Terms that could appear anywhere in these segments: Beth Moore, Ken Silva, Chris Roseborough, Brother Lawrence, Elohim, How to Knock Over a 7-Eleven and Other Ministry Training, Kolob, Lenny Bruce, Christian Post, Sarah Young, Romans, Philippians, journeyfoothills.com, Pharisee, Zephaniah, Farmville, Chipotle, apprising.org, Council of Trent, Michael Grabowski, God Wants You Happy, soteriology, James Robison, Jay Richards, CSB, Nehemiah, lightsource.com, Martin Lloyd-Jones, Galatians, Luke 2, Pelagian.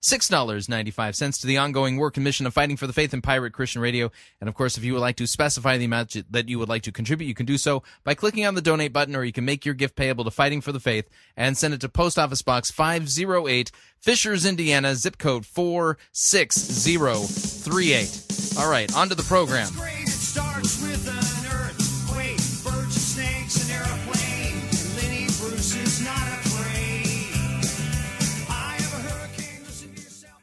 $6.95 to the ongoing work and mission of Fighting for the Faith and Pirate Christian Radio. And, of course, if you would like to specify the amount that you would like to contribute, you can do so by clicking on the donate button, or you can make your gift payable to Fighting for the Faith and send it to Post Office Box 508, Fishers, Indiana, zip code 46038. All right, on to the program. It starts with an earthquake, birds and snakes, an airplane, Lenny Bruce is not afraid. I have a hurricane, listen to yourself.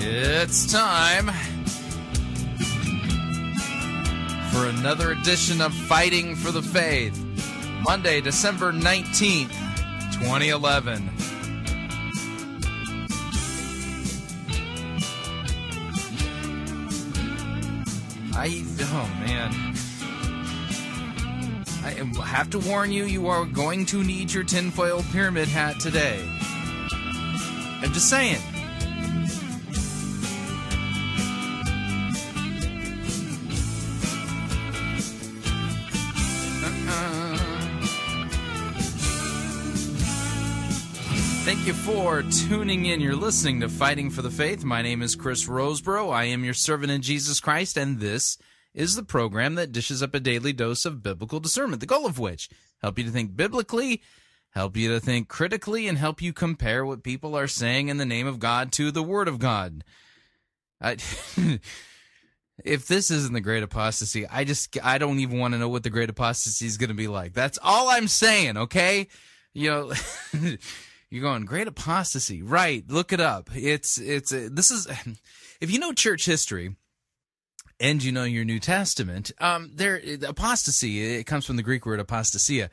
It's time for another edition of Fighting for the Faith, Monday, December 19th, 2011. I have to warn you, you are going to need your tinfoil pyramid hat today. I'm just saying. Thank you for tuning in. You're listening to Fighting for the Faith. My name is Chris Roseborough. I am your servant in Jesus Christ, and this is the program that dishes up a daily dose of biblical discernment, the goal of which, help you to think biblically, help you to think critically, and help you compare what people are saying in the name of God to the Word of God. If this isn't the Great Apostasy, I don't even want to know what the Great Apostasy is going to be like. That's all I'm saying, okay? You know... You're going, Great Apostasy, right? Look it up. If you know church history and you know your New Testament, apostasy, it comes from the Greek word apostasia,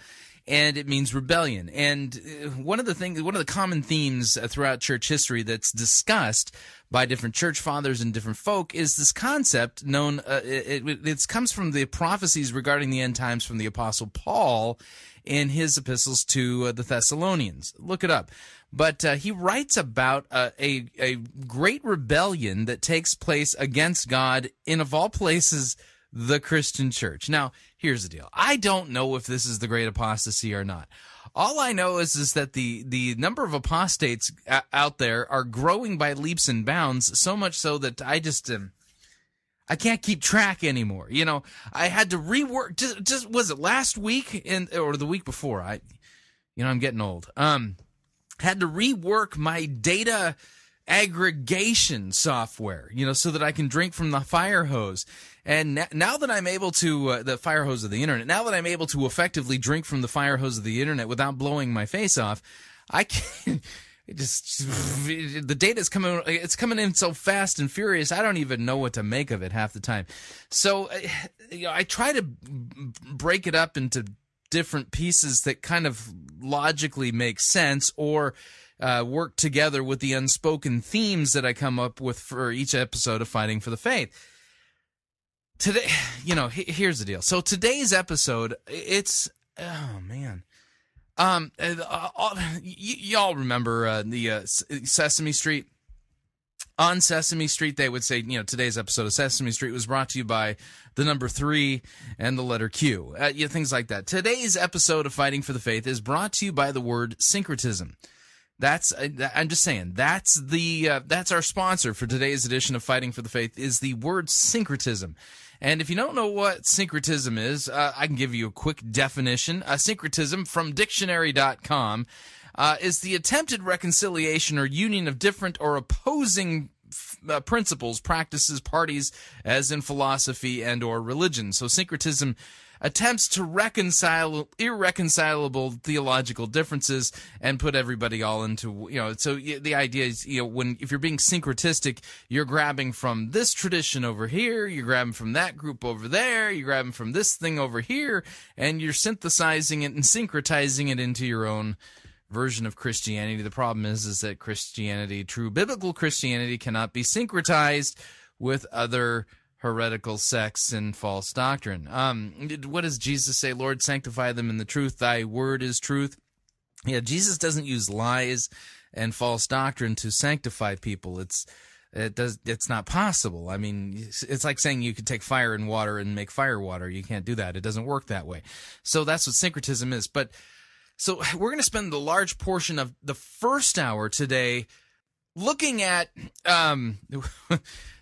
and it means rebellion. And one of the common themes throughout church history that's discussed by different church fathers and different folk is this concept known. It comes from the prophecies regarding the end times from the Apostle Paul in his epistles to the Thessalonians. Look it up. But he writes about a great rebellion that takes place against God in, of all places, the Christian church. Now, here's the deal. I don't know if this is the Great Apostasy or not. All I know is that the number of apostates out there are growing by leaps and bounds, so much so that I just... I can't keep track anymore. You know, I had to rework. Just was it last week or the week before? I'm getting old. Had to rework my data aggregation software, you know, so that I can drink from the fire hose. And now that I'm able to, the fire hose of the internet, now that I'm able to effectively drink from the fire hose of the internet without blowing my face off, I can't. The data's coming. It's coming in so fast and furious. I don't even know what to make of it half the time. So, I try to break it up into different pieces that kind of logically make sense, or work together with the unspoken themes that I come up with for each episode of Fighting for the Faith. Today, here's the deal. So today's episode, it's y'all remember the Sesame Street? On Sesame Street, they would say, today's episode of Sesame Street was brought to you by the number 3 and the letter Q, things like that. Today's episode of Fighting for the Faith is brought to you by the word syncretism. I'm just saying, that's our sponsor for today's edition of Fighting for the Faith is the word syncretism. And if you don't know what syncretism is, I can give you a quick definition. Syncretism from dictionary.com is the attempted reconciliation or union of different or opposing principles, practices, parties, as in philosophy and or religion. So syncretism attempts to reconcile irreconcilable theological differences and put everybody all into, you know, so the idea is, you know, when, if you're being syncretistic, you're grabbing from this tradition over here, you're grabbing from that group over there, you're grabbing from this thing over here, and you're synthesizing it and syncretizing it into your own version of Christianity. The problem is that Christianity, true biblical Christianity, cannot be syncretized with other heretical sects and false doctrine. What does Jesus say? Lord, sanctify them in the truth. Thy word is truth. Yeah, Jesus doesn't use lies and false doctrine to sanctify people. It's not possible. I mean, it's like saying you could take fire and water and make fire water. You can't do that. It doesn't work that way. So that's what syncretism is. But so we're going to spend the large portion of the first hour today looking at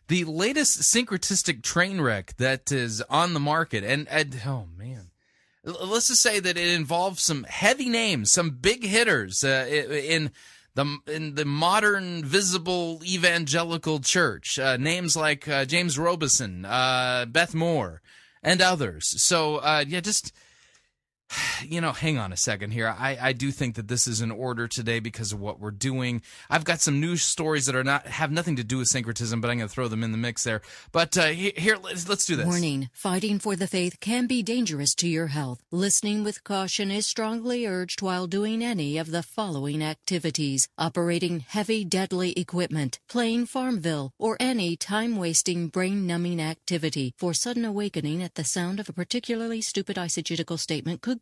the latest syncretistic train wreck that is on the market. And oh, man. Let's just say that it involves some heavy names, some big hitters in the modern visible evangelical church. Names like James Robison, Beth Moore, and others. So, you know, hang on a second here. I do think that this is in order today because of what we're doing. I've got some news stories that have nothing to do with syncretism, but I'm going to throw them in the mix there. But here, let's do this. Warning. Fighting for the faith can be dangerous to your health. Listening with caution is strongly urged while doing any of the following activities: operating heavy, deadly equipment, playing Farmville, or any time-wasting, brain-numbing activity. For sudden awakening at the sound of a particularly stupid eisegetical statement could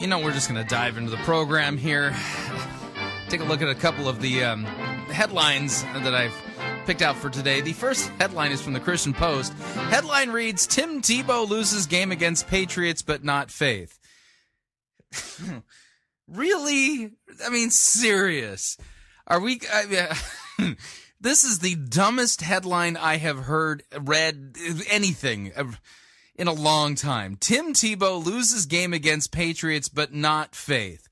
You know, we're just going to dive into the program here. Take a look at a couple of the headlines that I've picked out for today. The first headline is from the Christian Post. Headline reads, Tim Tebow loses game against Patriots but not faith. Really? I mean, serious. Are we... This is the dumbest headline I have read, anything in a long time. Tim Tebow loses game against Patriots, but not faith.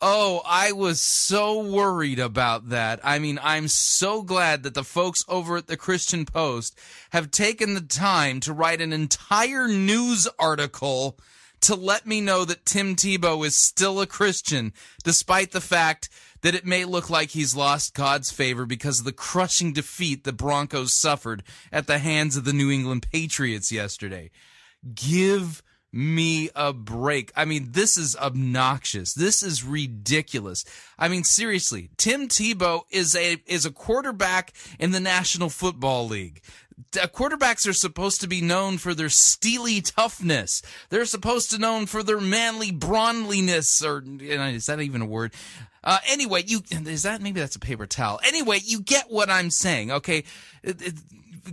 Oh, I was so worried about that. I mean, I'm so glad that the folks over at the Christian Post have taken the time to write an entire news article to let me know that Tim Tebow is still a Christian, despite the fact that it may look like he's lost God's favor because of the crushing defeat the Broncos suffered at the hands of the New England Patriots yesterday. Give me a break. I mean, this is obnoxious. This is ridiculous. I mean, seriously, Tim Tebow is a quarterback in the National Football League. Quarterbacks are supposed to be known for their steely toughness. They're supposed to be known for their manly brawnliness, or is that even a word? Anyway, maybe that's a paper towel. Anyway, you get what I'm saying, okay?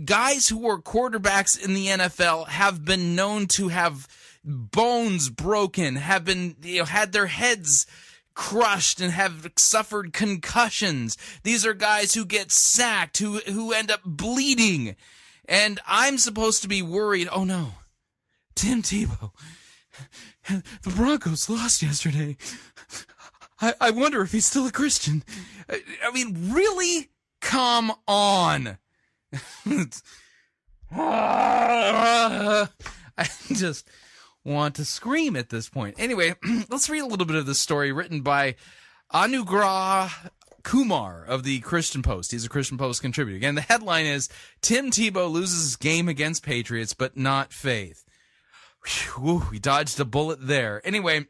Guys who were quarterbacks in the NFL have been known to have bones broken, have been, had their heads crushed, and have suffered concussions. These are guys who get sacked, who end up bleeding. And I'm supposed to be worried, oh no, Tim Tebow, the Broncos lost yesterday. I wonder if he's still a Christian. I mean, really? Come on. I just want to scream at this point. Anyway, let's read a little bit of this story written by Anugrah Kumar of the Christian Post. He's a Christian Post contributor. Again, the headline is, Tim Tebow loses game against Patriots, but not faith. Whew, he dodged a bullet there. Anyway...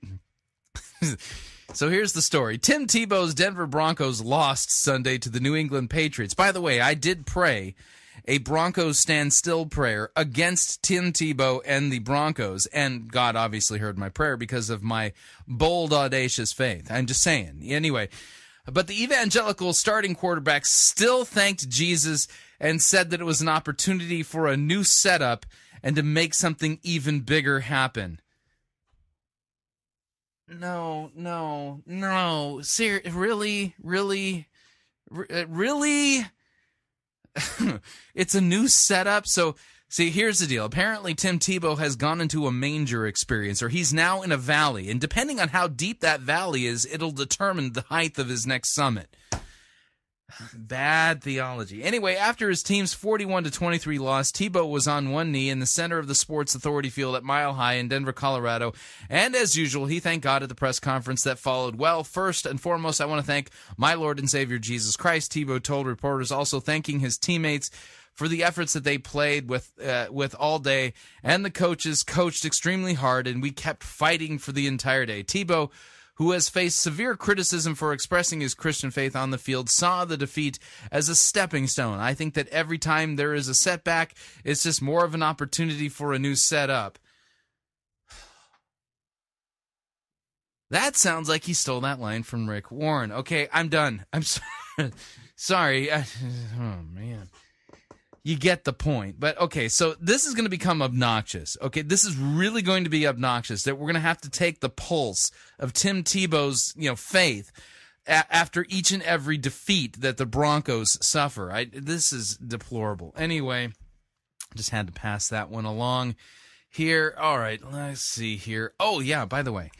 So here's the story. Tim Tebow's Denver Broncos lost Sunday to the New England Patriots. By the way, I did pray a Broncos standstill prayer against Tim Tebow and the Broncos, and God obviously heard my prayer because of my bold, audacious faith. I'm just saying. Anyway, but the evangelical starting quarterback still thanked Jesus and said that it was an opportunity for a new setup and to make something even bigger happen. No. Really? It's a new setup. So, see, here's the deal. Apparently, Tim Tebow has gone into a manger experience, or he's now in a valley. And depending on how deep that valley is, it'll determine the height of his next summit. Bad theology. Anyway, after his team's 41-23 loss, Tebow was on one knee in the center of the Sports Authority Field at Mile High in Denver, Colorado. And as usual, he thanked God at the press conference that followed. Well, first and foremost, I want to thank my Lord and Savior Jesus Christ, Tebow told reporters, also thanking his teammates for the efforts that they played with all day. And the coaches coached extremely hard, and we kept fighting for the entire day. Tebow, who has faced severe criticism for expressing his Christian faith on the field, saw the defeat as a stepping stone. I think that every time there is a setback, it's just more of an opportunity for a new setup. That sounds like he stole that line from Rick Warren. Okay, I'm done. I'm sorry. Oh, man. You get the point. But, okay, so this is going to become obnoxious. Okay, this is really going to be obnoxious, that we're going to have to take the pulse of Tim Tebow's, faith after each and every defeat that the Broncos suffer. This is deplorable. Anyway, just had to pass that one along here. All right, let's see here. Oh, yeah, by the way,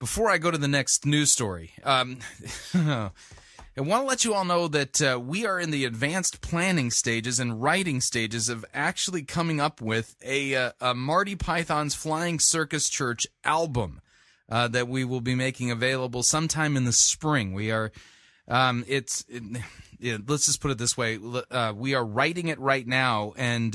before I go to the next news story, I want to let you all know that we are in the advanced planning stages and writing stages of actually coming up with a Marty Python's Flying Circus Church album that we will be making available sometime in the spring. We are, let's just put it this way: we are writing it right now, and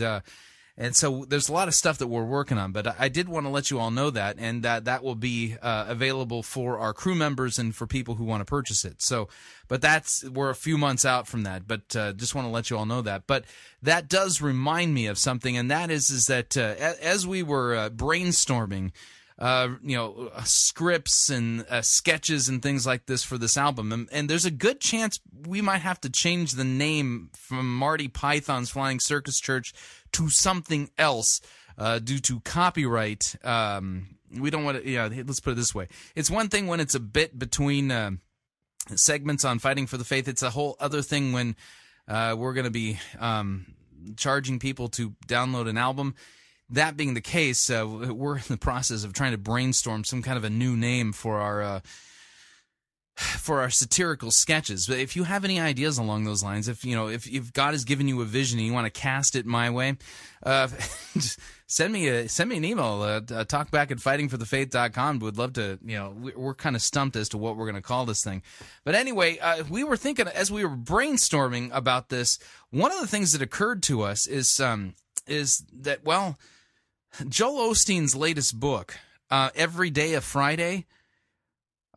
so there's a lot of stuff that we're working on. But I did want to let you all know that, and that will be available for our crew members and for people who want to purchase it. So, but we're a few months out from that. But just want to let you all know that. But that does remind me of something, and that is that as we were brainstorming, scripts and sketches and things like this for this album, and there's a good chance we might have to change the name from Marty Python's Flying Circus Church to something else due to copyright. We don't want to, let's put it this way. It's one thing when it's a bit between segments on Fighting for the Faith. It's a whole other thing when we're going to be charging people to download an album. That being the case, we're in the process of trying to brainstorm some kind of a new name for our satirical sketches. But if you have any ideas along those lines, if God has given you a vision and you want to cast it my way, just send me an email. Talkback at fightingforthefaith.com. Would love to. We're kind of stumped as to what we're going to call this thing. But anyway, we were thinking as we were brainstorming about this. One of the things that occurred to us is that Joel Osteen's latest book, Every Day of Friday,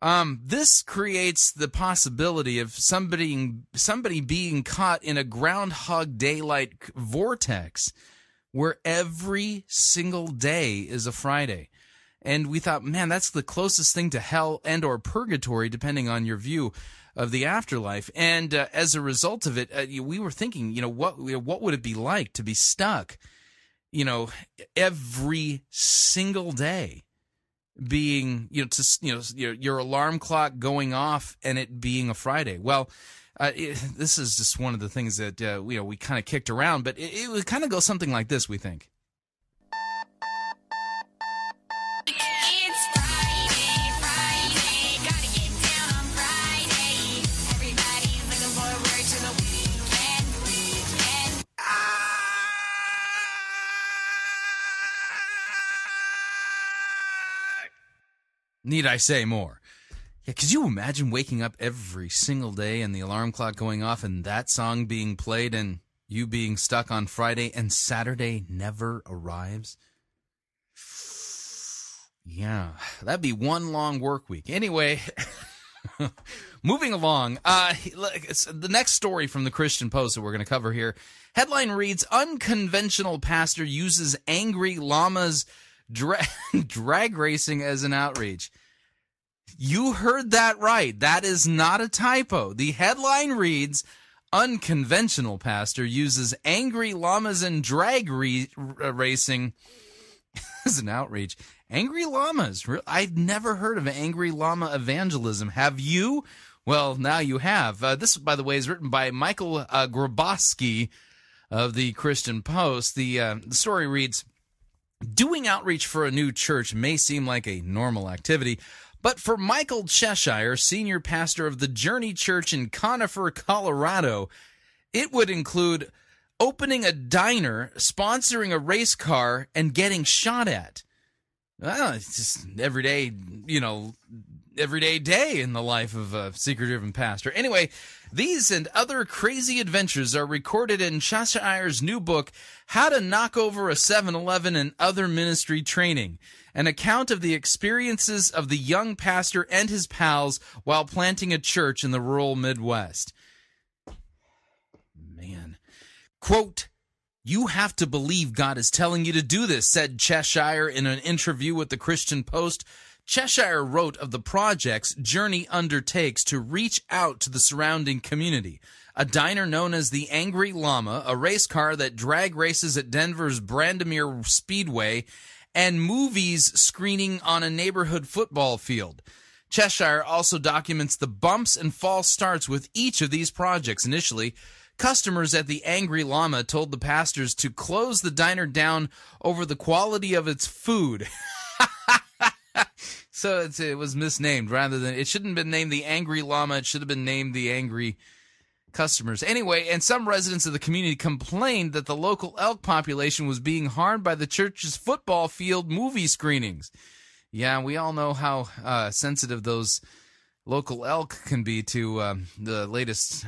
this creates the possibility of somebody being caught in a Groundhog Day-like vortex where every single day is a Friday. And we thought, man, that's the closest thing to hell and or purgatory, depending on your view of the afterlife. And as a result of it, we were thinking, what would it be like to be stuck, every single day being, your alarm clock going off and it being a Friday. Well, this is just one of the things that, we kind of kicked around, but it would kind of go something like this, we think. Need I say more? Yeah, could you imagine waking up every single day and the alarm clock going off and that song being played and you being stuck on Friday and Saturday never arrives? Yeah, that'd be one long work week. Anyway, moving along, the next story from the Christian Post that we're going to cover here. Headline reads, Unconventional Pastor Uses Angry Llama's drag racing as an outreach. You heard that right. That is not a typo. The headline reads, unconventional pastor uses angry llamas and drag racing as an outreach. Angry llamas. I'd never heard of angry llama evangelism. Have you? Well, now you have. This, by the way, is written by Michael Grabowski of the Christian Post. The story reads, doing outreach for a new church may seem like a normal activity, but for Michael Cheshire, senior pastor of the Journey Church in Conifer, Colorado, it would include opening a diner, sponsoring a race car, and getting shot at. Well, it's just everyday day in the life of a seeker-driven pastor. Anyway, these and other crazy adventures are recorded in Cheshire's new book, How to Knock Over a 7-Eleven and Other Ministry Training, an account of the experiences of the young pastor and his pals while planting a church in the rural Midwest. Man. Quote, "You have to believe God is telling you to do this," said Cheshire in an interview with the Christian Post. Cheshire wrote of the projects Journey undertakes to reach out to the surrounding community. A diner known as the Angry Llama, a race car that drag races at Denver's Brandemere Speedway, and movies screening on a neighborhood football field. Cheshire also documents the bumps and false starts with each of these projects. Initially, customers at the Angry Llama told the pastors to close the diner down over the quality of its food. So it was misnamed rather than... It shouldn't have been named the Angry Llama. It should have been named the Angry Customers. Anyway, and some residents of the community complained that the local elk population was being harmed by the church's football field movie screenings. Yeah, we all know how sensitive those local elk can be to the latest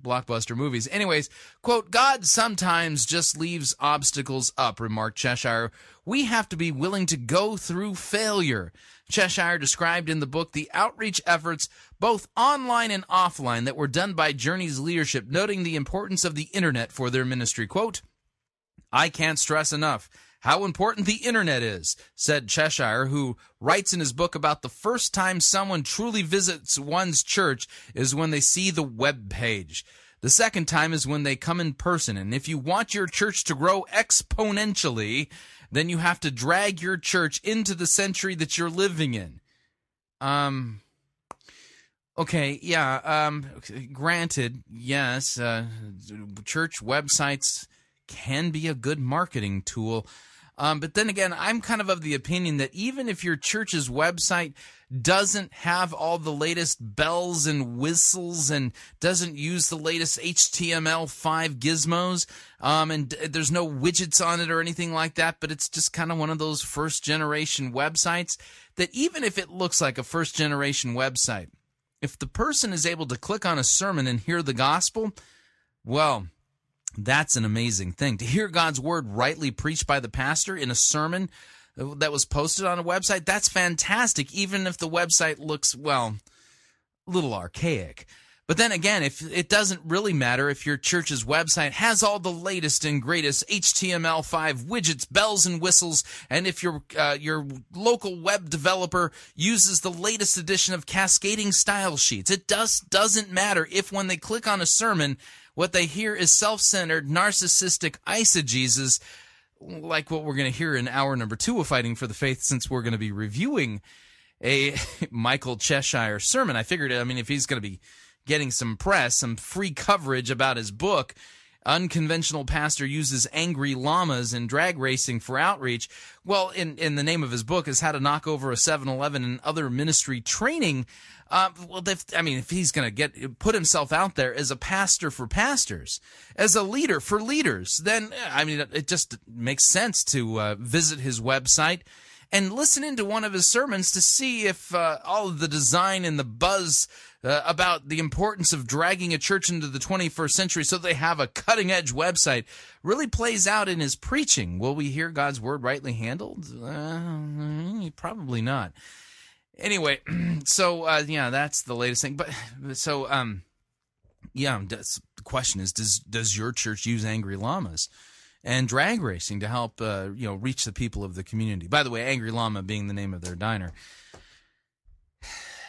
blockbuster movies. Anyways, quote, "God sometimes just leaves obstacles up," remarked Cheshire. "We have to be willing to go through failure." Cheshire described in the book the outreach efforts, both online and offline, that were done by Journey's leadership, noting the importance of the internet for their ministry. Quote, "I can't stress enough how important the internet is," said Cheshire, who writes in his book about the first time someone truly visits one's church is when they see the web page. The second time is when they come in person. And if you want your church to grow exponentially, then you have to drag your church into the century that you're living in. Okay, yeah, granted, yes, church websites can be a good marketing tool. But then again, I'm kind of the opinion that even if your church's website doesn't have all the latest bells and whistles and doesn't use the latest HTML5 gizmos, and there's no widgets on it or anything like that, but it's just kind of one of those first-generation websites, that even if it looks like a first-generation website, if the person is able to click on a sermon and hear the gospel, well, that's an amazing thing. To hear God's word rightly preached by the pastor in a sermon that was posted on a website, that's fantastic, even if the website looks, well, a little archaic. But then again, if it doesn't really matter if your church's website has all the latest and greatest HTML5 widgets, bells and whistles, and if your local web developer uses the latest edition of cascading style sheets, it just doesn't matter if when they click on a sermon, what they hear is self-centered, narcissistic eisegesis, like what we're going to hear in hour number 2 of Fighting for the Faith, since we're going to be reviewing a Michael Cheshire sermon. I figured, if he's going to be getting some press, some free coverage about his book, Unconventional Pastor Uses Angry Llamas and Drag Racing for Outreach, well, in the name of his book is How to Knock Over a 7-Eleven and Other Ministry Training. If he's going to put himself out there as a pastor for pastors, as a leader for leaders, then, it just makes sense to visit his website and listen into one of his sermons to see if all of the design and the buzz about the importance of dragging a church into the 21st century so they have a cutting-edge website really plays out in his preaching. Will we hear God's word rightly handled? Probably not. Anyway, so that's the latest thing. But the question is, does your church use angry llamas and drag racing to help reach the people of the community? By the way, Angry Llama being the name of their diner.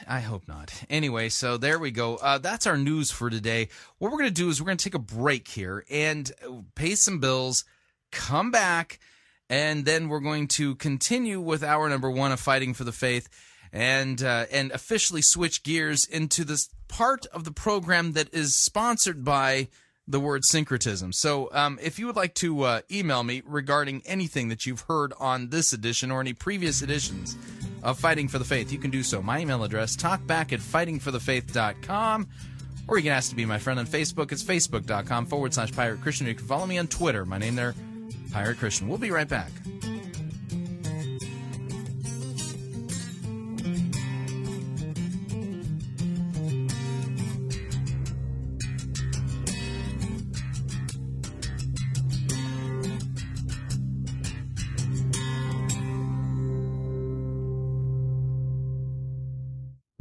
I hope not. Anyway, so there we go. That's our news for today. What we're going to do is we're going to take a break here and pay some bills, come back, and then we're going to continue with hour number one of Fighting for the Faith and officially switch gears into this part of the program that is sponsored by the word syncretism. So if you would like to email me regarding anything that you've heard on this edition or any previous editions of Fighting for the Faith, you can do so. My email address, talkback@fightingforthefaith.com, or you can ask to be my friend on Facebook. It's facebook.com/Pirate Christian. You can follow me on Twitter. My name there, Pirate Christian. We'll be right back.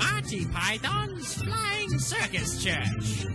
Marty Python's Flying Circus Church.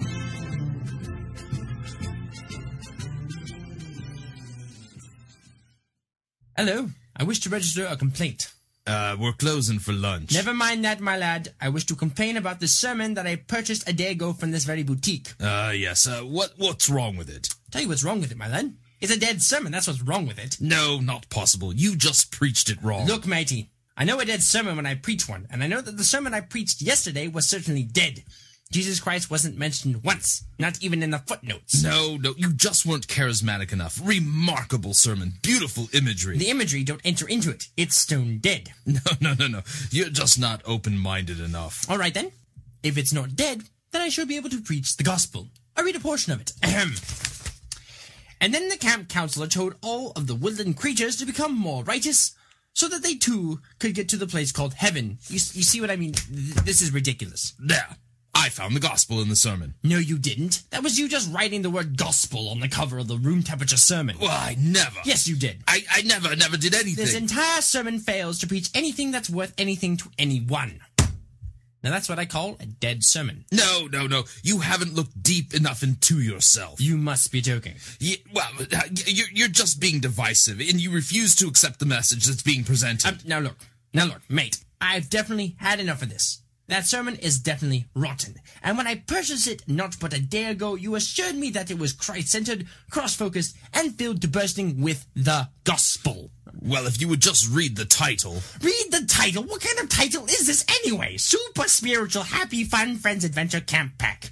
Hello, I wish to register a complaint. We're closing for lunch. Never mind that, my lad. I wish to complain about the sermon that I purchased a day ago from this very boutique. Yes. What's wrong with it? Tell you what's wrong with it, my lad. It's a dead sermon, that's what's wrong with it. No, not possible. You just preached it wrong. Look, matey, I know a dead sermon when I preach one, and I know that the sermon I preached yesterday was certainly dead. Jesus Christ wasn't mentioned once, not even in the footnotes. No, you just weren't charismatic enough. Remarkable sermon, beautiful imagery. The imagery, don't enter into it. It's stone dead. No. You're just not open-minded enough. All right, then. If it's not dead, then I shall be able to preach the gospel. I read a portion of it. Ahem. And then the camp counselor told all of the woodland creatures to become more righteous, so that they, too, could get to the place called heaven. You see what I mean? This is ridiculous. Yeah. I found the gospel in the sermon. No, you didn't. That was you just writing the word gospel on the cover of the room temperature sermon. Well, I never. Yes, you did. I never did anything. This entire sermon fails to preach anything that's worth anything to anyone. Now, that's what I call a dead sermon. No. You haven't looked deep enough into yourself. You must be joking. You're just being divisive, and you refuse to accept the message that's being presented. Now look, mate. I've definitely had enough of this. That sermon is definitely rotten, and when I purchased it not but a day ago, you assured me that it was Christ-centered, cross-focused, and filled to bursting with the gospel. Well, if you would just read the title. Read the title? What kind of title is this anyway? Super Spiritual Happy Fun Friends Adventure Camp Pack.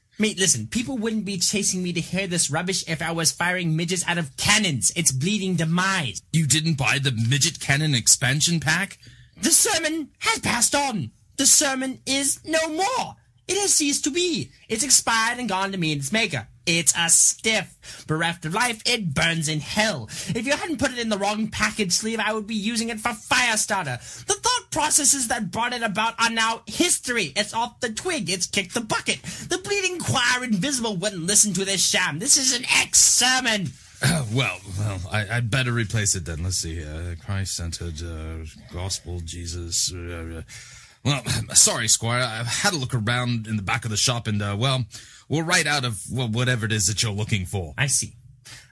Mate, listen, people wouldn't be chasing me to hear this rubbish if I was firing midgets out of cannons. It's bleeding demise. You didn't buy the midget cannon expansion pack? The sermon has passed on. The sermon is no more. It has ceased to be. It's expired and gone to meet its maker. It's a stiff. Bereft of life, it burns in hell. If you hadn't put it in the wrong package sleeve, I would be using it for fire starter. The thought processes that brought it about are now history. It's off the twig. It's kicked the bucket. The bleeding choir invisible wouldn't listen to this sham. This is an ex-sermon. I'd better replace it then. Let's see. Christ-centered, gospel, Jesus. Well, sorry, Squire. I've had a look around in the back of the shop and, we're right out of whatever it is that you're looking for. I see.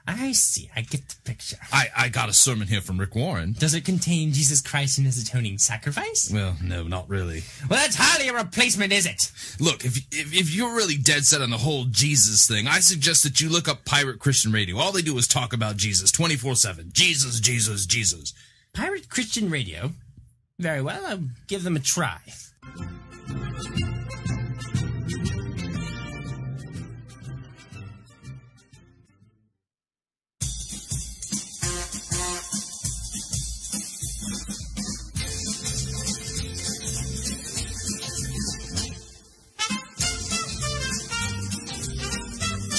I get the picture. I got a sermon here from Rick Warren. Does it contain Jesus Christ and his atoning sacrifice? Well, no, not really. Well, that's hardly a replacement, is it? Look, if you're really dead set on the whole Jesus thing, I suggest that you look up Pirate Christian Radio. All they do is talk about Jesus 24/7. Jesus, Jesus, Jesus. Pirate Christian Radio? Very well, I'll give them a try.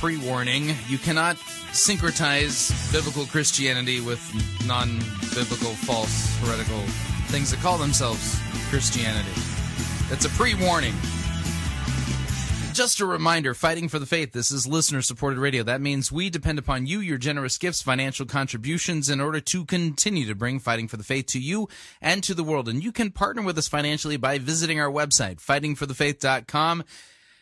Pre-warning, you cannot syncretize biblical Christianity with non-biblical, false, heretical things that call themselves Christianity. That's a pre-warning. Just a reminder, Fighting for the Faith, this is listener-supported radio. That means we depend upon you, your generous gifts, financial contributions, in order to continue to bring Fighting for the Faith to you and to the world. And you can partner with us financially by visiting our website, fightingforthefaith.com.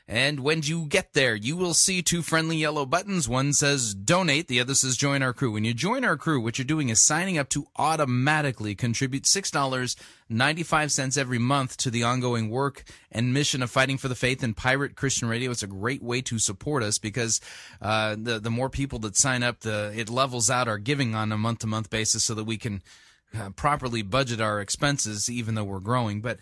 And when you get there, you will see two friendly yellow buttons. One says donate, the other says join our crew. When you join our crew, what you're doing is signing up to automatically contribute $6.95 every month to the ongoing work and mission of Fighting for the Faith and Pirate Christian Radio. It's a great way to support us because the more people that sign up, it levels out our giving on a month-to-month basis so that we can properly budget our expenses, even though we're growing. But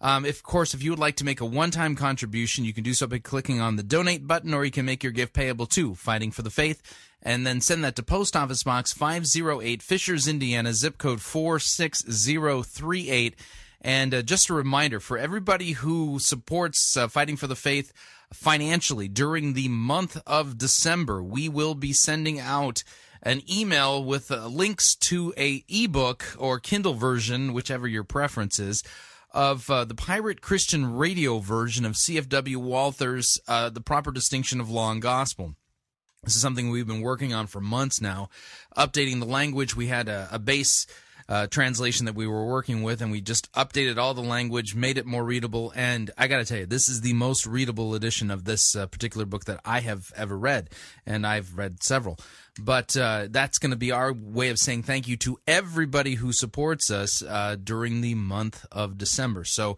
If you would like to make a one-time contribution, you can do so by clicking on the donate button, or you can make your gift payable to Fighting for the Faith, and then send that to Post Office Box 508, Fishers, Indiana, zip code 46038. And just a reminder, for everybody who supports Fighting for the Faith financially during the month of December, we will be sending out an email with links to a ebook or Kindle version, whichever your preference is, of the Pirate Christian Radio version of C.F.W. Walther's The Proper Distinction of Law and Gospel. This is something we've been working on for months now, updating the language. We had a base translation that we were working with, and we just updated all the language, made it more readable, and I got to tell you, this is the most readable edition of this particular book that I have ever read, and I've read several. But that's going to be our way of saying thank you to everybody who supports us during the month of December. So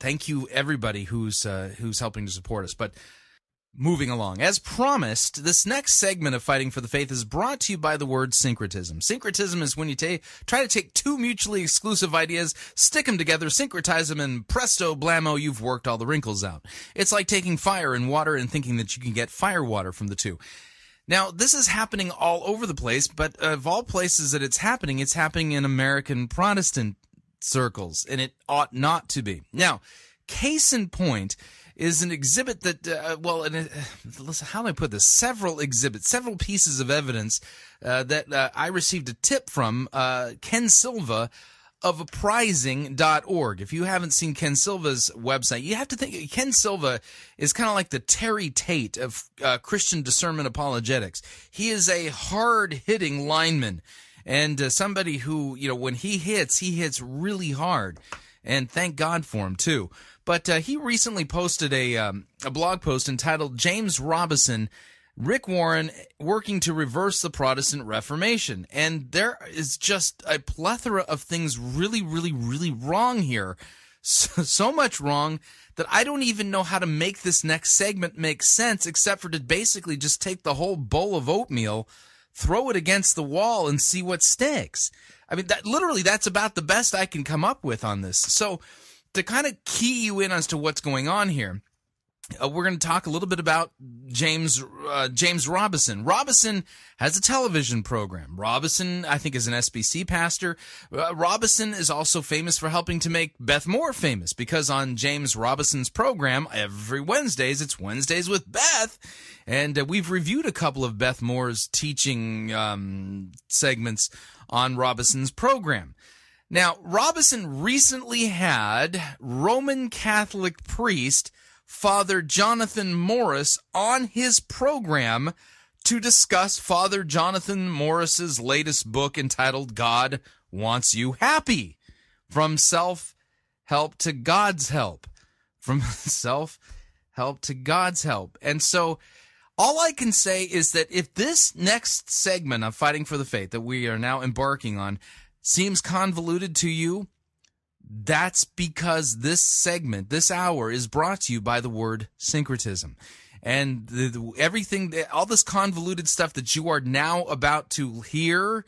thank you, everybody who's helping to support us. But moving along. As promised, this next segment of Fighting for the Faith is brought to you by the word syncretism. Syncretism is when you try to take two mutually exclusive ideas, stick them together, syncretize them, and presto, blammo, you've worked all the wrinkles out. It's like taking fire and water and thinking that you can get fire water from the two. Now, this is happening all over the place, but of all places that it's happening in American Protestant circles, and it ought not to be. Now, case in point is an exhibit that, how do I put this? Several exhibits, several pieces of evidence that I received a tip from Ken Silva of apprising.org. If you haven't seen Ken Silva's website, you have to think Ken Silva is kind of like the Terry Tate of Christian discernment apologetics. He is a hard-hitting lineman and somebody who, you know, when he hits really hard. And thank God for him, too. But he recently posted a blog post entitled James Robison, Rick Warren, Working to Reverse the Protestant Reformation. And there is just a plethora of things really, really, really wrong here. So much wrong that I don't even know how to make this next segment make sense, except for to basically just take the whole bowl of oatmeal, throw it against the wall, and see what sticks. I mean, that's about the best I can come up with on this. So to kind of key you in as to what's going on here, we're going to talk a little bit about James Robison. Robison has a television program. Robison, I think, is an SBC pastor. Robison is also famous for helping to make Beth Moore famous, because on James Robison's program, every Wednesdays, it's Wednesdays with Beth, and we've reviewed a couple of Beth Moore's teaching segments on Robison's program. Now, Robison recently had Roman Catholic priest Father Jonathan Morris on his program to discuss Father Jonathan Morris's latest book entitled God Wants You Happy, From Self-Help to God's Help. From self-help to God's help. And so all I can say is that if this next segment of Fighting for the Faith that we are now embarking on seems convoluted to you, that's because this segment, this hour, is brought to you by the word syncretism. And everything, all this convoluted stuff that you are now about to hear,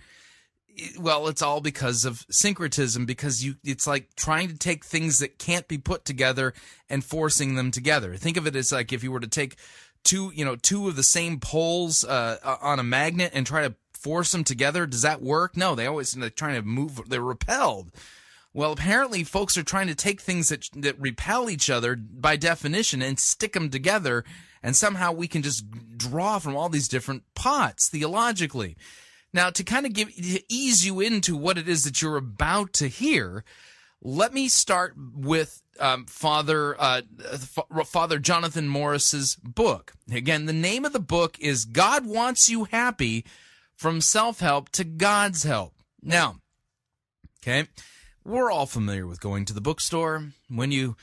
well, it's all because of syncretism, because it's like trying to take things that can't be put together and forcing them together. Think of it as like if you were to take two of the same poles on a magnet and try to force them together. Does that work? No, they're trying to move, they're repelled. Well, apparently folks are trying to take things that repel each other by definition and stick them together, and somehow we can just draw from all these different pots theologically. Now, to kind of ease you into what it is that you're about to hear, let me start with Father Jonathan Morris's book. Again, the name of the book is God Wants You Happy, From Self-Help to God's Help. Now, okay, we're all familiar with going to the bookstore. When you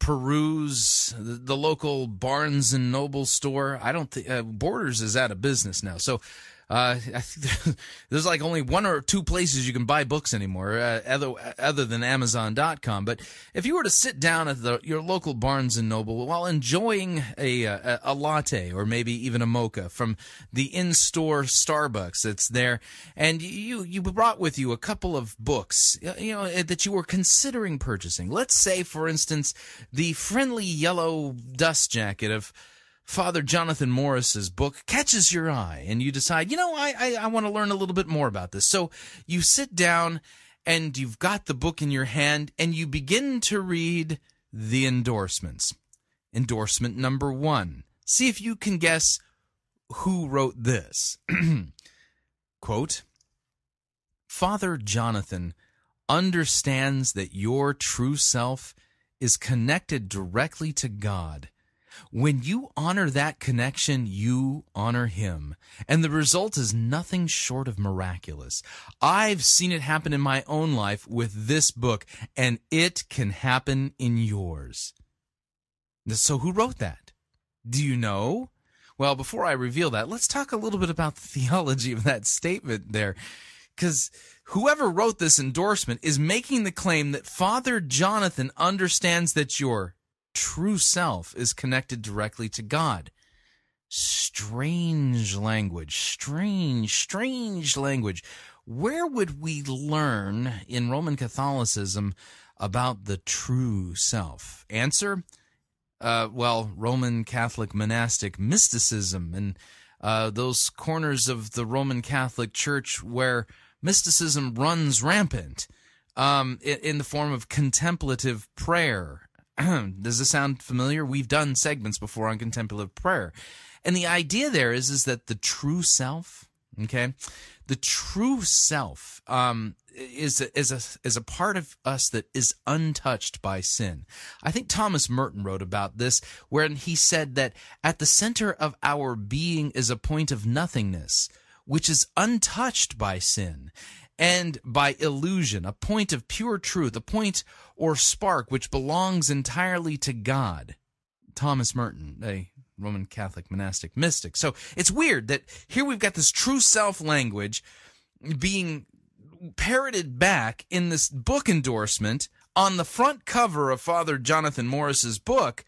peruse the local Barnes & Noble store, I don't think Borders is out of business now. So I think there's like only one or two places you can buy books anymore other than Amazon.com. But if you were to sit down at your local Barnes & Noble while enjoying a latte or maybe even a mocha from the in-store Starbucks that's there, and you brought with you a couple of books that you were considering purchasing. Let's say, for instance, the friendly yellow dust jacket of Father Jonathan Morris's book catches your eye, and you decide, I want to learn a little bit more about this. So you sit down, and you've got the book in your hand, and you begin to read the endorsements. Endorsement number 1. See if you can guess who wrote this. Quote, Father Jonathan understands that your true self is connected directly to God. When you honor that connection, you honor him, and the result is nothing short of miraculous. I've seen it happen in my own life with this book, and it can happen in yours. So who wrote that? Do you know? Well, before I reveal that, let's talk a little bit about the theology of that statement there, because whoever wrote this endorsement is making the claim that Father Jonathan understands that your true self is connected directly to God. Strange language. Strange language. Where would we learn in Roman Catholicism about the true self? Answer? Roman Catholic monastic mysticism and those corners of the Roman Catholic Church where mysticism runs rampant in the form of contemplative prayer. Does this sound familiar? We've done segments before on contemplative prayer. And the idea there is that the true self, okay, the true self is a part of us that is untouched by sin. I think Thomas Merton wrote about this when he said that at the center of our being is a point of nothingness, which is untouched by sin and by illusion, a point of pure truth, a point or spark which belongs entirely to God. Thomas Merton, a Roman Catholic monastic mystic. So it's weird that here we've got this true self language being parroted back in this book endorsement on the front cover of Father Jonathan Morris's book.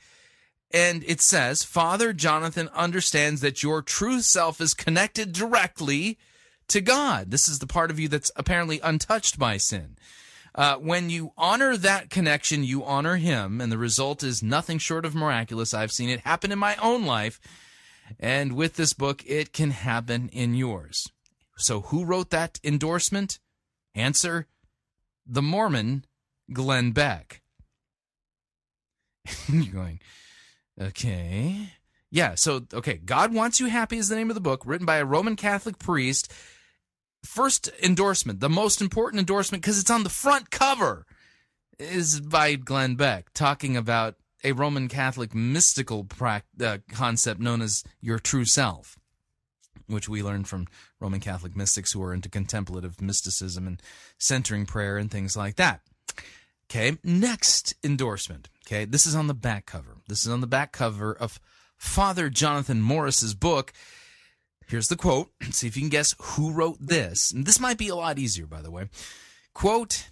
And it says, Father Jonathan understands that your true self is connected directly to God. This is the part of you that's apparently untouched by sin. When you honor that connection, you honor him, and the result is nothing short of miraculous. I've seen it happen in my own life, and with this book, it can happen in yours. So who wrote that endorsement? Answer, the Mormon Glenn Beck. You're going, okay. Yeah, God Wants You Happy is the name of the book, written by a Roman Catholic priest. first endorsement, the most important endorsement, because it's on the front cover, is by Glenn Beck, talking about a Roman Catholic mystical concept known as your true self, which we learned from Roman Catholic mystics who are into contemplative mysticism and centering prayer and things like that. Okay, next endorsement. Okay, this is on the back cover. This is on the back cover of Father Jonathan Morris's book. Here's the quote. See if you can guess who wrote this. And this might be a lot easier, by the way. Quote,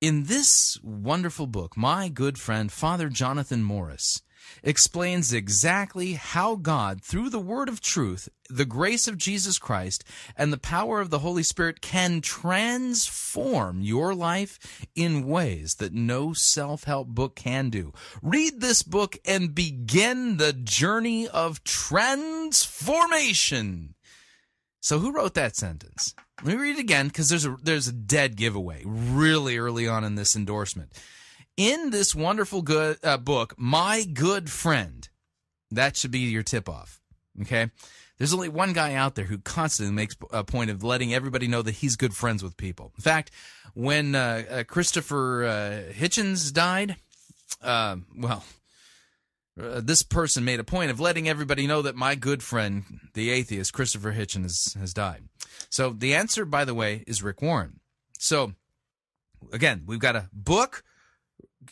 "In this wonderful book, my good friend Father Jonathan Morris explains exactly how God, through the word of truth, the grace of Jesus Christ, and the power of the Holy Spirit can transform your life in ways that no self-help book can do. Read this book and begin the journey of transformation." So who wrote that sentence? Let me read it again, because there's a dead giveaway really early on in this endorsement. "In this wonderful book, my good friend," that should be your tip-off, okay? There's only one guy out there who constantly makes a point of letting everybody know that he's good friends with people. In fact, when Christopher Hitchens died, this person made a point of letting everybody know that my good friend, the atheist, Christopher Hitchens, has died. So the answer, by the way, is Rick Warren. So, again, we've got a book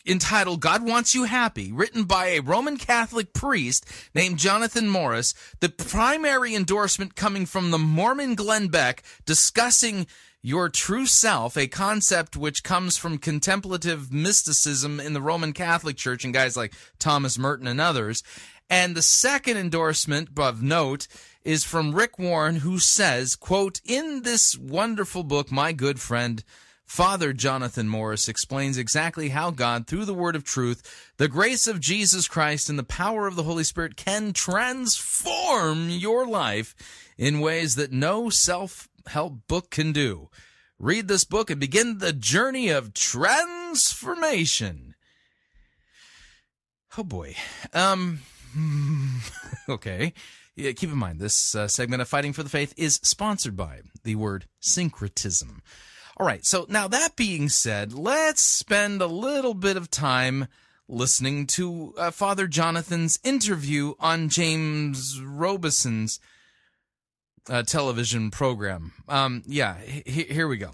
entitled God Wants You Happy, written by a Roman Catholic priest named Jonathan Morris, the primary endorsement coming from the Mormon Glenn Beck, discussing your true self, a concept which comes from contemplative mysticism in the Roman Catholic Church and guys like Thomas Merton and others. And the second endorsement of note is from Rick Warren, who says, quote, "In this wonderful book, my good friend Father Jonathan Morris explains exactly how God, through the word of truth, the grace of Jesus Christ, and the power of the Holy Spirit can transform your life in ways that no self-help book can do. Read this book and begin the journey of transformation." Oh, boy. Okay. Yeah, keep in mind, this segment of Fighting for the Faith is sponsored by the word syncretism. All right, so now that being said, let's spend a little bit of time listening to Father Jonathan's interview on James Robison's television program. Here we go.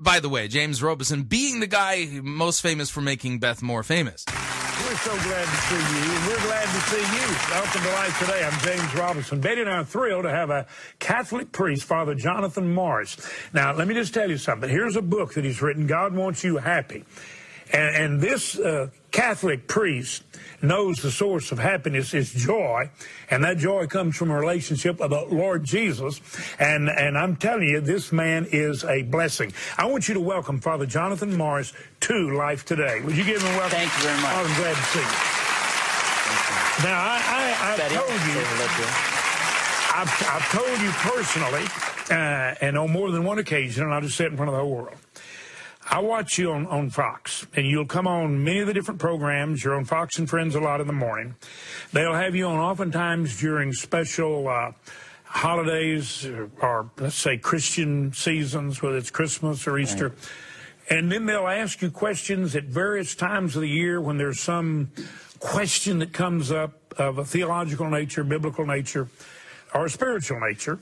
By the way, James Robison being the guy most famous for making Beth Moore famous. We're so glad to see you. We're glad to see you. Welcome to Life Today. I'm James Robison. Betty and I are thrilled to have a Catholic priest, Father Jonathan Morris. Now, let me just tell you something. Here's a book that he's written, God Wants You Happy. And this Catholic priest knows the source of happiness is joy, and that joy comes from a relationship with the Lord Jesus. And I'm telling you, this man is a blessing. I want you to welcome Father Jonathan Morris to Life Today. Would you give him a welcome? Thank you very much. I'm glad to see you. Thank you. Now, I've told you personally, and on more than one occasion, and I'll just say it in front of the whole world. I watch you on Fox, and you'll come on many of the different programs. You're on Fox and Friends a lot in the morning. They'll have you on oftentimes during special holidays or, let's say, Christian seasons, whether it's Christmas or Easter. Right. And then they'll ask you questions at various times of the year when there's some question that comes up of a theological nature, biblical nature, or spiritual nature,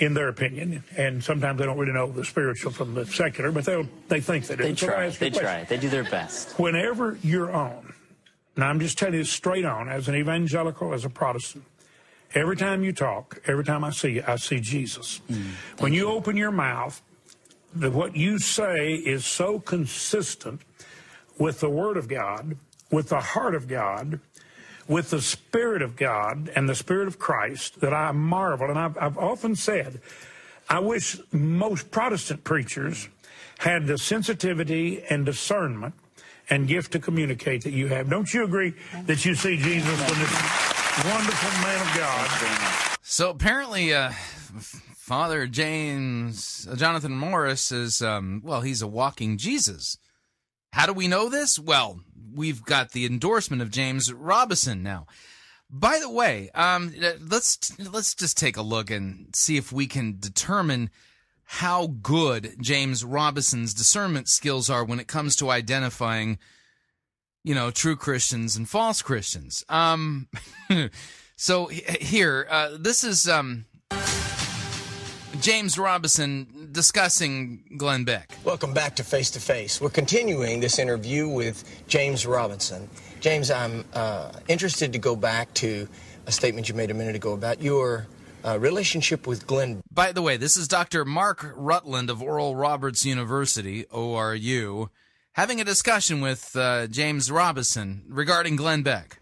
in their opinion, and sometimes they don't really know the spiritual from the secular, but they think they do. They try. They try. They do their best. Whenever you're on, now I'm just telling you straight on, as an evangelical, as a Protestant, every time you talk, every time I see you, I see Jesus. When you open your mouth, what you say is so consistent with the Word of God, with the heart of God, with the Spirit of God and the Spirit of Christ that I marvel. And I've often said, I wish most Protestant preachers had the sensitivity and discernment and gift to communicate that you have. Don't you agree that you see Jesus in this wonderful man of God? So apparently Father Jonathan Morris is, he's a walking Jesus. How do we know this? Well, we've got the endorsement of James Robison now. By the way, let's just take a look and see if we can determine how good James Robison's discernment skills are when it comes to identifying, you know, true Christians and false Christians. So here, this is James Robison discussing Glenn Beck. Welcome back to Face to Face. We're continuing this interview with James Robison. James, I'm interested to go back to a statement you made a minute ago about your relationship with Glenn. By the way, this is Dr. Mark Rutland of Oral Roberts University, ORU, having a discussion with James Robison regarding Glenn Beck.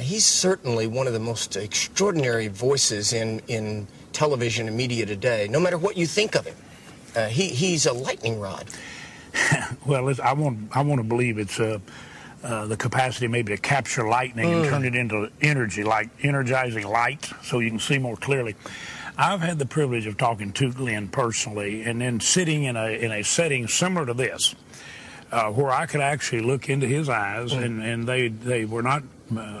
He's certainly one of the most extraordinary voices in television and media today, no matter what you think of him. He's a lightning rod. Well, I want to believe it's the capacity maybe to capture lightning and turn it into energy, like energizing light, so you can see more clearly. I've had the privilege of talking to Glenn personally, and then sitting in a setting similar to this, where I could actually look into his eyes, and they were not.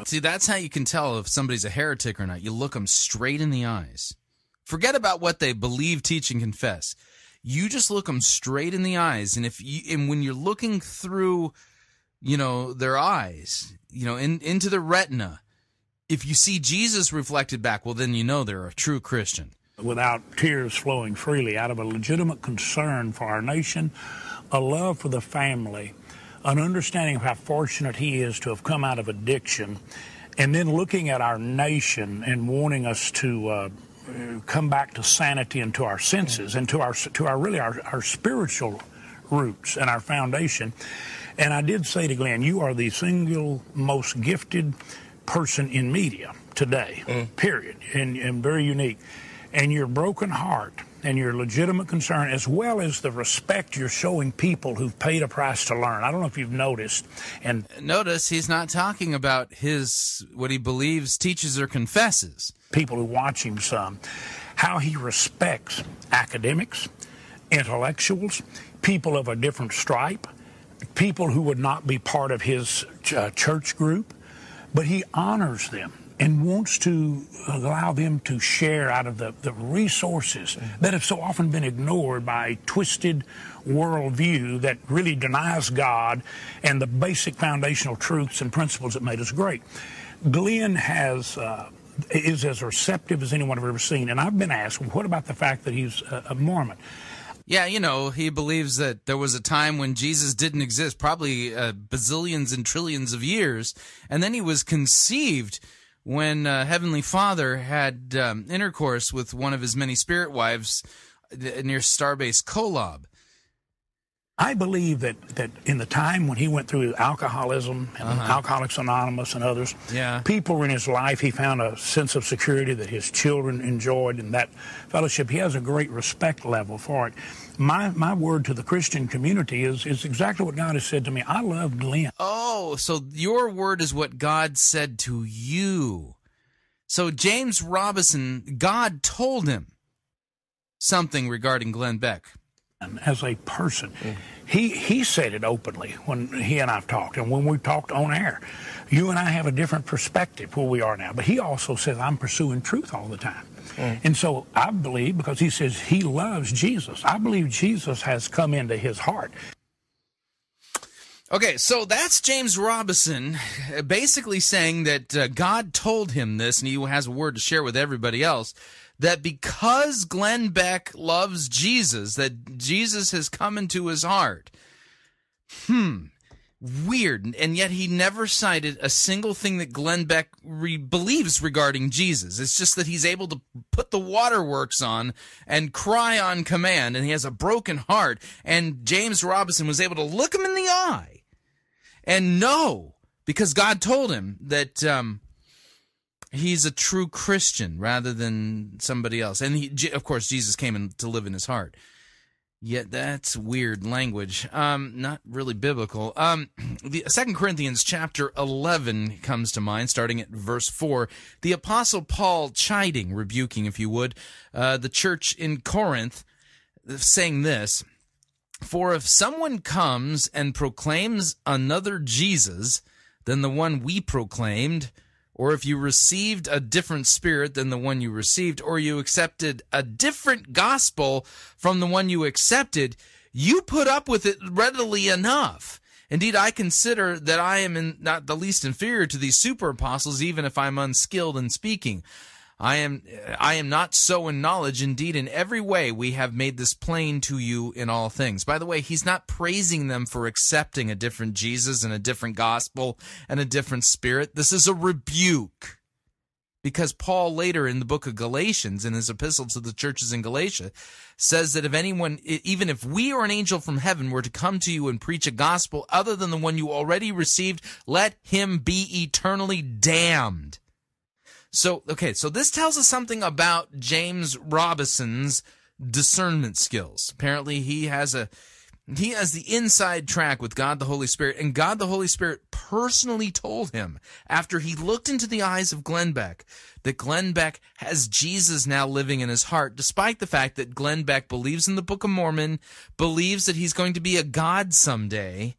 See, that's how you can tell if somebody's a heretic or not. You look them straight in the eyes. Forget about what they believe, teach, and confess. You just look them straight in the eyes, and when you're looking through, you know, their eyes, you know, into the retina, if you see Jesus reflected back, well, then you know they're a true Christian. Without tears flowing freely, out of a legitimate concern for our nation, a love for the family, an understanding of how fortunate he is to have come out of addiction, and then looking at our nation and wanting us to come back to sanity and to our senses and to our spiritual roots and our foundation. And I did say to Glenn, you are the single most gifted person in media today, period, and very unique. And your broken heart and your legitimate concern, as well as the respect you're showing people who've paid a price to learn. I don't know if you've noticed. And notice he's not talking about what he believes, teaches, or confesses. People who watch him some, how he respects academics, intellectuals, people of a different stripe, people who would not be part of his church group, but he honors them and wants to allow them to share out of the resources that have so often been ignored by a twisted worldview that really denies God and the basic foundational truths and principles that made us great. Glenn is as receptive as anyone I've ever seen, and I've been asked, well, what about the fact that he's a Mormon? Yeah, you know, he believes that there was a time when Jesus didn't exist, probably bazillions and trillions of years, and then he was conceived when Heavenly Father had intercourse with one of his many spirit wives near Starbase Kolob. I believe that in the time when he went through alcoholism and Alcoholics Anonymous and others, people in his life, he found a sense of security that his children enjoyed in that fellowship. He has a great respect level for it. My word to the Christian community is exactly what God has said to me. I love Glenn. Oh, so your word is what God said to you. So James Robison, God told him something regarding Glenn Beck. As a person, he said it openly when he and I've talked, and when we talked on air. You and I have a different perspective where we are now, but he also says, I'm pursuing truth all the time. And so I believe, because he says he loves Jesus, I believe Jesus has come into his heart. Okay, so that's James Robison basically saying that God told him this, and he has a word to share with everybody else, that because Glenn Beck loves Jesus, that Jesus has come into his heart. Weird. And yet he never cited a single thing that Glenn Beck believes regarding Jesus. It's just that he's able to put the waterworks on and cry on command, and he has a broken heart. And James Robison was able to look him in the eye and know, because God told him, that he's a true Christian rather than somebody else. And, of course, Jesus came to live in his heart. Yet that's weird language. Not really biblical. The Second Corinthians chapter 11 comes to mind, starting at verse 4. The Apostle Paul chiding, rebuking, if you would, the church in Corinth, saying this, "For if someone comes and proclaims another Jesus than the one we proclaimed, or if you received a different spirit than the one you received, or you accepted a different gospel from the one you accepted, you put up with it readily enough. Indeed, I consider that I am not the least inferior to these super apostles, even if I'm unskilled in speaking. I am not so in knowledge. Indeed, in every way we have made this plain to you in all things. By the way, he's not praising them for accepting a different Jesus and a different gospel and a different spirit. This is a rebuke, because Paul later in the book of Galatians, in his epistle to the churches in Galatia, says that if anyone, even if we or an angel from heaven were to come to you and preach a gospel other than the one you already received, let him be eternally damned. So this tells us something about James Robison's discernment skills. Apparently, he has the inside track with God the Holy Spirit, and God the Holy Spirit personally told him, after he looked into the eyes of Glenn Beck, that Glenn Beck has Jesus now living in his heart, despite the fact that Glenn Beck believes in the Book of Mormon, believes that he's going to be a god someday.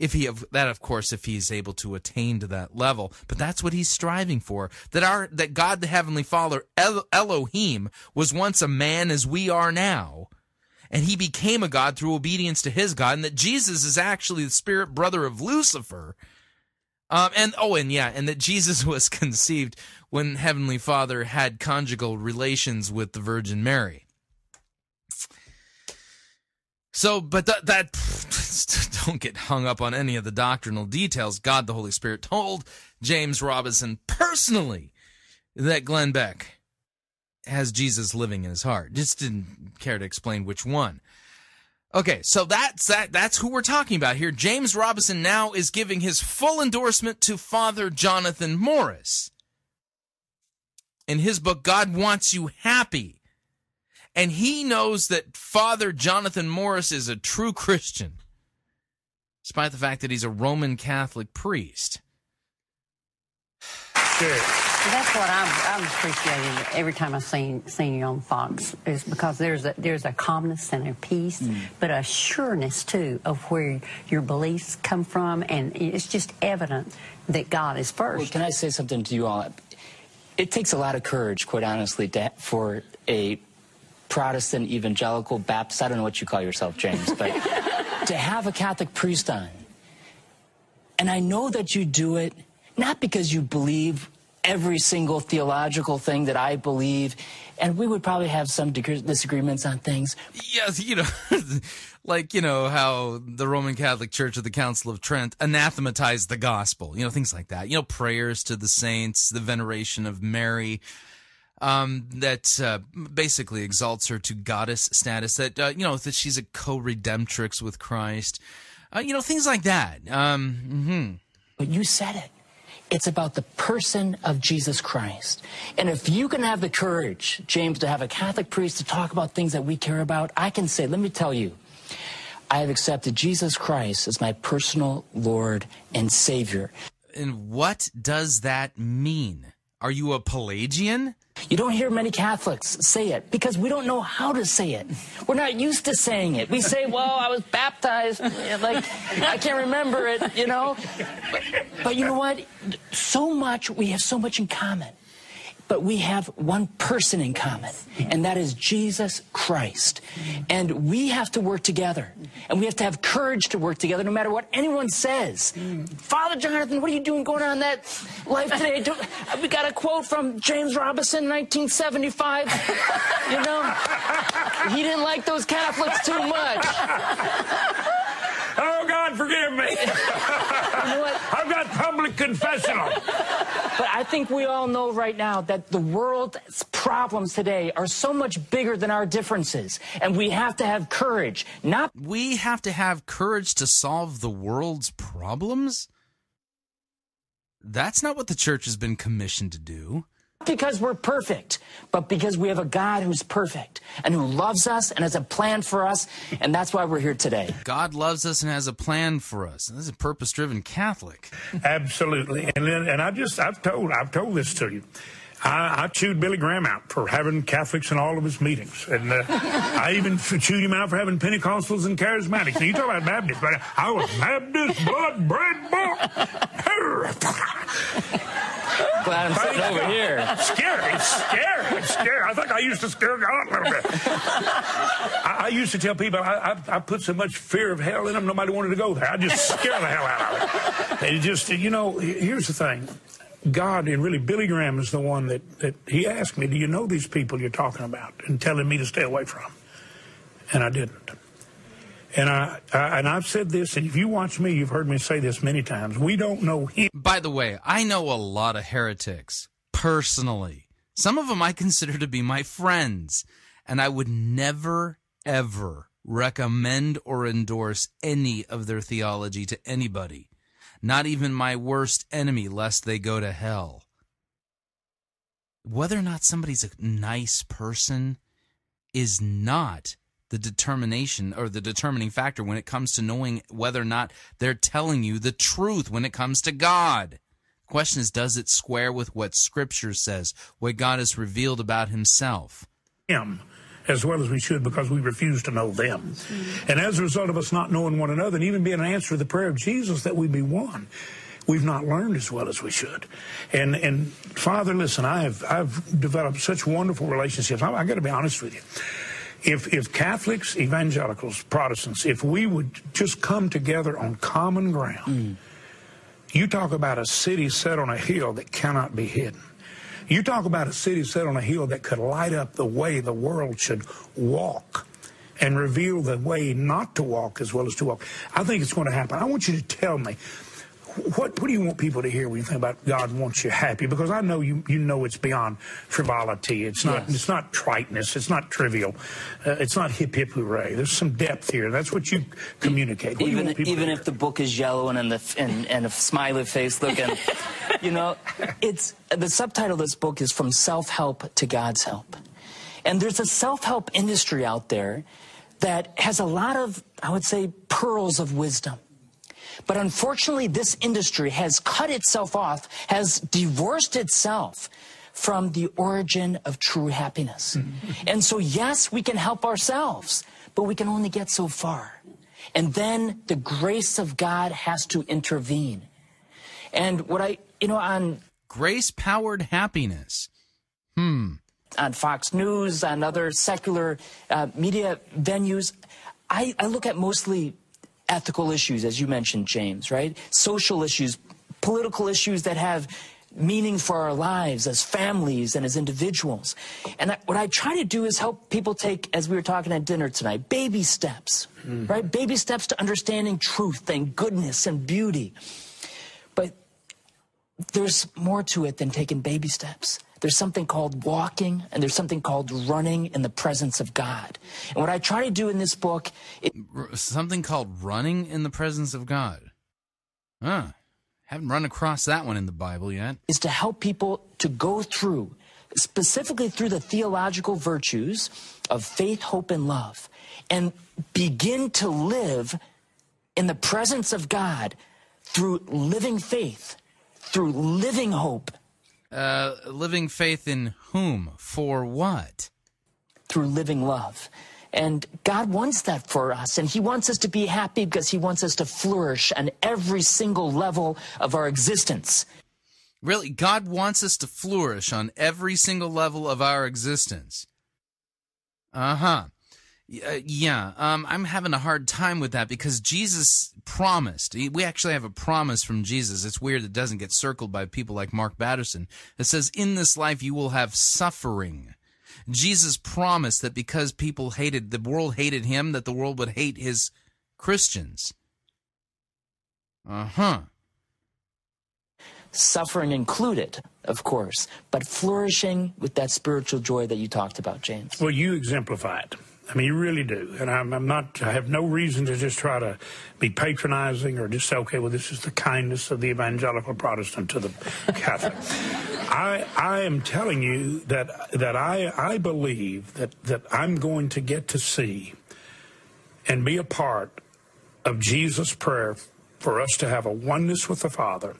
If he is able to attain to that level. But that's what he's striving for, that God the Heavenly Father, Elohim, was once a man as we are now, and he became a god through obedience to his God, and that Jesus is actually the spirit brother of Lucifer, and that Jesus was conceived when Heavenly Father had conjugal relations with the Virgin Mary. So, but that don't get hung up on any of the doctrinal details. God the Holy Spirit told James Robison personally that Glenn Beck has Jesus living in his heart. Just didn't care to explain which one. Okay, so that's who we're talking about here. James Robison now is giving his full endorsement to Father Jonathan Morris in his book, God Wants You Happy. And he knows that Father Jonathan Morris is a true Christian, despite the fact that he's a Roman Catholic priest. Good. That's what I'm appreciating every time I've seen you on Fox, is because there's a calmness and a peace, but a sureness, too, of where your beliefs come from. And it's just evident that God is first. Well, can I say something to you all? It takes a lot of courage, quite honestly, for a Protestant, evangelical, Baptist, I don't know what you call yourself, James, but to have a Catholic priest on. And I know that you do it not because you believe every single theological thing that I believe, and we would probably have some disagreements on things. Yes, how the Roman Catholic Church of the Council of Trent anathematized the gospel, things like that. Prayers to the saints, the veneration of Mary, that basically exalts her to goddess status, that she's a co-redemptrix with Christ, things like that. But you said it. It's about the person of Jesus Christ. And if you can have the courage, James, to have a Catholic priest to talk about things that we care about, I can say, let me tell you, I have accepted Jesus Christ as my personal Lord and Savior. And what does that mean? Are you a Pelagian? You don't hear many Catholics say it because we don't know how to say it. We're not used to saying it. We say, well, I was baptized, like, I can't remember it, But you know what? We have so much in common. But we have one person in common, and that is Jesus Christ. And we have to work together, and we have to have courage to work together no matter what anyone says. Father Jonathan, what are you doing going on that life today? We got a quote from James Robison, 1975. He didn't like those Catholics too much. Oh, God, forgive me. I've got public confessional. But I think we all know right now that the world's problems today are so much bigger than our differences, and we have to have courage. We have to have courage to solve the world's problems? That's not what the church has been commissioned to do. Because we're perfect, but because we have a God who's perfect and who loves us and has a plan for us, and that's why we're here today. God loves us and has a plan for us. And this is a purpose-driven Catholic. Absolutely. And I've told this to you. I chewed Billy Graham out for having Catholics in all of his meetings. And I even chewed him out for having Pentecostals and Charismatics. Now, you talk about Baptists, but I was Baptist, blood, bread, boy. Glad I'm sitting over here. It's scary. I think I used to scare God a little bit. I used to tell people I put so much fear of hell in them, nobody wanted to go there. I just scare the hell out of them. It just, you know, here's the thing. God, and really Billy Graham is the one that he asked me, do you know these people you're talking about and telling me to stay away from? And I didn't. And I've said this, and if you watch me, you've heard me say this many times. We don't know him. By the way, I know a lot of heretics, personally. Some of them I consider to be my friends. And I would never, ever recommend or endorse any of their theology to anybody. Not even my worst enemy, lest they go to hell. Whether or not somebody's a nice person is not the determination or the determining factor when it comes to knowing whether or not they're telling you the truth when it comes to God. The question is, does it square with what Scripture says, what God has revealed about himself? Him, as well as we should, because we refuse to know them. And as a result of us not knowing one another, and even being an answer to the prayer of Jesus that we be one, we've not learned as well as we should. And Father, listen, I've developed such wonderful relationships. I got to be honest with you. If Catholics, evangelicals, Protestants, if we would just come together on common ground, you talk about a city set on a hill that cannot be hidden. You talk about a city set on a hill that could light up the way the world should walk and reveal the way not to walk as well as to walk. I think it's going to happen. I want you to tell me, what do you want people to hear when you think about God wants you happy? Because I know you know it's beyond frivolity. It's not It's not triteness. It's not trivial. It's not hip hip hooray. There's some depth here. That's what you communicate. Even if the book is yellow and and a smiley face looking, you know, it's the subtitle of this book is From Self-Help to God's Help, and there's a self-help industry out there that has a lot of, I would say, pearls of wisdom. But unfortunately, this industry has cut itself off, has divorced itself from the origin of true happiness. And so, yes, we can help ourselves, but we can only get so far. And then the grace of God has to intervene. And what I, you know, on... Grace-powered happiness. On Fox News, on other secular media venues, I look at mostly ethical issues, as you mentioned, James, right? Social issues, political issues that have meaning for our lives as families and as individuals. And what I try to do is help people take, as we were talking at dinner tonight, baby steps, right? Baby steps to understanding truth and goodness and beauty. But there's more to it than taking baby steps. There's something called walking, and there's something called running in the presence of God. And what I try to do in this book... Something called running in the presence of God. Huh. Haven't run across that one in the Bible yet. ...is to help people to go through, specifically through the theological virtues of faith, hope, and love, and begin to live in the presence of God through living faith, through living hope. Living faith in whom? For what? Through living love. And God wants that for us. And he wants us to be happy because he wants us to flourish on every single level of our existence. Really? God wants us to flourish on every single level of our existence. I'm having a hard time with that because Jesus promised. We actually have a promise from Jesus. It's weird it doesn't get circled by people like Mark Batterson. It says, in this life you will have suffering. Jesus promised that because people hated, the world hated him, that the world would hate his Christians. Suffering included, of course, but flourishing with that spiritual joy that you talked about, James. Well, you exemplify it. I mean, you really do. And I have no reason to just try to be patronizing or just say, okay, well, this is the kindness of the evangelical Protestant to the Catholic. I am telling you that I believe that I'm going to get to see and be a part of Jesus' prayer for us to have a oneness with the Father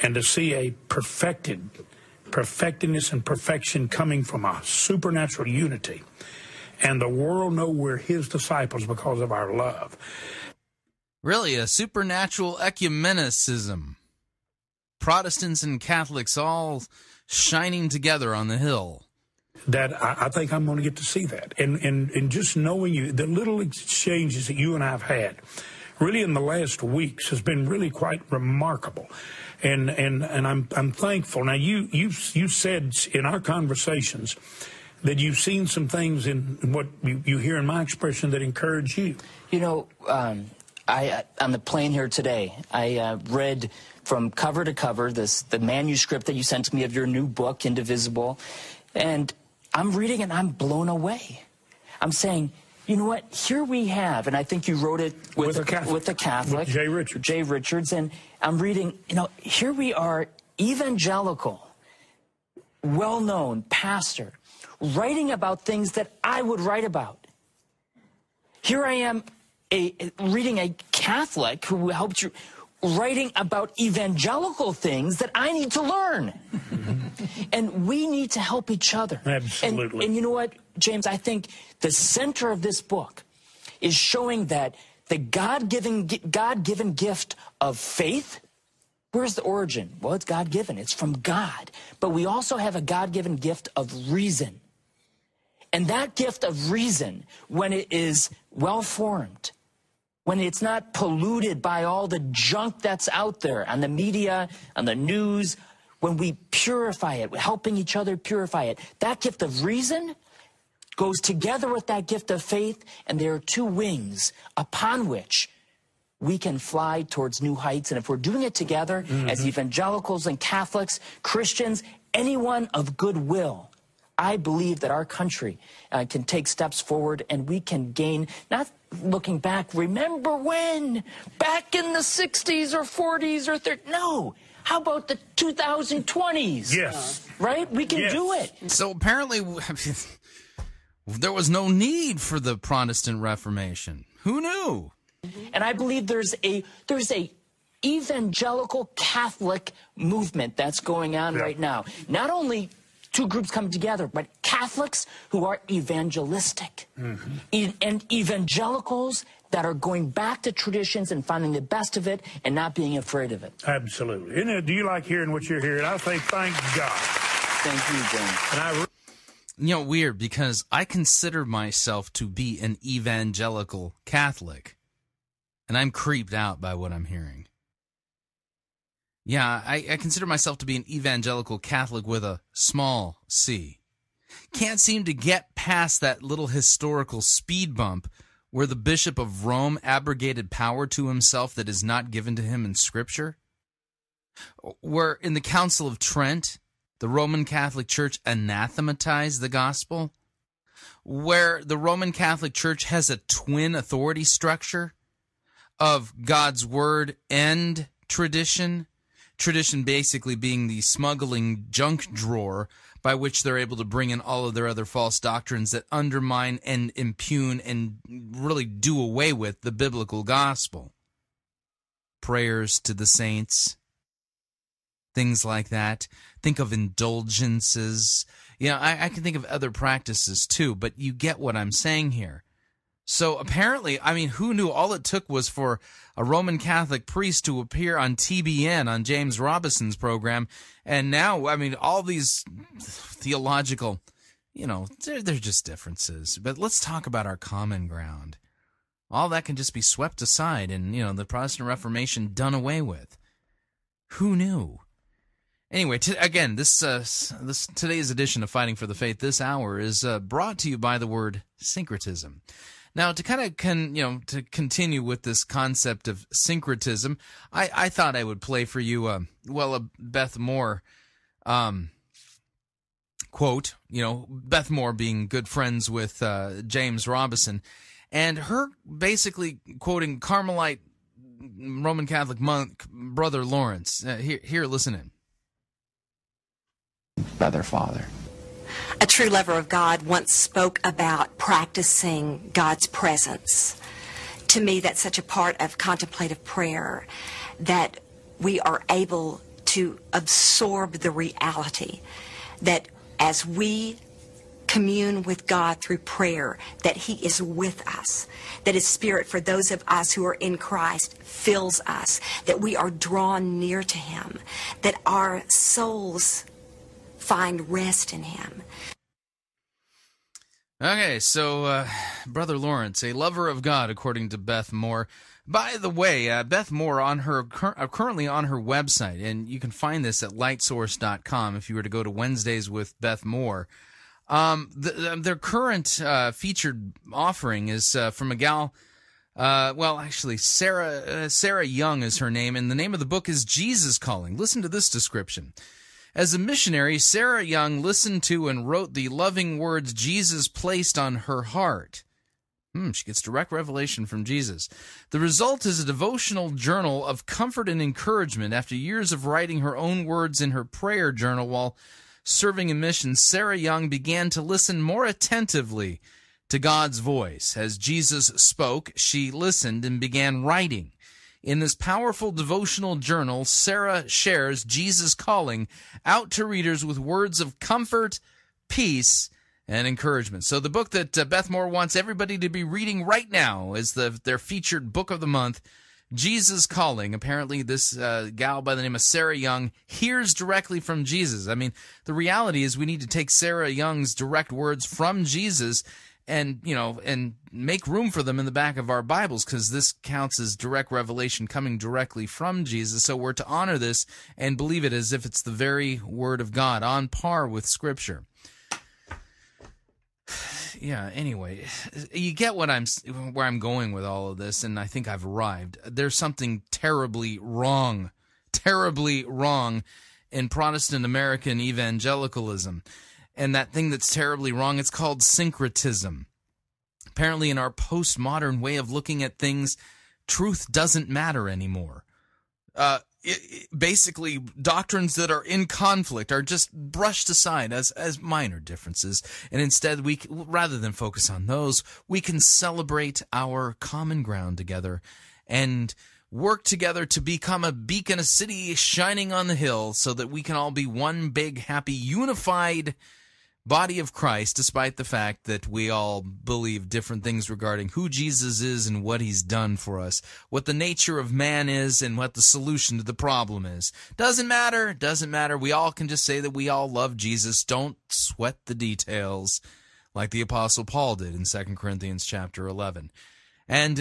and to see a perfectedness and perfection coming from a supernatural unity. And the world know we're his disciples because of our love. Really, a supernatural ecumenicism. Protestants and Catholics all shining together on the hill. That I think I'm going to get to see that. And just knowing you, the little exchanges that you and I have had really in the last weeks has been really quite remarkable. And I'm thankful. Now, you said in our conversations that you've seen some things in what you hear in my expression that encourage you. You know, I on the plane here today, I read from cover to cover the manuscript that you sent to me of your new book, Indivisible. And I'm reading and I'm blown away. I'm saying, you know what, here we have, and I think you wrote it with a Catholic. With Jay Richards. And I'm reading, you know, here we are, evangelical, well-known pastor, writing about things that I would write about. Here I am reading a Catholic who helped you, writing about evangelical things that I need to learn. And we need to help each other. Absolutely. And you know what, James, I think the center of this book is showing that the God-given gift of faith, where's the origin? Well, it's God-given. It's from God. But we also have a God-given gift of reason. And that gift of reason, when it is well-formed, when it's not polluted by all the junk that's out there on the media, on the news, when we purify it, helping each other purify it, that gift of reason goes together with that gift of faith, and there are two wings upon which we can fly towards new heights. And if we're doing it together as evangelicals and Catholics, Christians, anyone of goodwill, I believe that our country can take steps forward, and we can gain, not looking back, remember when, back in the 60s or 40s or 30s, no. How about the 2020s? Yes. Right? We can do it. So apparently, I mean, there was no need for the Protestant Reformation. Who knew? And I believe there's a evangelical Catholic movement that's going on right now. Not only two groups coming together, but Catholics who are evangelistic and evangelicals that are going back to traditions and finding the best of it and not being afraid of it. Absolutely. Isn't it, do you like hearing what you're hearing? I say thank God. Thank you, James. And you know, weird, because I consider myself to be an evangelical Catholic, and I'm creeped out by what I'm hearing. Yeah, I consider myself to be an evangelical Catholic with a small c. Can't seem to get past that little historical speed bump where the Bishop of Rome abrogated power to himself that is not given to him in Scripture, where in the Council of Trent, the Roman Catholic Church anathematized the gospel, where the Roman Catholic Church has a twin authority structure of God's Word and tradition, tradition basically being the smuggling junk drawer by which they're able to bring in all of their other false doctrines that undermine and impugn and really do away with the biblical gospel. Prayers to the saints, things like that. Think of indulgences. You know, I can think of other practices too, but you get what I'm saying here. So apparently, I mean, who knew? All it took was for a Roman Catholic priest to appear on TBN, on James Robison's program, and now, I mean, all these theological, you know, they're just differences. But let's talk about our common ground. All that can just be swept aside and, you know, the Protestant Reformation done away with. Who knew? Anyway, again, this today's edition of Fighting for the Faith, this hour, is brought to you by the word syncretism. Now, to kind of to continue with this concept of syncretism, I thought I would play for you a Beth Moore quote. You know, Beth Moore being good friends with James Robison, and her basically quoting Carmelite Roman Catholic monk Brother Lawrence. Here, listen in. By their father. A true lover of God once spoke about practicing God's presence. To me, that's such a part of contemplative prayer, that we are able to absorb the reality that as we commune with God through prayer, that He is with us, that His Spirit for those of us who are in Christ fills us, that we are drawn near to Him, that our souls find rest in Him. Okay, so Brother Lawrence, a lover of God, according to Beth Moore. By the way, Beth Moore on her currently on her website, and you can find this at lightsource.com if you were to go to Wednesdays with Beth Moore. Their current featured offering is from a gal, well, actually, Sarah Young is her name, and the name of the book is Jesus Calling. Listen to this description. As a missionary, Sarah Young listened to and wrote the loving words Jesus placed on her heart. She gets direct revelation from Jesus. The result is a devotional journal of comfort and encouragement. After years of writing her own words in her prayer journal while serving in missions, Sarah Young began to listen more attentively to God's voice. As Jesus spoke, she listened and began writing. In this powerful devotional journal, Sarah shares Jesus' calling out to readers with words of comfort, peace, and encouragement. So the book that Beth Moore wants everybody to be reading right now is their featured book of the month, Jesus Calling. Apparently this gal by the name of Sarah Young hears directly from Jesus. I mean, the reality is we need to take Sarah Young's direct words from Jesus and, you know, and make room for them in the back of our Bibles, because this counts as direct revelation coming directly from Jesus. So we're to honor this and believe it as if it's the very Word of God, on par with Scripture. Yeah, anyway, you get what where I'm going with all of this, and I think I've arrived. There's something terribly wrong in Protestant American evangelicalism. And that thing that's terribly wrong, it's called syncretism. Apparently, in our postmodern way of looking at things, truth doesn't matter anymore. Basically, doctrines that are in conflict are just brushed aside as minor differences. And instead, rather than focus on those, we can celebrate our common ground together and work together to become a beacon, a city shining on the hill, so that we can all be one big, happy, unified body of Christ, despite the fact that we all believe different things regarding who Jesus is and what He's done for us, what the nature of man is and what the solution to the problem is. Doesn't matter. We all can just say that we all love Jesus. Don't sweat the details like the Apostle Paul did in Second Corinthians chapter 11. And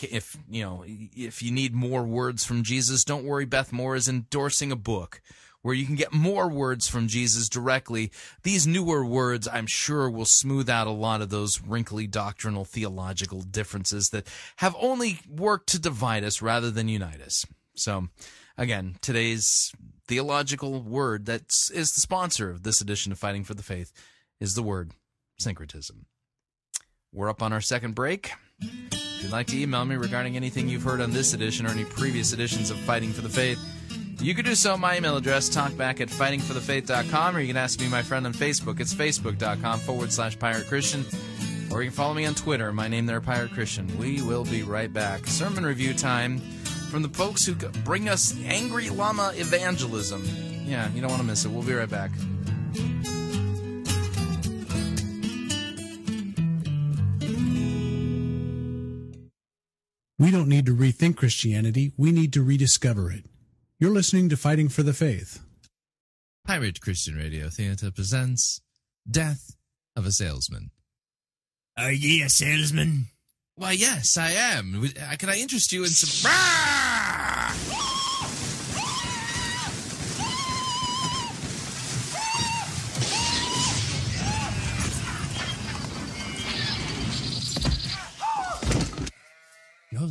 if you need more words from Jesus, don't worry, Beth Moore is endorsing a book where you can get more words from Jesus directly. These newer words, I'm sure, will smooth out a lot of those wrinkly doctrinal theological differences that have only worked to divide us rather than unite us. So, again, today's theological word that is the sponsor of this edition of Fighting for the Faith is the word syncretism. We're up on our second break. If you'd like to email me regarding anything you've heard on this edition or any previous editions of Fighting for the Faith, you can do so at my email address, talkback@fightingforthefaith.com, or you can ask me, my friend, on Facebook. It's facebook.com/Pirate Christian. Or you can follow me on Twitter. My name there, Pirate Christian. We will be right back. Sermon review time from the folks who bring us Angry Llama evangelism. Yeah, you don't want to miss it. We'll be right back. We don't need to rethink Christianity. We need to rediscover it. You're listening to Fighting for the Faith. Pirate Christian Radio Theater presents Death of a Salesman. Are ye a salesman? Why, yes, I am. Can I interest you in some... You're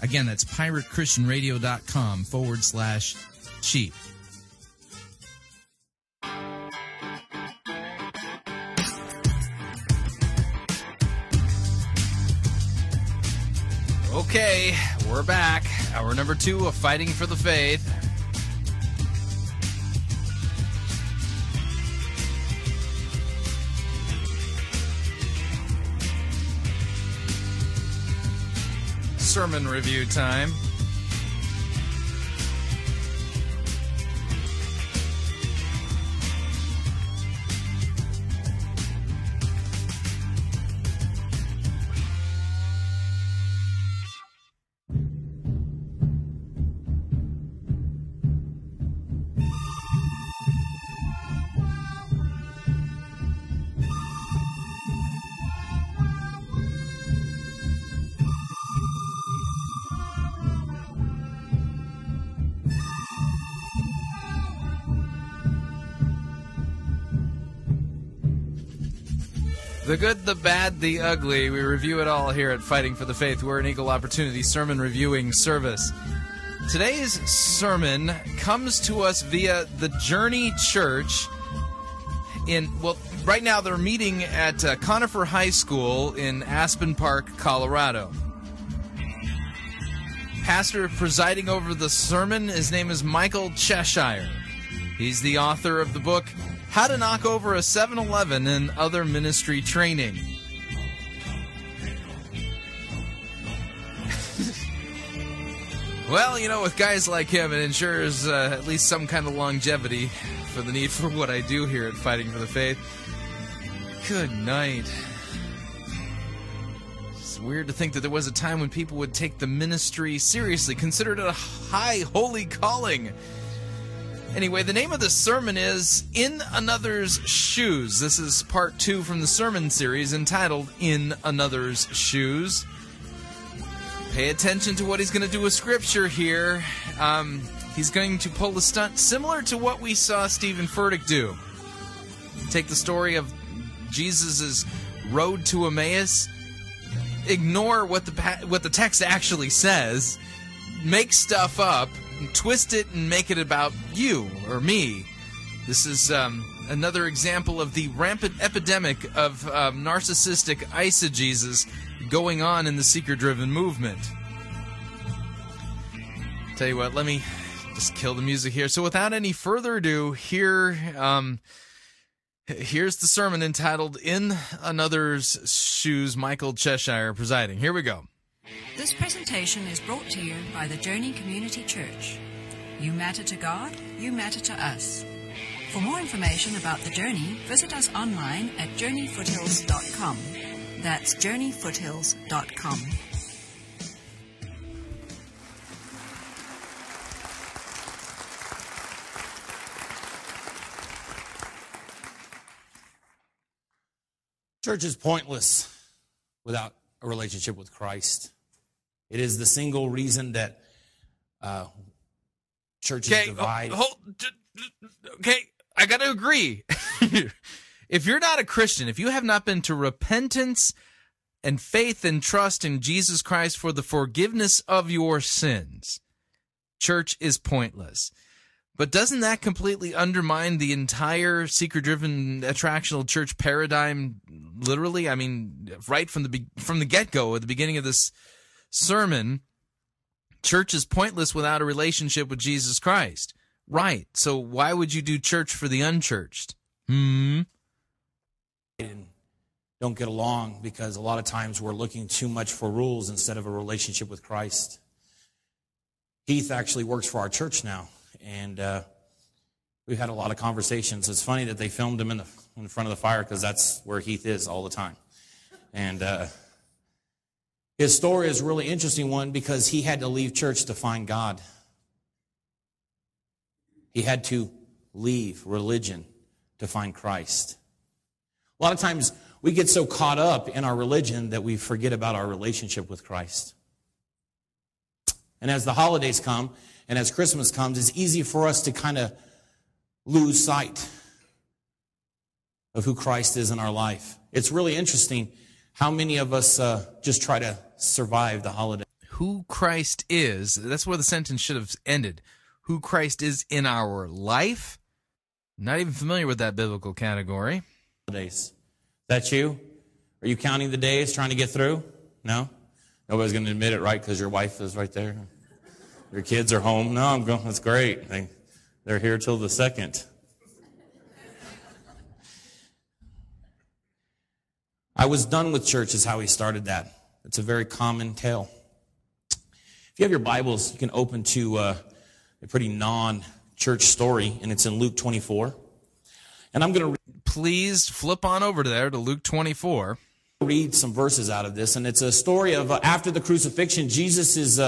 Again, that's PirateChristianRadio.com /cheap. Okay, we're back. Hour number 2 of Fighting for the Faith. Sermon review time. The good, the bad, the ugly. We review it all here at Fighting for the Faith. We're an equal opportunity sermon reviewing service. Today's sermon comes to us via the Journey Church. Right now they're meeting at Conifer High School in Aspen Park, Colorado. Pastor presiding over the sermon, his name is Michael Cheshire. He's the author of the book, How to Knock Over a 7-Eleven and Other Ministry Training. Well, you know, with guys like him, it ensures at least some kind of longevity for the need for what I do here at Fighting for the Faith. Good night. It's weird to think that there was a time when people would take the ministry seriously, considered it a high holy calling. Anyway, the name of the sermon is In Another's Shoes. This is part 2 from the sermon series entitled In Another's Shoes. Pay attention to what he's going to do with Scripture here. He's going to pull a stunt similar to what we saw Stephen Furtick do. Take the story of Jesus' road to Emmaus, ignore what the text actually says, make stuff up, twist it and make it about you or me. This is another example of the rampant epidemic of narcissistic eisegesis going on in the seeker-driven movement. Tell you what, let me just kill the music here. So without any further ado, here's the sermon entitled In Another's Shoes, Michael Cheshire presiding. Here we go. This presentation is brought to you by the Journey Community Church. You matter to God, you matter to us. For more information about the Journey, visit us online at journeyfoothills.com. That's journeyfoothills.com. Church is pointless without a relationship with Christ. It is the single reason that churches divide. Okay, I got to agree. If you're not a Christian, if you have not been to repentance and faith and trust in Jesus Christ for the forgiveness of your sins, church is pointless. But doesn't that completely undermine the entire seeker-driven attractional church paradigm, literally? I mean, right from the get-go, at the beginning of this sermon, church is pointless without a relationship with Jesus Christ. Right, so why would you do church for the unchurched? And don't get along, because a lot of times we're looking too much for rules instead of a relationship with Christ. Heath actually works for our church now. And we've had a lot of conversations. It's funny that they filmed him in front of the fire, because that's where Heath is all the time. And his story is a really interesting one, because he had to leave church to find God. He had to leave religion to find Christ. A lot of times we get so caught up in our religion that we forget about our relationship with Christ. And as the holidays come and as Christmas comes, it's easy for us to kind of lose sight of who Christ is in our life. It's really interesting how many of us just try to survive the holiday. Who Christ is, that's where the sentence should have ended. Who Christ is in our life? Not even familiar with that biblical category. Days. Is that you? Are you counting the days trying to get through? No? Nobody's going to admit it, right? Because your wife is right there. Your kids are home. No, I'm going. That's great. They're here till the 2nd. I was done with church is how he started that. It's a very common tale. If you have your Bibles, you can open to a pretty non-church story, and it's in Luke 24. And I'm going to please flip on over there to Luke 24. Read some verses out of this, and it's a story of after the crucifixion, Jesus is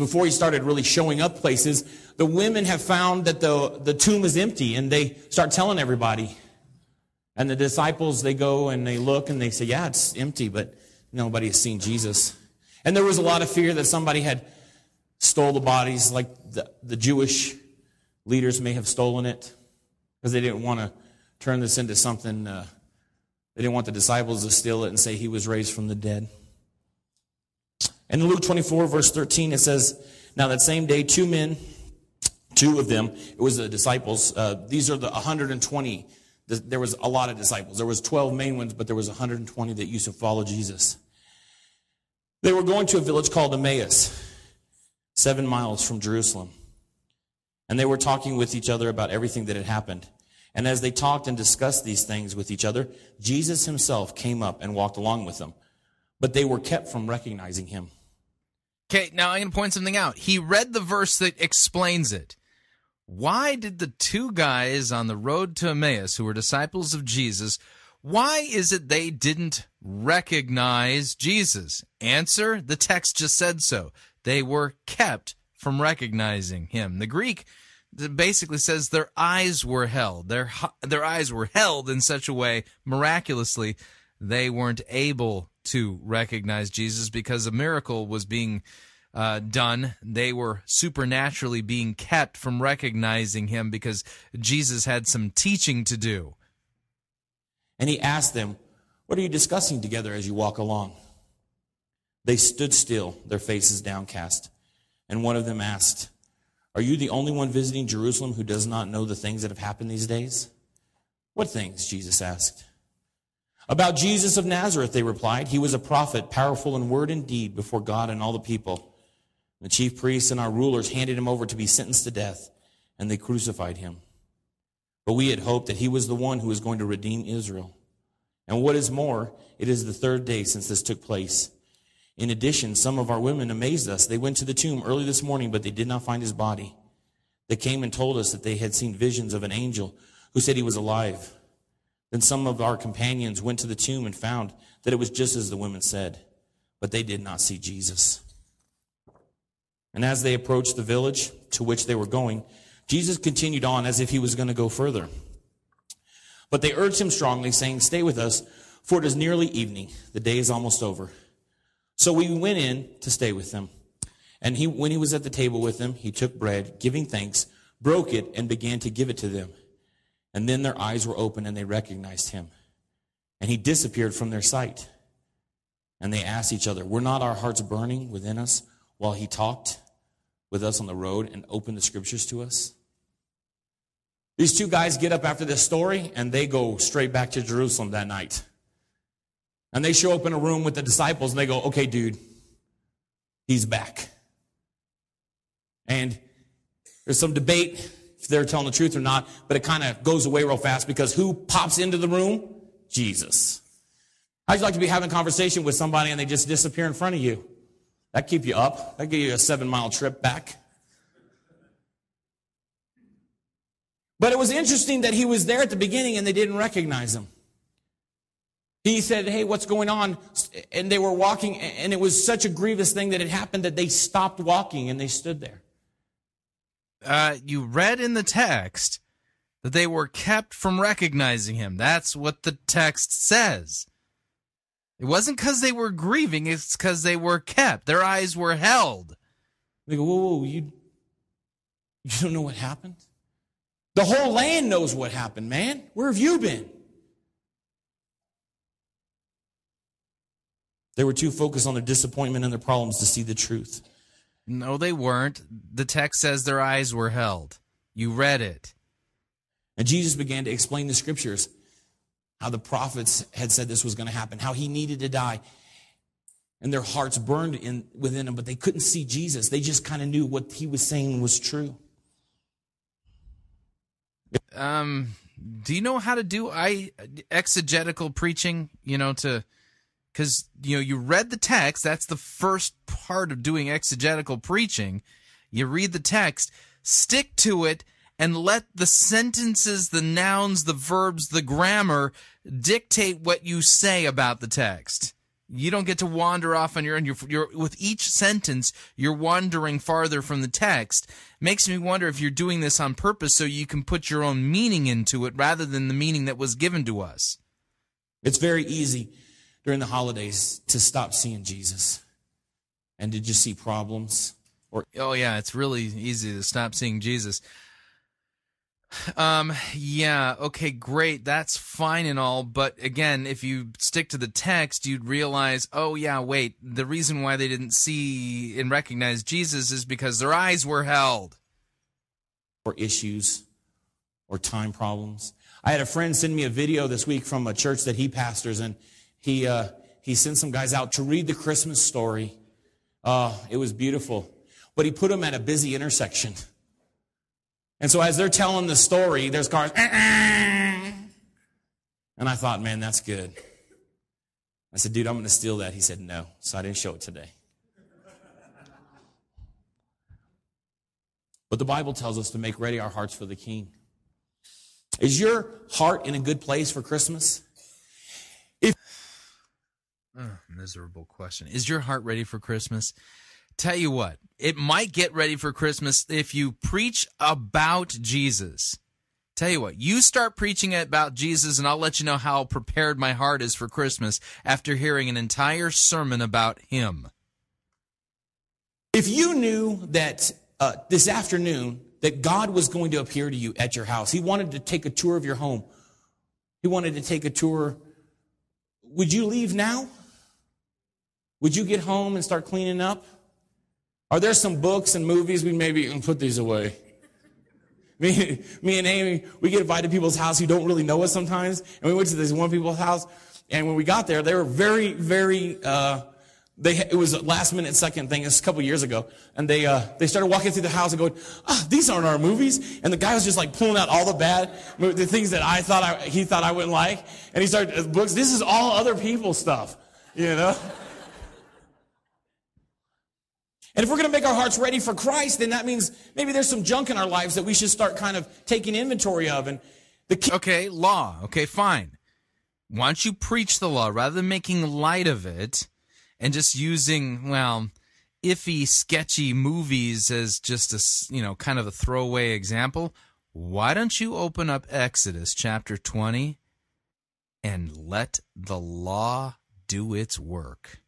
before he started really showing up places. The women have found that the tomb is empty, and they start telling everybody. And the disciples, they go and they look and they say, yeah, it's empty, but nobody has seen Jesus. And there was a lot of fear that somebody had stole the bodies, like the Jewish leaders may have stolen it, because they didn't want to turn this into something. They didn't want the disciples to steal it and say he was raised from the dead. And in Luke 24, verse 13, it says, now that same day, two of them, it was the disciples. These are the 120. There was a lot of disciples. There was 12 main ones, but there was 120 that used to follow Jesus. They were going to a village called Emmaus, 7 miles from Jerusalem. And they were talking with each other about everything that had happened. And as they talked and discussed these things with each other, Jesus himself came up and walked along with them. But they were kept from recognizing him. Okay, now I'm going to point something out. He read the verse that explains it. Why did the two guys on the road to Emmaus, who were disciples of Jesus, why is it they didn't recognize Jesus? Answer, the text just said so. They were kept from recognizing him. The Greek basically says their eyes were held. Their eyes were held in such a way, miraculously, they weren't able to recognize Jesus because a miracle was being done. They were supernaturally being kept from recognizing him because Jesus had some teaching to do. And he asked them, what are you discussing together as you walk along? They stood still, their faces downcast. And one of them asked, are you the only one visiting Jerusalem who does not know the things that have happened these days? What things? Jesus asked. About Jesus of Nazareth, they replied. He was a prophet, powerful in word and deed before God and all the people. The chief priests and our rulers handed him over to be sentenced to death, and they crucified him. But we had hoped that he was the one who was going to redeem Israel. And what is more, it is the 3rd day since this took place. In addition, some of our women amazed us. They went to the tomb early this morning, but they did not find his body. They came and told us that they had seen visions of an angel who said he was alive. Then some of our companions went to the tomb and found that it was just as the women said, but they did not see Jesus. And as they approached the village to which they were going, Jesus continued on as if he was going to go further. But they urged him strongly, saying, stay with us, for it is nearly evening. The day is almost over. So we went in to stay with them. And when he was at the table with them, he took bread, giving thanks, broke it, and began to give it to them. And then their eyes were open, and they recognized him. And he disappeared from their sight. And they asked each other, were not our hearts burning within us while he talked with us on the road and open the scriptures to us? These two guys get up after this story, and they go straight back to Jerusalem that night. And they show up in a room with the disciples, and they go, okay, dude, he's back. And there's some debate if they're telling the truth or not, but it kind of goes away real fast because who pops into the room? Jesus. How'd you like to be having a conversation with somebody, and they just disappear in front of you? That'd keep you up. That'd give you a 7-mile trip back. But it was interesting that he was there at the beginning and they didn't recognize him. He said, hey, what's going on? And they were walking, and it was such a grievous thing that had happened that they stopped walking and they stood there. You read in the text that they were kept from recognizing him. That's what the text says. It wasn't because they were grieving. It's because they were kept. Their eyes were held. They go, whoa, you don't know what happened? The whole land knows what happened, man. Where have you been? They were too focused on their disappointment and their problems to see the truth. No, they weren't. The text says their eyes were held. You read it. And Jesus began to explain the scriptures, how the prophets had said this was going to happen, how he needed to die. And their hearts burned within them, but they couldn't see Jesus. They just kind of knew what he was saying was true. Do you know how to do exegetical preaching? Because, you read the text. That's the first part of doing exegetical preaching. You read the text, stick to it, and let the sentences, the nouns, the verbs, the grammar dictate what you say about the text. You don't get to wander off on your own. You're, with each sentence, you're wandering farther from the text. Makes me wonder if you're doing this on purpose so you can put your own meaning into it rather than the meaning that was given to us. It's very easy during the holidays to stop seeing Jesus and to just see problems. Oh, yeah, it's really easy to stop seeing Jesus. Yeah, okay, great, that's fine and all, but again, if you stick to the text, you'd realize, oh, yeah, wait, the reason why they didn't see and recognize Jesus is because their eyes were held. Or issues, or time problems. I had a friend send me a video this week from a church that he pastors, and he sent some guys out to read the Christmas story. It was beautiful. But he put them at a busy intersection. And so as they're telling the story, there's cars. And I thought, man, that's good. I said, dude, I'm going to steal that. He said, no. So I didn't show it today. But the Bible tells us to make ready our hearts for the King. Is your heart in a good place for Christmas? Oh, miserable question. Is your heart ready for Christmas? Tell you what, it might get ready for Christmas if you preach about Jesus. Tell you what, you start preaching about Jesus, and I'll let you know how prepared my heart is for Christmas after hearing an entire sermon about him. If you knew that this afternoon that God was going to appear to you at your house, he wanted to take a tour of your home, he wanted to take a tour, would you leave now? Would you get home and start cleaning up? Are there some books and movies we maybe can put these away? Me and Amy, we get invited to people's house who don't really know us sometimes. And we went to this one people's house. And when we got there, they were very, very, it was a last minute second thing. It was a couple years ago. And they started walking through the house and going, these aren't our movies. And the guy was just like pulling out all the bad, the things that he thought I wouldn't like. And he started, books, this is all other people's stuff, And if we're going to make our hearts ready for Christ, then that means maybe there's some junk in our lives that we should start kind of taking inventory of. And okay, law. Okay, fine. Why don't you preach the law rather than making light of it and just using, iffy, sketchy movies as just a, kind of a throwaway example? Why don't you open up Exodus chapter 20 and let the law do its work?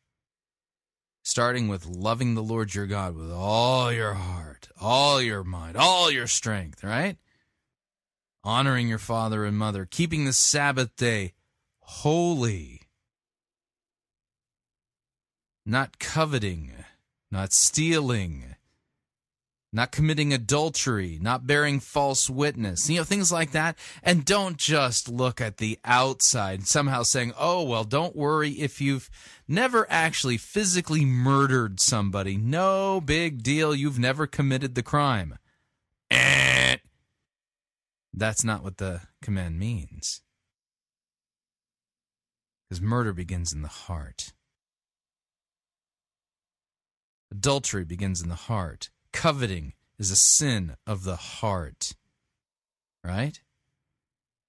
Starting with loving the Lord your God with all your heart, all your mind, all your strength, right? Honoring your father and mother, keeping the Sabbath day holy, not coveting, not stealing, not committing adultery, not bearing false witness, things like that. And don't just look at the outside, somehow saying, don't worry if you've never actually physically murdered somebody. No big deal. You've never committed the crime. That's not what the command means. Because murder begins in the heart. Adultery begins in the heart. Coveting is a sin of the heart. Right?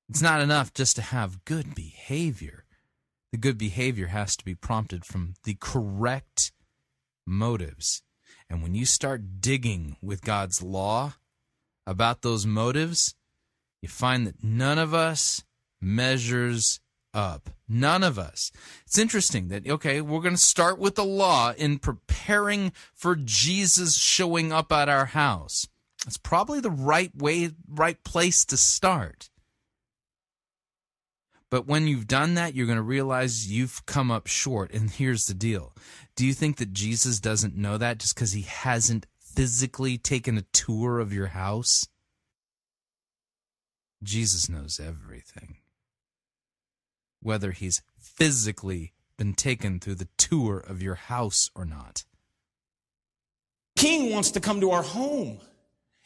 It's not enough just to have good behavior. The good behavior has to be prompted from the correct motives. And when you start digging with God's law about those motives, you find that none of us measures up. None of us. It's interesting that, okay, we're going to start with the law in preparing for Jesus showing up at our house. That's probably the right way, right place to start. But when you've done that, you're going to realize you've come up short. And here's the deal. Do you think that Jesus doesn't know that just because he hasn't physically taken a tour of your house? Jesus knows everything. Whether he's physically been taken through the tour of your house or not. King wants to come to our home.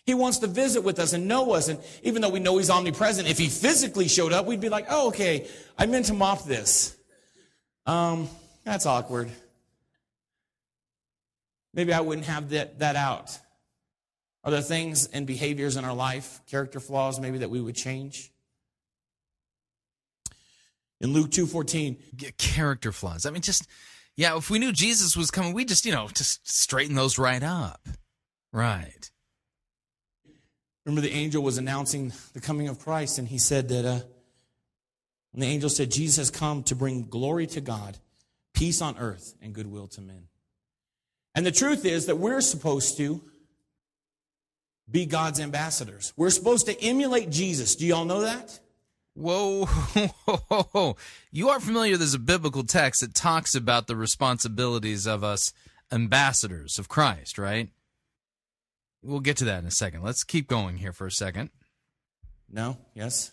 He wants to visit with us and know us. And even though we know he's omnipresent, if he physically showed up, we'd be like, oh, okay, I meant to mop this. That's awkward. Maybe I wouldn't have that out. Are there things and behaviors in our life, character flaws maybe that we would change? In Luke 2:14, character flaws. I mean, just, yeah, if we knew Jesus was coming, we just, just straighten those right up. Right. Remember the angel was announcing the coming of Christ, and he said that, and the angel said, Jesus has come to bring glory to God, peace on earth, and goodwill to men. And the truth is that we're supposed to be God's ambassadors. We're supposed to emulate Jesus. Do y'all know that? Whoa, you are familiar. There's a biblical text that talks about the responsibilities of us ambassadors of Christ, right? We'll get to that in a second. Let's keep going here for a second. No? Yes?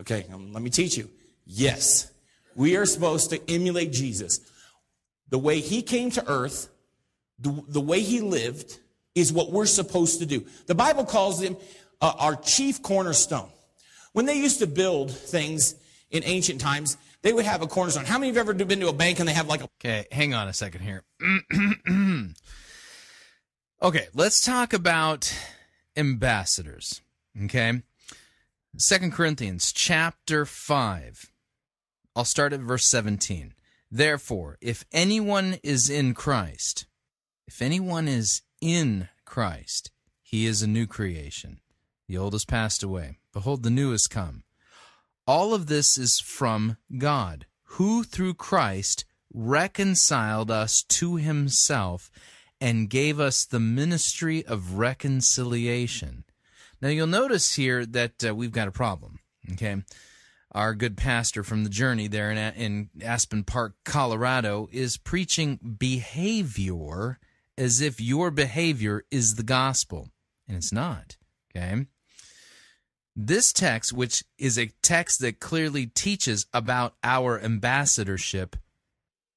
Okay, let me teach you. Yes, we are supposed to emulate Jesus. The way he came to earth, the way he lived, is what we're supposed to do. The Bible calls him our chief cornerstone. When they used to build things in ancient times, they would have a cornerstone. How many of you have ever been to a bank and they have like a... Okay, hang on a second here. Okay, let's talk about ambassadors, okay? 2 Corinthians chapter 5. I'll start at verse 17. Therefore, if anyone is in Christ, he is a new creation. The old has passed away. Behold, the new has come. All of this is from God, who through Christ reconciled us to himself and gave us the ministry of reconciliation. Now, you'll notice here that we've got a problem, okay? Our good pastor from the Journey there in Aspen Park, Colorado, is preaching behavior as if your behavior is the gospel, and it's not, okay? This text, which is a text that clearly teaches about our ambassadorship,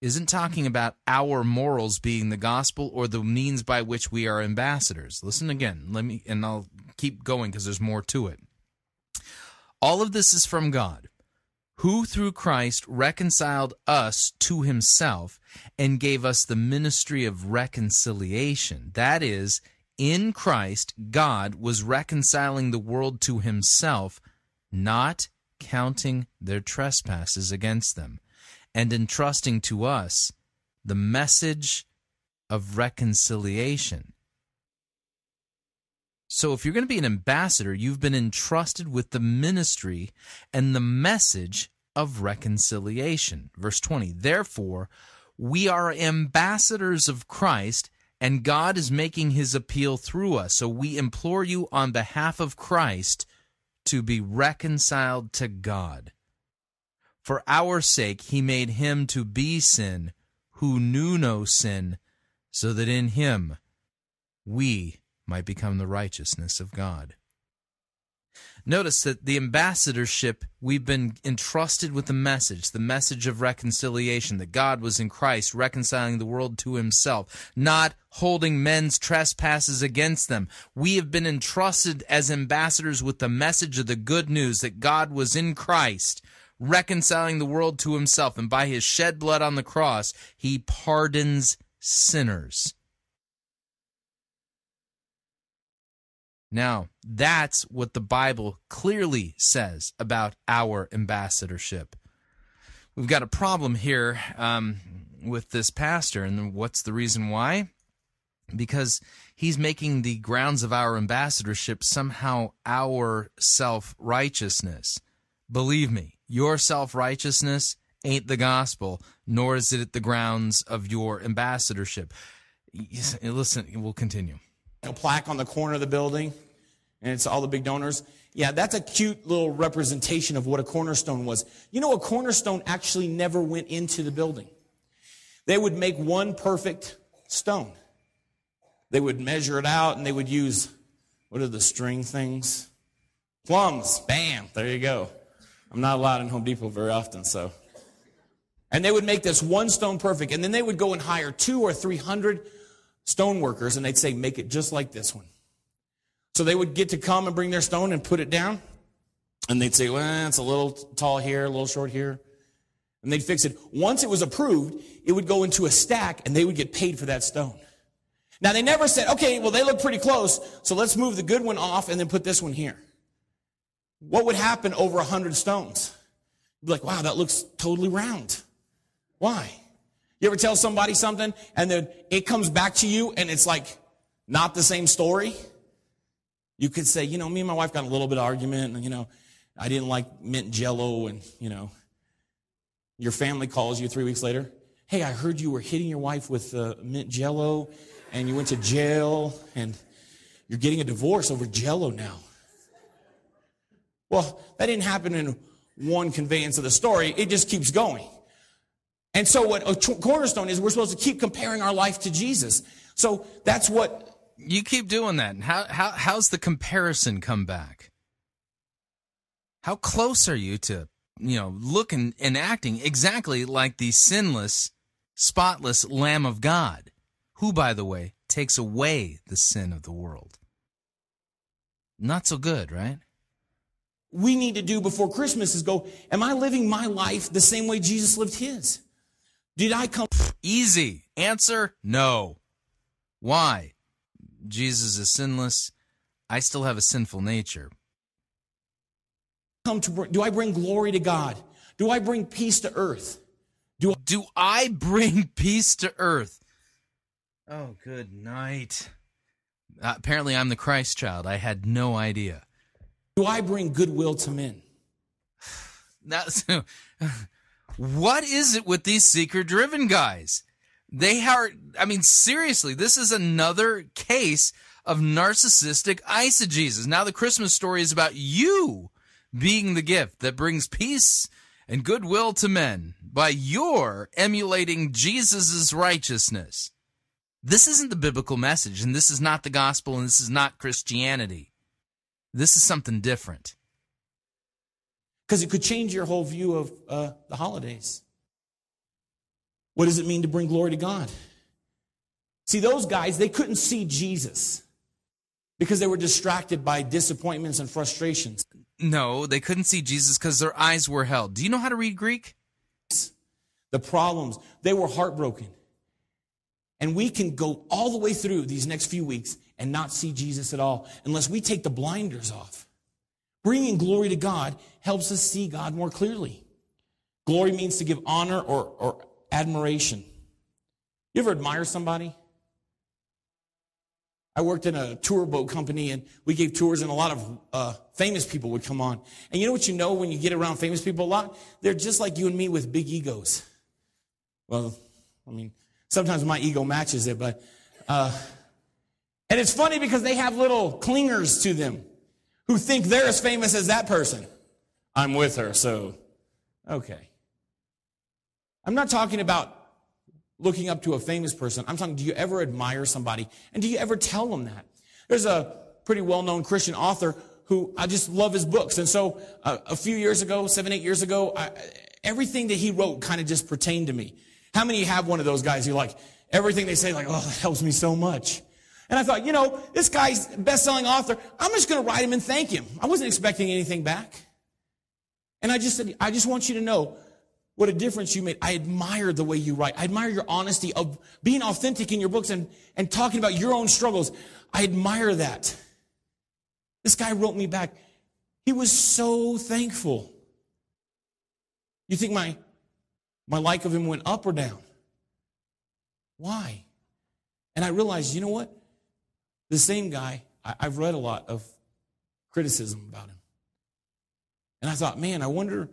isn't talking about our morals being the gospel or the means by which we are ambassadors. Listen again, and I'll keep going because there's more to it. All of this is from God, who through Christ reconciled us to himself and gave us the ministry of reconciliation. That is, in Christ, God was reconciling the world to himself, not counting their trespasses against them, and entrusting to us the message of reconciliation. So if you're going to be an ambassador, you've been entrusted with the ministry and the message of reconciliation. Verse 20, therefore, we are ambassadors of Christ, and God is making his appeal through us. So we implore you on behalf of Christ to be reconciled to God. For our sake he made him to be sin, who knew no sin, so that in him we might become the righteousness of God. Notice that the ambassadorship, we've been entrusted with the message of reconciliation, that God was in Christ reconciling the world to himself, not holding men's trespasses against them. We have been entrusted as ambassadors with the message of the good news that God was in Christ reconciling the world to himself, and by his shed blood on the cross, he pardons sinners. Now, that's what the Bible clearly says about our ambassadorship. We've got a problem here with this pastor, and what's the reason why? because he's making the grounds of our ambassadorship somehow our self-righteousness. Believe me, your self-righteousness ain't the gospel, nor is it the grounds of your ambassadorship. Listen, we'll continue. A plaque on the corner of the building, and it's all the big donors. Yeah, that's a cute little representation of what a cornerstone was. You know, a cornerstone actually never went into the building. They would make one perfect stone. They would measure it out, and they would use, what are the string things? Plums. Bam. There you go. I'm not allowed in Home Depot very often, so. And they would make this one stone perfect, and then they would go and hire 200 or 300 stone workers, and they'd say, make it just like this one. So they would get to come and bring their stone and put it down, and they'd say, well, it's a little tall here, a little short here, and they'd fix it. Once it was approved, it would go into a stack, and they would get paid for that stone. Now, they never said, okay, well, they look pretty close, so let's move the good one off and then put this one here. What would happen over 100 stones? You'd be like, wow, that looks totally round. Why? You ever tell somebody something, and then it comes back to you, and it's like not the same story? You could say, you know, me and my wife got a little bit of argument, and, you know, I didn't like mint jello, and, you know, your family calls you 3 weeks later. Hey, I heard you were hitting your wife with mint jello, and you went to jail, and you're getting a divorce over jello now. Well, that didn't happen in one conveyance of the story. It just keeps going. And so what a cornerstone is, we're supposed to keep comparing our life to Jesus. So that's what... You keep doing that. And how's the comparison come back? How close are you to, you know, looking and acting exactly like the sinless, spotless Lamb of God, who, by the way, takes away the sin of the world? Not so good, right? We need to do before Christmas is go, am I living my life the same way Jesus lived his? Did I come? Easy. Answer, no. Why? Jesus is sinless. I still have a sinful nature. Do I bring glory to God? Do I bring peace to earth? Do I bring peace to earth? Oh, good night. Apparently, I'm the Christ child. I had no idea. Do I bring goodwill to men? What is it with these seeker-driven guys? They are, I mean, seriously, this is another case of narcissistic eisegesis. Now the Christmas story is about you being the gift that brings peace and goodwill to men by your emulating Jesus' righteousness. This isn't the biblical message, and this is not the gospel, and this is not Christianity. This is something different. Because it could change your whole view of the holidays. What does it mean to bring glory to God? See, those guys, they couldn't see Jesus because they were distracted by disappointments and frustrations. No, they couldn't see Jesus because their eyes were held. Do you know how to read Greek? The problems, they were heartbroken. And we can go all the way through these next few weeks and not see Jesus at all unless we take the blinders off. Bringing glory to God helps us see God more clearly. Glory means to give honor or admiration. You ever admire somebody? I worked in a tour boat company, and we gave tours, and a lot of famous people would come on. And you know what you know when you get around famous people a lot? They're just like you and me with big egos. Well, I mean, sometimes my ego matches it, but... and it's funny because they have little clingers to them who think they're as famous as that person. I'm with her, so... okay. I'm not talking about looking up to a famous person. I'm talking, do you ever admire somebody? And do you ever tell them that? There's a pretty well-known Christian author who I just love his books. And so a few years ago, 7-8 years ago, everything that he wrote kind of just pertained to me. How many of you have one of those guys who like, everything they say, like, oh, that helps me so much. And I thought, you know, this guy's best-selling author. I'm just going to write him and thank him. I wasn't expecting anything back. And I just said, I just want you to know, what a difference you made. I admire the way you write. I admire your honesty of being authentic in your books and talking about your own struggles. I admire that. This guy wrote me back. He was so thankful. You think my like of him went up or down? Why? And I realized, you know what? The same guy, I've read a lot of criticism about him. And I thought, man, I wonder,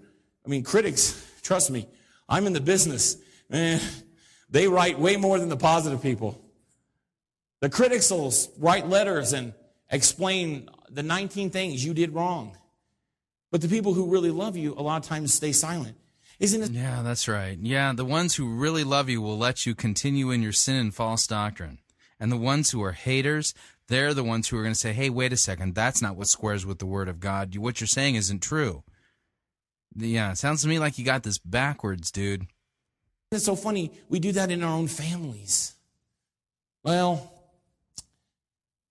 I mean, critics, trust me, I'm in the business. Man, they write way more than the positive people. The critics will write letters and explain the 19 things you did wrong. But the people who really love you a lot of times stay silent. Isn't it? Yeah, that's right. Yeah, the ones who really love you will let you continue in your sin and false doctrine. And the ones who are haters, they're the ones who are going to say, hey, wait a second, that's not what squares with the Word of God. What you're saying isn't true. Yeah, it sounds to me like you got this backwards, dude. It's so funny. We do that in our own families. Well,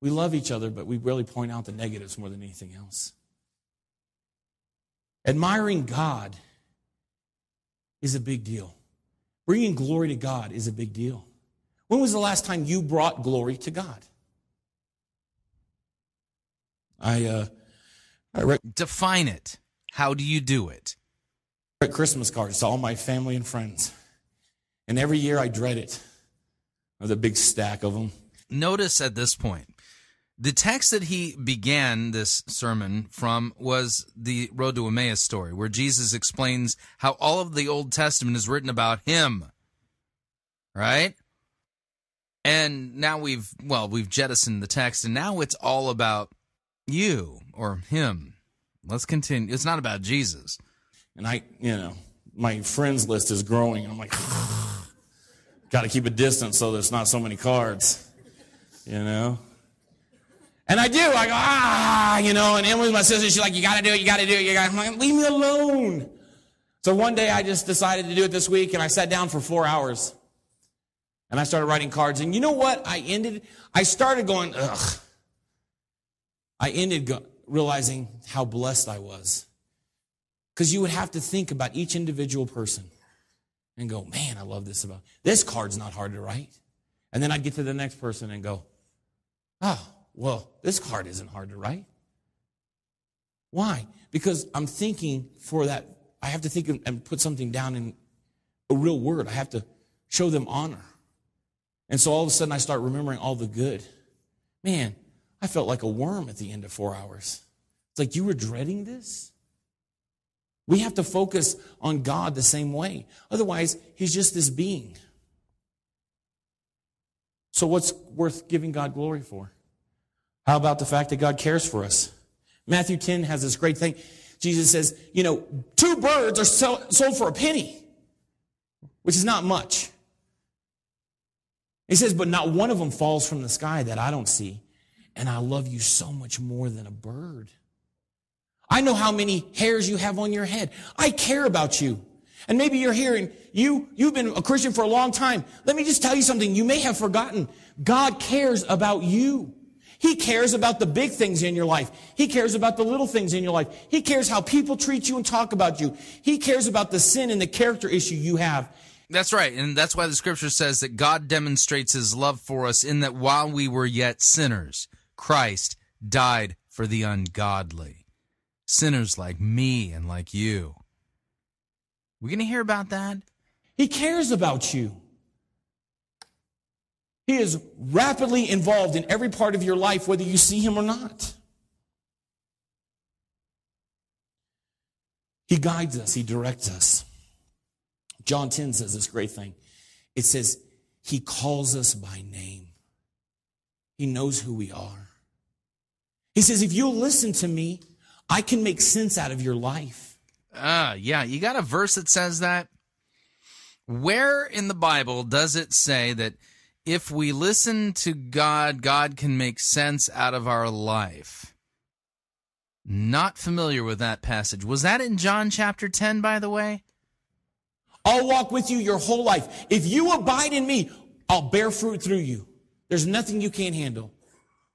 we love each other, but we really point out the negatives more than anything else. Admiring God is a big deal. Bringing glory to God is a big deal. When was the last time you brought glory to God? Define it. How do you do it? I write Christmas cards to all my family and friends. And every year I dread it. There's a big stack of them. Notice at this point, the text that he began this sermon from was the Road to Emmaus story, where Jesus explains how all of the Old Testament is written about him, right? And now we've jettisoned the text, and now it's all about you or him. Let's continue. It's not about Jesus. And my friends list is growing, and I'm like, got to keep a distance so there's not so many cards, you know? And I do. I go, and Emily, my sister, she's like, you got to do it. I'm like, leave me alone. So one day I just decided to do it this week, and I sat down for 4 hours. And I started writing cards. And you know what? I ended realizing how blessed I was. Because you would have to think about each individual person and go, man, I love this about this card's not hard to write. And then I'd get to the next person and go, oh, well, this card isn't hard to write. Why? Because I'm thinking for that. I have to think and put something down in a real word. I have to show them honor. And so all of a sudden I start remembering all the good. Man, I felt like a worm at the end of 4 hours. It's like, you were dreading this? We have to focus on God the same way. Otherwise, he's just this being. So what's worth giving God glory for? How about the fact that God cares for us? Matthew 10 has this great thing. Jesus says, 2 birds are sold for a penny, which is not much. He says, but not one of them falls from the sky that I don't see. And I love you so much more than a bird. I know how many hairs you have on your head. I care about you. And maybe you're hearing, you've been a Christian for a long time. Let me just tell you something you may have forgotten. God cares about you. He cares about the big things in your life. He cares about the little things in your life. He cares how people treat you and talk about you. He cares about the sin and the character issue you have. That's right, and that's why the Scripture says that God demonstrates his love for us in that while we were yet sinners, Christ died for the ungodly. Sinners like me and like you. We're going to hear about that. He cares about you. He is rapidly involved in every part of your life, whether you see him or not. He guides us. He directs us. John 10 says this great thing. It says, he calls us by name. He knows who we are. He says, if you'll listen to me, I can make sense out of your life. Yeah, you got a verse that says that? Where in the Bible does it say that if we listen to God, God can make sense out of our life? Not familiar with that passage. Was that in John chapter 10, by the way? I'll walk with you your whole life. If you abide in me, I'll bear fruit through you. There's nothing you can't handle.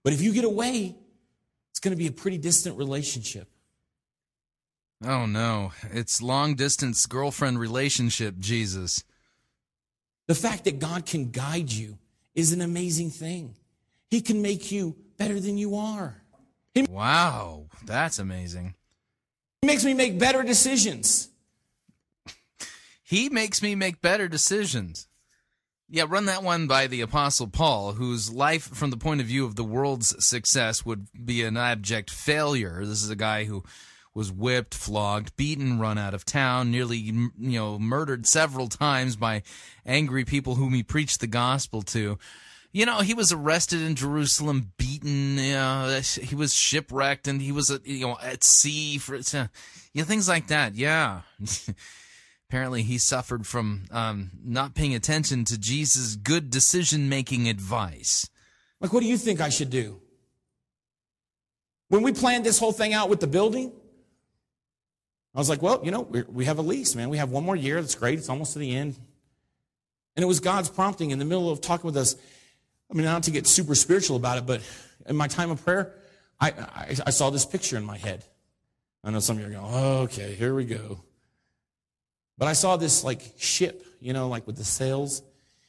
But if you get away, it's going to be a pretty distant relationship. Oh, no. It's long-distance girlfriend relationship, Jesus. The fact that God can guide you is an amazing thing. He can make you better than you are. Wow, that's amazing. He makes me make better decisions. He makes me make better decisions. Yeah, run that one by the Apostle Paul, whose life from the point of view of the world's success would be an abject failure. This is a guy who was whipped, flogged, beaten, run out of town, nearly murdered several times by angry people whom he preached the gospel to. You know, he was arrested in Jerusalem, beaten, he was shipwrecked, and he was at sea for things like that. Yeah. Apparently, he suffered from not paying attention to Jesus' good decision-making advice. Like, what do you think I should do? When we planned this whole thing out with the building, I was like, well, we have a lease, man. We have one more year. That's great. It's almost to the end. And it was God's prompting in the middle of talking with us. I mean, not to get super spiritual about it, but in my time of prayer, I saw this picture in my head. I know some of you are going, oh, okay, here we go. But I saw this, ship, with the sails,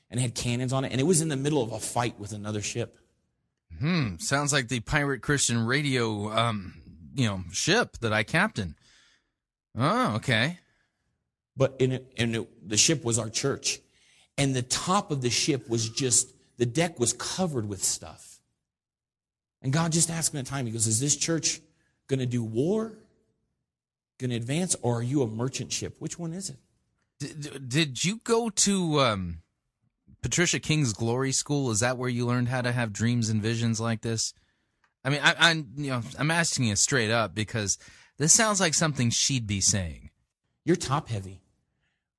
and it had cannons on it, and it was in the middle of a fight with another ship. Hmm, sounds like the Pirate Christian Radio, ship that I captain. Oh, okay. But the ship was our church, and the top of the ship was the deck was covered with stuff. And God just asked me at the time, he goes, is this church going to do war? Going to advance, or are you a merchant ship? Which one is it? Did you go to Patricia King's Glory School? Is that where you learned how to have dreams and visions like this? I mean, I'm asking you straight up because this sounds like something she'd be saying. You're top heavy.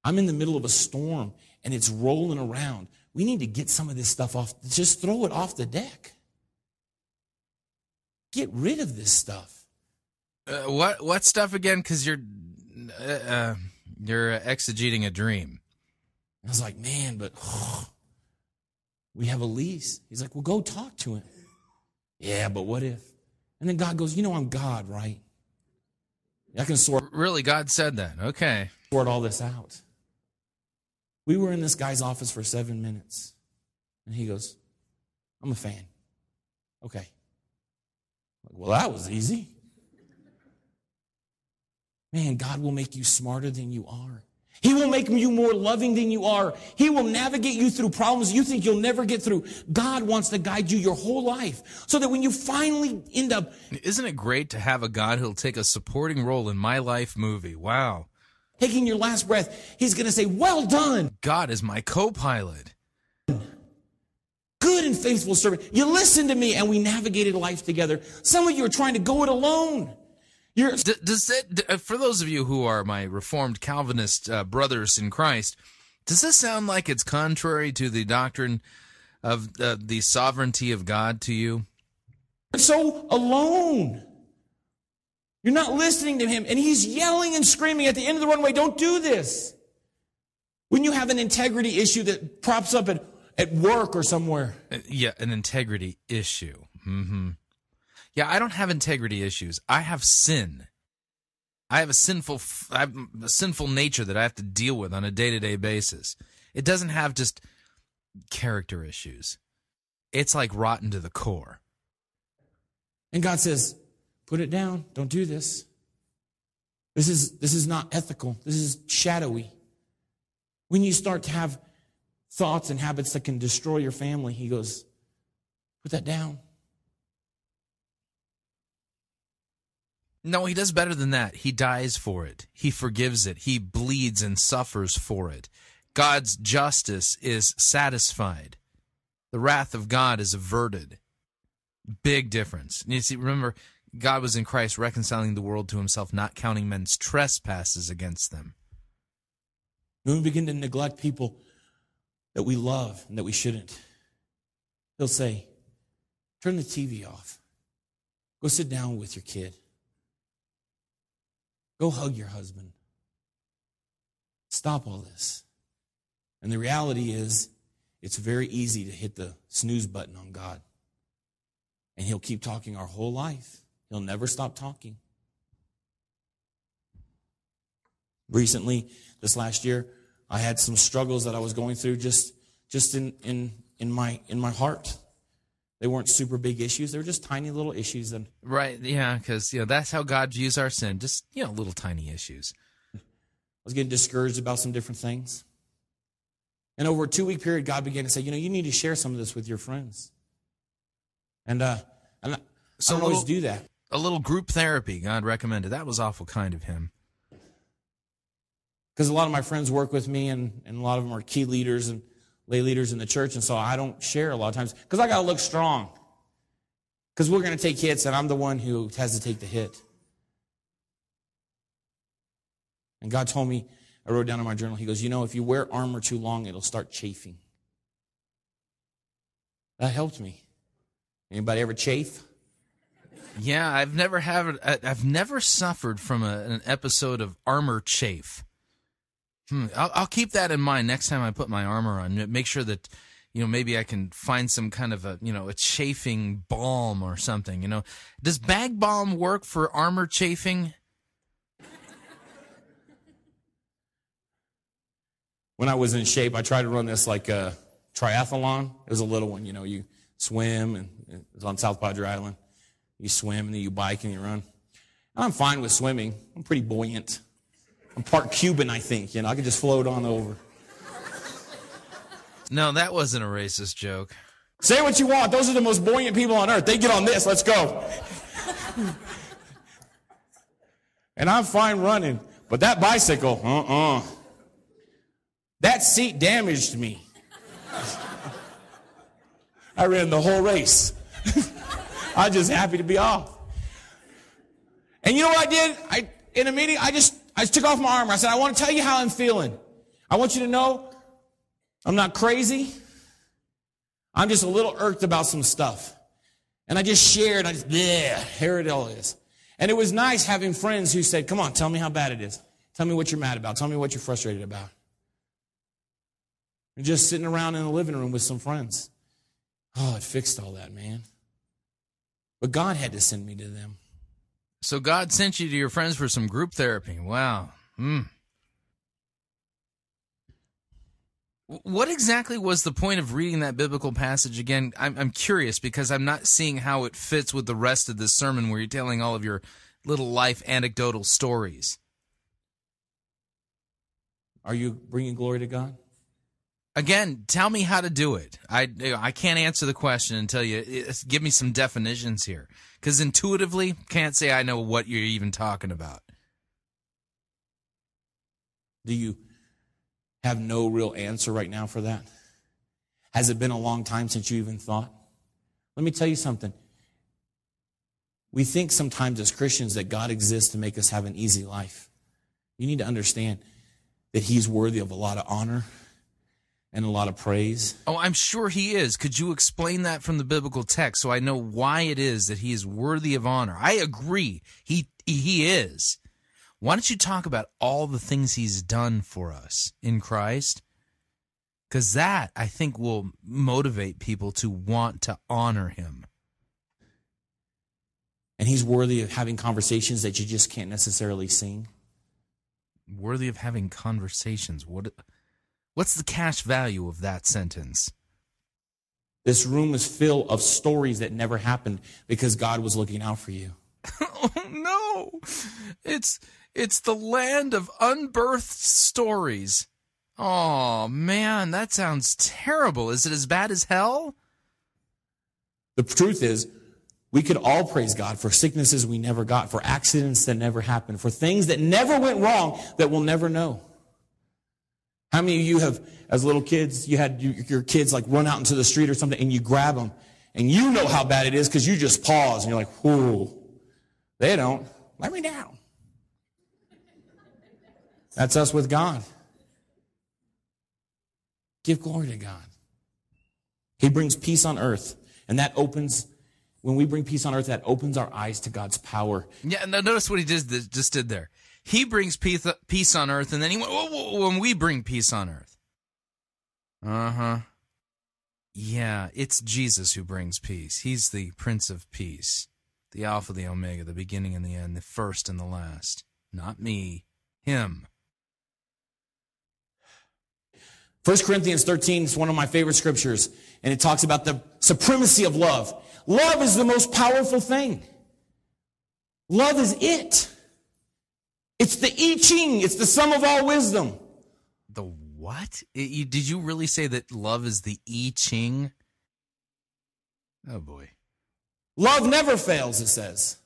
I'm in the middle of a storm and it's rolling around. We need to get some of this stuff off. Just throw it off the deck. Get rid of this stuff. What stuff again? Because you're exegeting a dream. I was like, man, but we have a lease. He's like, well, go talk to him. Yeah, but what if? And then God goes, I'm God, right? I can sort. Really, God said that. Okay. Sort all this out. We were in this guy's office for 7 minutes, and he goes, "I'm a fan." Okay. Well, that was easy. Man, God will make you smarter than you are. He will make you more loving than you are. He will navigate you through problems you think you'll never get through. God wants to guide you your whole life so that when you finally end up... Isn't it great to have a God who'll take a supporting role in My Life movie? Wow. Taking your last breath, He's going to say, well done. God is my co-pilot. Good and faithful servant. You listened to Me and we navigated life together. Some of you are trying to go it alone. For those of you who are my Reformed Calvinist brothers in Christ, does this sound like it's contrary to the doctrine of the sovereignty of God to you? You're so alone. You're not listening to Him, and He's yelling and screaming at the end of the runway, don't do this. When you have an integrity issue that props up at work or somewhere. Yeah, an integrity issue. Mm-hmm. Yeah, I don't have integrity issues. I have sin. I have a sinful nature that I have to deal with on a day-to-day basis. It doesn't have just character issues. It's like rotten to the core. And God says, put it down. Don't do this. This is not ethical. This is shadowy. When you start to have thoughts and habits that can destroy your family, He goes, put that down. No, He does better than that. He dies for it. He forgives it. He bleeds and suffers for it. God's justice is satisfied. The wrath of God is averted. Big difference. You see, remember, God was in Christ reconciling the world to Himself, not counting men's trespasses against them. When we begin to neglect people that we love and that we shouldn't, He'll say, turn the TV off. Go sit down with your kid. Go hug your husband. Stop all this. And the reality is, it's very easy to hit the snooze button on God. And He'll keep talking our whole life. He'll never stop talking. Recently, this last year, I had some struggles that I was going through just in my heart. They weren't super big issues. They were just tiny little issues. Right, yeah, because that's how God views our sin, just little tiny issues. I was getting discouraged about some different things. And over a 2-week period, God began to say, you need to share some of this with your friends. And I don't always do that. A little group therapy God recommended. That was awful kind of him. Because a lot of my friends work with me, and a lot of them are key leaders and lay leaders in the church, and so I don't share a lot of times because I got to look strong. Because we're going to take hits, and I'm the one who has to take the hit. And God told me, I wrote down in my journal, he goes, if you wear armor too long, it'll start chafing. That helped me. Anybody ever chafe? Yeah, I've never suffered from an episode of armor chafe. I'll keep that in mind next time I put my armor on. Make sure that, maybe I can find some kind of a chafing balm or something. Does bag balm work for armor chafing? When I was in shape, I tried to run this like a triathlon. It was a little one, you swim, and it was on South Padre Island. You swim, and then you bike, and you run. And I'm fine with swimming. I'm pretty buoyant. I'm part Cuban, I think. I could just float on over. No, that wasn't a racist joke. Say what you want. Those are the most buoyant people on earth. They get on this. Let's go. And I'm fine running. But that bicycle, that seat damaged me. I ran the whole race. I'm just happy to be off. And you know what I did? In a meeting, I just took off my armor. I said, I want to tell you how I'm feeling. I want you to know I'm not crazy. I'm just a little irked about some stuff. And I just shared. Here it all is. And it was nice having friends who said, come on, tell me how bad it is. Tell me what you're mad about. Tell me what you're frustrated about. And just sitting around in the living room with some friends. Oh, it fixed all that, man. But God had to send me to them. So God sent you to your friends for some group therapy. Wow. What exactly was the point of reading that biblical passage again? I'm curious because I'm not seeing how it fits with the rest of this sermon where you're telling all of your little life anecdotal stories. Are you bringing glory to God? Again, tell me how to do it. I can't answer the question until you give me some definitions here. Because intuitively, can't say I know what you're even talking about. Do you have no real answer right now for that? Has it been a long time since you even thought? Let me tell you something. We think sometimes as Christians that God exists to make us have an easy life. You need to understand that he's worthy of a lot of honor and a lot of praise. Oh, I'm sure he is. Could you explain that from the biblical text so I know why it is that he is worthy of honor? I agree. He is. Why don't you talk about all the things he's done for us in Christ? Because that, I think, will motivate people to want to honor him. And he's worthy of having conversations that you just can't necessarily sing. Worthy of having conversations. What's the cash value of that sentence? This room is full of stories that never happened because God was looking out for you. Oh, no. It's the land of unbirthed stories. Oh, man, that sounds terrible. Is it as bad as hell? The truth is, we could all praise God for sicknesses we never got, for accidents that never happened, for things that never went wrong that we'll never know. How many of you have, as little kids, you had your kids like run out into the street or something and you grab them and you know how bad it is because you just pause and you're like, whoa, they don't let me down. That's us with God. Give glory to God. He brings peace on earth, and when we bring peace on earth, that opens our eyes to God's power. Yeah, notice what he just did there. He brings peace on earth, and then he went, whoa, when we bring peace on earth. Uh-huh. Yeah, it's Jesus who brings peace. He's the Prince of Peace, the Alpha, the Omega, the beginning and the end, the first and the last. Not me, him. 1 Corinthians 13 is one of my favorite scriptures, and it talks about the supremacy of love. Love is the most powerful thing. Love is it. It's the I Ching. It's the sum of all wisdom. The what? Did you really say that love is the I Ching? Oh, boy. Love never fails, it says.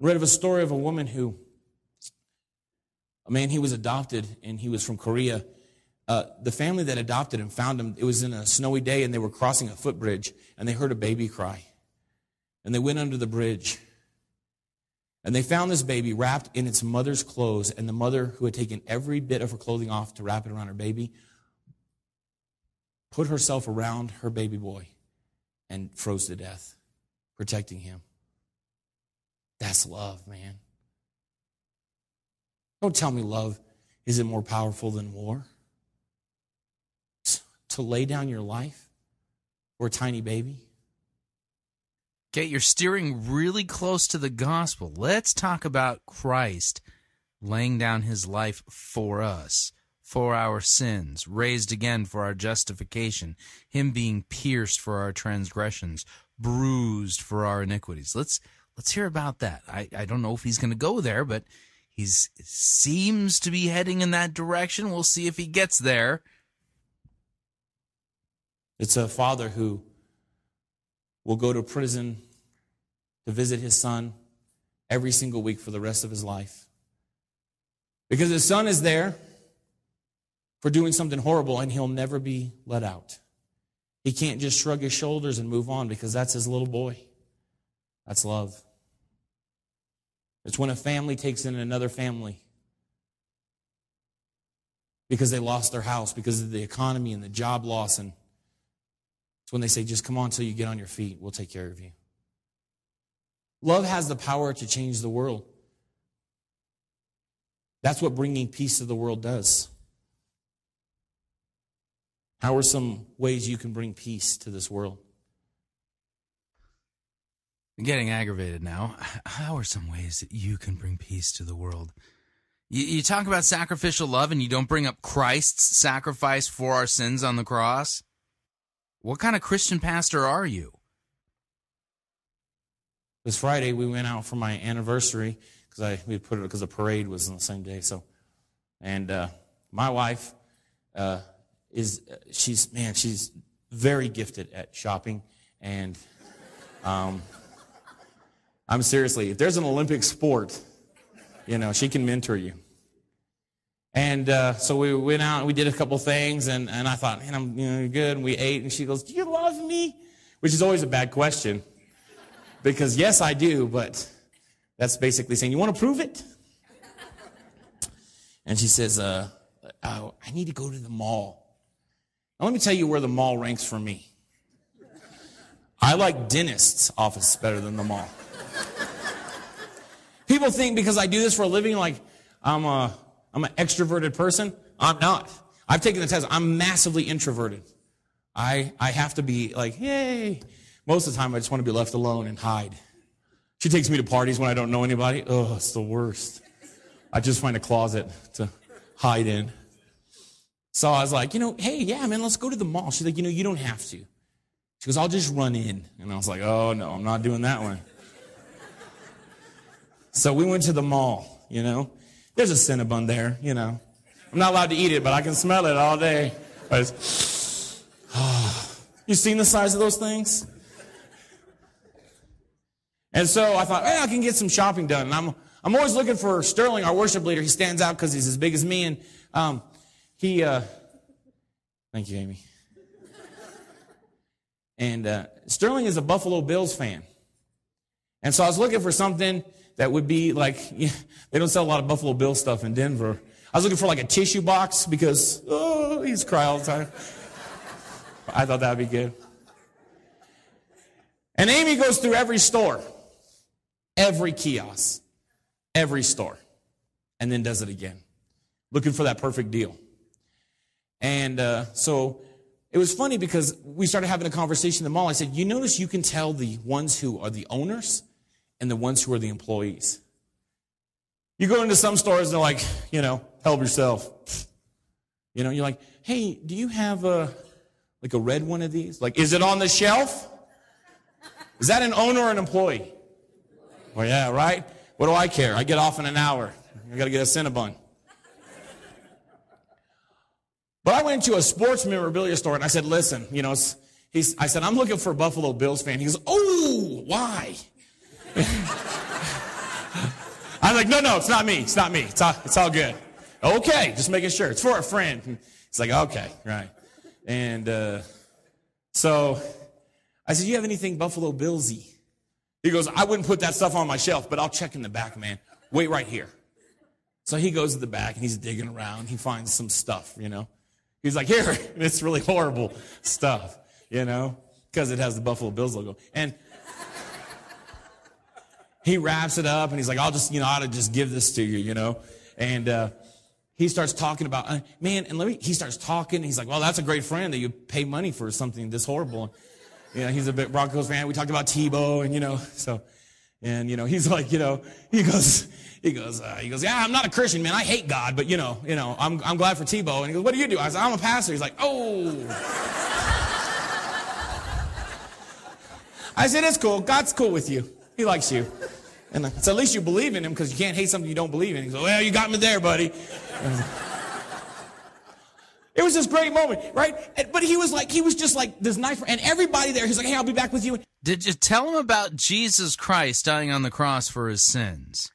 I read of a story of a woman who, a man, he was adopted, and he was from Korea. The family that adopted him found him. It was in a snowy day, and they were crossing a footbridge, and they heard a baby cry. And they went under the bridge. And they found this baby wrapped in its mother's clothes, and the mother, who had taken every bit of her clothing off to wrap it around her baby, put herself around her baby boy and froze to death, protecting him. That's love, man. Don't tell me love isn't more powerful than war. To lay down your life for a tiny baby? Okay, you're steering really close to the gospel. Let's talk about Christ laying down his life for us, for our sins, raised again for our justification, him being pierced for our transgressions, bruised for our iniquities. Let's hear about that. I don't know if he's going to go there, but he seems to be heading in that direction. We'll see if he gets there. It's a father who will go to prison to visit his son every single week for the rest of his life. Because his son is there for doing something horrible, and he'll never be let out. He can't just shrug his shoulders and move on, because that's his little boy. That's love. It's when a family takes in another family because they lost their house, because of the economy and the job loss, and when they say, just come on until you get on your feet. We'll take care of you. Love has the power to change the world. That's what bringing peace to the world does. How are some ways you can bring peace to this world? I'm getting aggravated now. How are some ways that you can bring peace to the world? You talk about sacrificial love, and you don't bring up Christ's sacrifice for our sins on the cross. What kind of Christian pastor are you? This Friday, we went out for my anniversary because the parade was on the same day. So, and my wife she's very gifted at shopping, and I'm seriously, if there's an Olympic sport, she can mentor you. And so we went out and we did a couple things, and I thought, man, I'm good. And we ate, and she goes, "Do you love me?" Which is always a bad question, because yes, I do, but that's basically saying, "You want to prove it?" And she says, "I need to go to the mall." Now, let me tell you where the mall ranks for me. I like dentist's office better than the mall. People think because I do this for a living, like I'm an extroverted person. I'm not. I've taken the test. I'm massively introverted. I have to be like, yay. Most of the time, I just want to be left alone and hide. She takes me to parties when I don't know anybody. Oh, it's the worst. I just find a closet to hide in. So I was like, hey, yeah, man, let's go to the mall. She's like, you don't have to. She goes, I'll just run in. And I was like, oh, no, I'm not doing that one. So we went to the mall, There's a Cinnabon there, I'm not allowed to eat it, but I can smell it all day. You seen the size of those things? And so I thought, I can get some shopping done. And I'm always looking for Sterling, our worship leader. He stands out because he's as big as me. And thank you, Amy. And Sterling is a Buffalo Bills fan. And so I was looking for something that would be like, they don't sell a lot of Buffalo Bill stuff in Denver. I was looking for like a tissue box because, he used to cry all the time. I thought that would be good. And Amy goes through every store, every kiosk, every store, and then does it again, looking for that perfect deal. And so it was funny because we started having a conversation in the mall. I said, you notice you can tell the ones who are the owners and the ones who are the employees. You go into some stores, and they're like, help yourself. You're like, hey, do you have a red one of these? Like, is it on the shelf? Is that an owner or an employee? Well, yeah, right? What do I care? I get off in an hour. I got to get a Cinnabon. But I went to a sports memorabilia store, and I said, listen, you know, I said, I'm looking for a Buffalo Bills fan. He goes, oh, why? I'm like, no, it's not me. It's not me. It's all good. Okay, just making sure. It's for a friend. And it's like, okay, right. And so I said, you have anything Buffalo Bills-y? He goes, I wouldn't put that stuff on my shelf, but I'll check in the back, man. Wait right here. So he goes to the back, and he's digging around. He finds some stuff, you know. He's like, here, it's really horrible stuff, you know, because it has the Buffalo Bills logo. And he wraps it up, and he's like, I'll just, you know, I ought to just give this to you, you know. And he starts talking about, man, and he starts talking. And he's like, well, that's a great friend that you pay money for something this horrible. You know, he's a big Broncos fan. We talked about Tebow, and, you know, so, and, you know, he's like, you know, he goes, yeah, I'm not a Christian, man. I hate God, but, you know, I'm glad for Tebow. And he goes, what do you do? I said, I'm a pastor. He's like, oh. I said, it's cool. God's cool with you. He likes you. And I said, at least you believe in him, because you can't hate something you don't believe in. He goes, well, you got me there, buddy. It was this great moment, right? But he was just like this knife, and everybody there, he's like, hey, I'll be back with you. Did you tell him about Jesus Christ dying on the cross for his sins?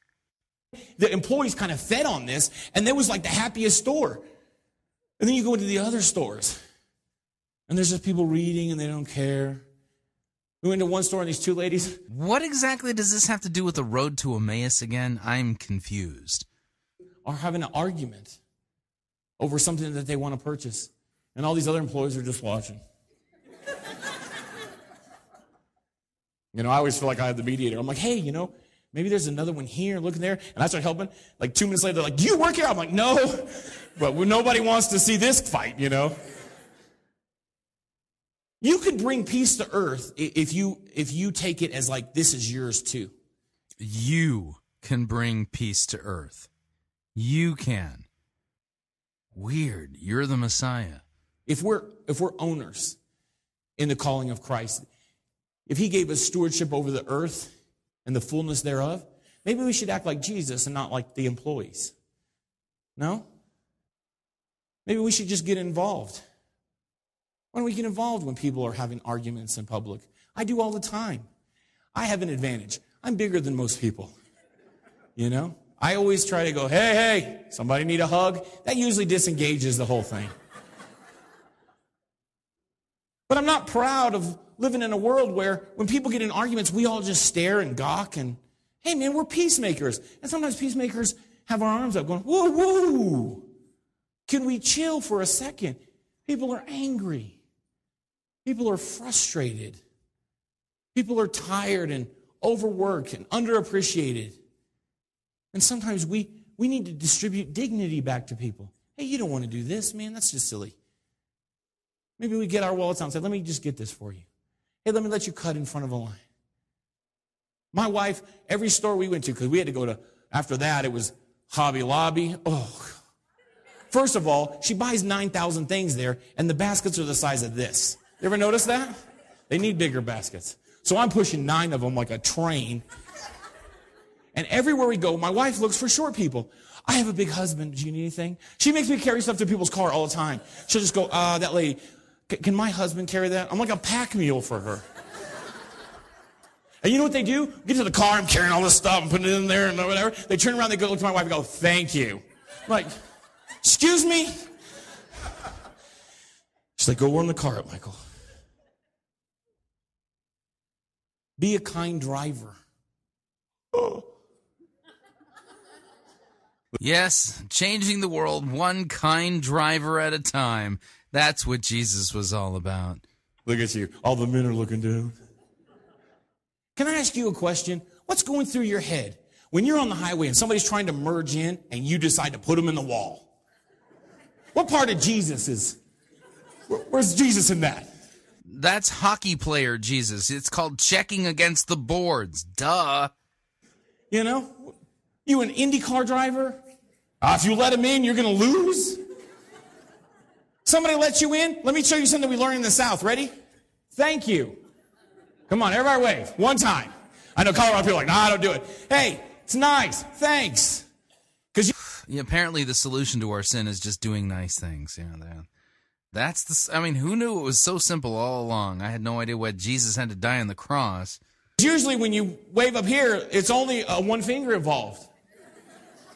The employees kind of fed on this, and there was like the happiest store. And then you go into the other stores, and there's just people reading, and they don't care. We went to one store, and these two ladies. What exactly does this have to do with the road to Emmaus again? I'm confused. Are having an argument over something that they want to purchase. And all these other employees are just watching. You know, I always feel like I have the mediator. I'm like, hey, you know, maybe there's another one here, look in there. And I start helping. Like 2 minutes later, they're like, do you work here? I'm like, no. But nobody wants to see this fight, you know. You could bring peace to earth if you take it as like, this is yours too. You can bring peace to earth. You can. Weird. You're the Messiah. If we're owners in the calling of Christ, if he gave us stewardship over the earth and the fullness thereof, maybe we should act like Jesus and not like the employees. No? Maybe we should just get involved. Why don't we get involved when people are having arguments in public? I do all the time. I have an advantage. I'm bigger than most people. You know? I always try to go, hey, somebody need a hug? That usually disengages the whole thing. But I'm not proud of living in a world where when people get in arguments, we all just stare and gawk and, hey, man, we're peacemakers. And sometimes peacemakers have our arms up going, whoa. Can we chill for a second? People are angry. People are frustrated. People are tired and overworked and underappreciated. And sometimes we need to distribute dignity back to people. Hey, you don't want to do this, man. That's just silly. Maybe we get our wallets out and say, let me just get this for you. Hey, let me let you cut in front of a line. My wife, every store we went to, because we had to go to, after that, it was Hobby Lobby. Oh. First of all, she buys 9,000 things there, and the baskets are the size of this. You ever notice that? They need bigger baskets. So I'm pushing 9 of them like a train. And everywhere we go, my wife looks for short people. I have a big husband. Do you need anything? She makes me carry stuff to people's car all the time. She'll just go, that lady, can my husband carry that? I'm like a pack mule for her. And you know what they do? Get to the car, I'm carrying all this stuff, I'm putting it in there and whatever. They turn around, they go look to my wife and go, thank you. I'm like, excuse me? She's like, go warm the car up, Michael. Be a kind driver. Oh. Yes, changing the world one kind driver at a time. That's what Jesus was all about. Look at you. All the men are looking down. Can I ask you a question? What's going through your head when you're on the highway and somebody's trying to merge in and you decide to put them in the wall? What part of Jesus is? Where's Jesus in that? That's hockey player Jesus. It's called checking against the boards. Duh. You know? You an IndyCar driver? If you let him in, you're going to lose? Somebody lets you in? Let me show you something we learned in the South. Ready? Thank you. Come on, everybody wave. One time. I know Colorado people are like, I don't do it. Hey, it's nice. Thanks. Because apparently the solution to our sin is just doing nice things. You know, I mean, who knew it was so simple all along? I had no idea why Jesus had to die on the cross. Usually when you wave up here, it's only one finger involved.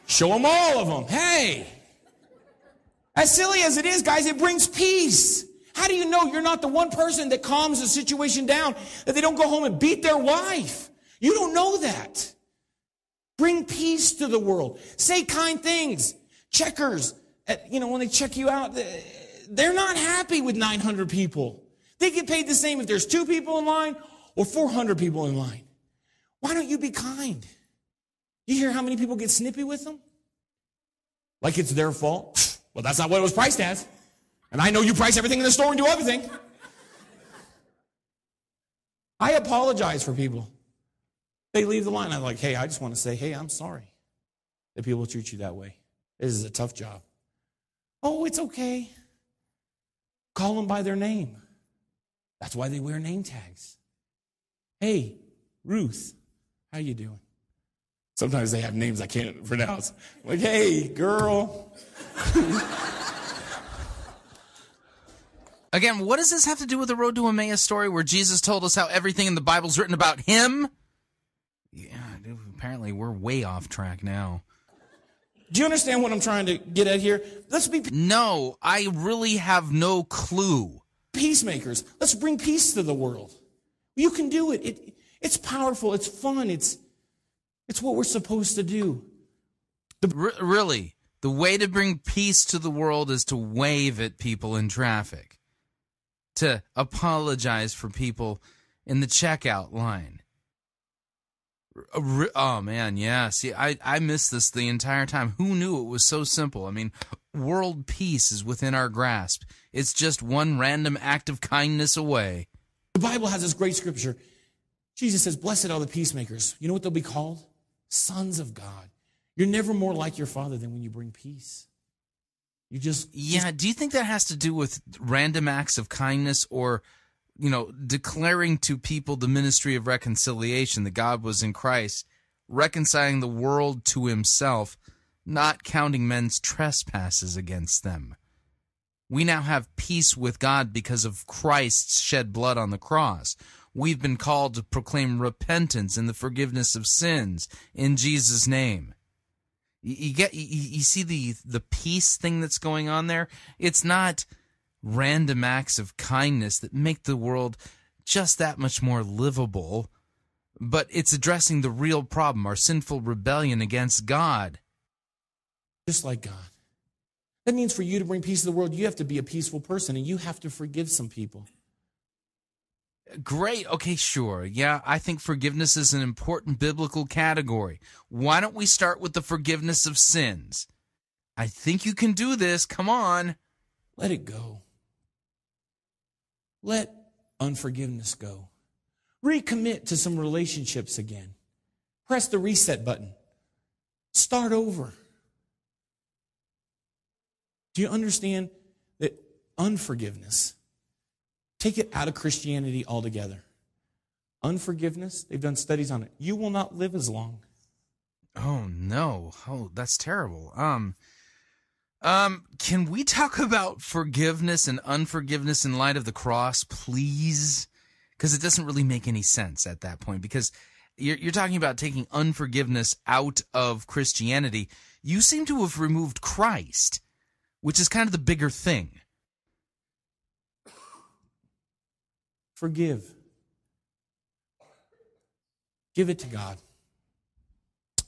Show them all of them. Hey! As silly as it is, guys, it brings peace. How do you know you're not the one person that calms the situation down, that they don't go home and beat their wife? You don't know that. Bring peace to the world. Say kind things. Checkers, when they check you out, they're not happy with 900 people. They get paid the same if there's 2 people in line or 400 people in line. Why don't you be kind? You hear how many people get snippy with them? Like it's their fault. Well, that's not what it was priced as. And I know you price everything in the store and do everything. I apologize for people. They leave the line. I'm like, hey, I just want to say, hey, I'm sorry that people treat you that way. This is a tough job. Oh, it's okay. Call them by their name. That's why they wear name tags. Hey, Ruth, how you doing? Sometimes they have names I can't pronounce. I'm like, hey, girl. Again, what does this have to do with the Road to Emmaus story where Jesus told us how everything in the Bible's written about him? Yeah, apparently we're way off track now. Do you understand what I'm trying to get at here? Let's be... No, I really have no clue. Peacemakers. Let's bring peace to the world. You can do it. It's powerful. It's fun. It's what we're supposed to do. Really, the way to bring peace to the world is to wave at people in traffic. To apologize for people in the checkout line. Oh, man, yeah. See, I missed this the entire time. Who knew it was so simple? I mean, world peace is within our grasp. It's just one random act of kindness away. The Bible has this great scripture. Jesus says, blessed are the peacemakers. You know what they'll be called? Sons of God. You're never more like your Father than when you bring peace. You just... Do you think that has to do with random acts of kindness or... declaring to people the ministry of reconciliation, that God was in Christ, reconciling the world to himself, not counting men's trespasses against them. We now have peace with God because of Christ's shed blood on the cross. We've been called to proclaim repentance and the forgiveness of sins in Jesus' name. You see the peace thing that's going on there? It's not... random acts of kindness that make the world just that much more livable, but it's addressing the real problem, our sinful rebellion against God. Just like God. That means for you to bring peace to the world, you have to be a peaceful person, and you have to forgive some people. Great. Okay, sure. Yeah, I think forgiveness is an important biblical category. Why don't we start with the forgiveness of sins? I think you can do this. Come on. Let it go. Let unforgiveness go. Recommit to some relationships again. Press the reset button. Start over. Do you understand that unforgiveness, take it out of Christianity altogether. Unforgiveness, they've done studies on it. You will not live as long. Oh, no. Oh, that's terrible. Can we talk about forgiveness and unforgiveness in light of the cross, please? Because it doesn't really make any sense at that point, because you're talking about taking unforgiveness out of Christianity. You seem to have removed Christ, which is kind of the bigger thing. Forgive. Give it to God.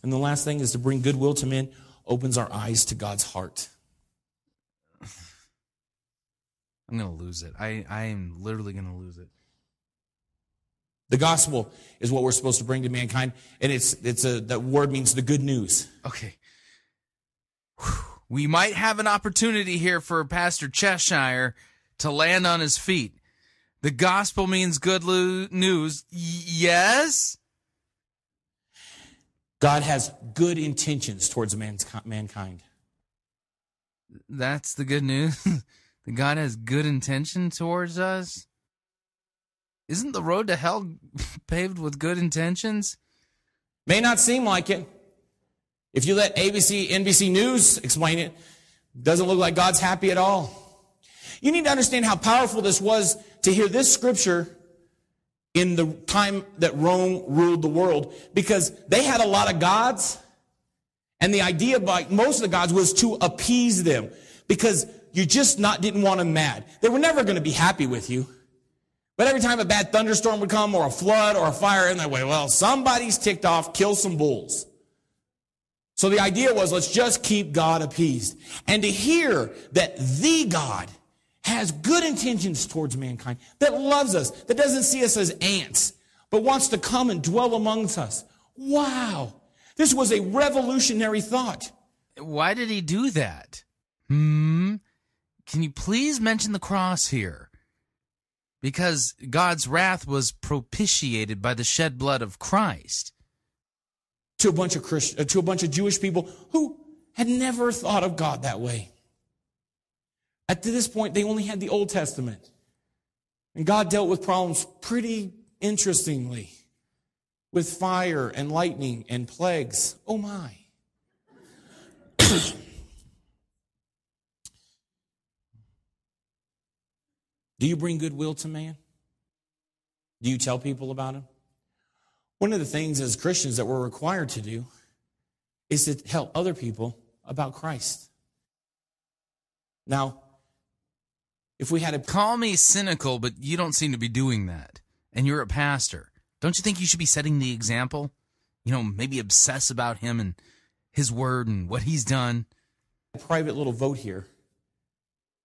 And the last thing is to bring goodwill to men, opens our eyes to God's heart. I'm going to lose it. I am literally going to lose it. The gospel is what we're supposed to bring to mankind, and that word means the good news. Okay. We might have an opportunity here for Pastor Cheshire to land on his feet. The gospel means good news. Yes? God has good intentions towards mankind. That's the good news? That God has good intention towards us? Isn't the road to hell paved with good intentions? May not seem like it. If you let ABC, NBC News explain it, doesn't look like God's happy at all. You need to understand how powerful this was to hear this scripture in the time that Rome ruled the world, because they had a lot of gods, and the idea by most of the gods was to appease them, because you just didn't want them mad. They were never going to be happy with you. But every time a bad thunderstorm would come, or a flood, or a fire, and they went, well, somebody's ticked off, kill some bulls. So the idea was, let's just keep God appeased. And to hear that the God has good intentions towards mankind, that loves us, that doesn't see us as ants, but wants to come and dwell amongst us. Wow. This was a revolutionary thought. Why did he do that? Can you please mention the cross here? Because God's wrath was propitiated by the shed blood of Christ. To a bunch of Jewish people who had never thought of God that way. At this point, they only had the Old Testament. And God dealt with problems pretty interestingly, with fire and lightning and plagues. Oh my. Do you bring goodwill to man? Do you tell people about him? One of the things as Christians that we're required to do is to tell other people about Christ. Now, if we had a... Call me cynical, but you don't seem to be doing that. And you're a pastor. Don't you think you should be setting the example? You know, maybe obsess about him and his word and what he's done. A private little vote here.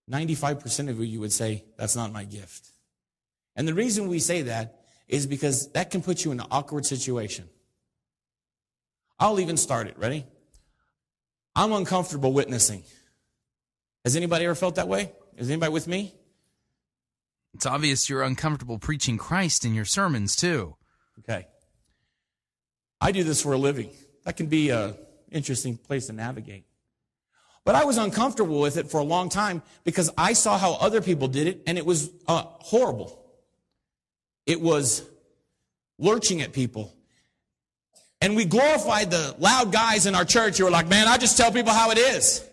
95% of you would say, that's not my gift. And the reason we say that is because that can put you in an awkward situation. I'll even start it. Ready? I'm uncomfortable witnessing. Has anybody ever felt that way? Is anybody with me? It's obvious you're uncomfortable preaching Christ in your sermons, too. Okay. I do this for a living. That can be an interesting place to navigate. But I was uncomfortable with it for a long time because I saw how other people did it, and it was horrible. It was lurching at people. And we glorified the loud guys in our church who were like, man, I just tell people how it is.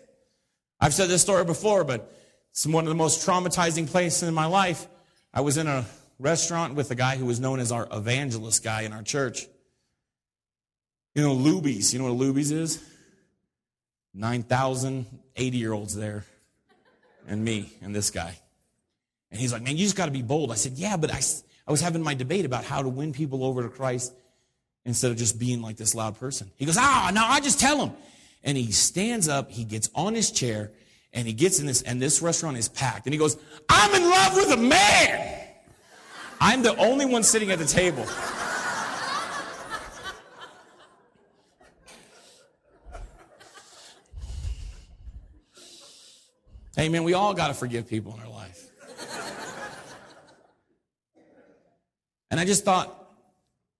I've said this story before, but it's one of the most traumatizing places in my life. I was in a restaurant with a guy who was known as our evangelist guy in our church. You know, Lubies. You know what a Lubies is? 9,000 80-year-olds there, and me and this guy. And he's like, man, you just got to be bold. I said, yeah, but I was having my debate about how to win people over to Christ instead of just being like this loud person. He goes, no, I just tell them. And he stands up, he gets on his chair, and he gets in this, and this restaurant is packed. And he goes, I'm in love with a man. I'm the only one sitting at the table. Hey, man, we all got to forgive people in our life. And I just thought,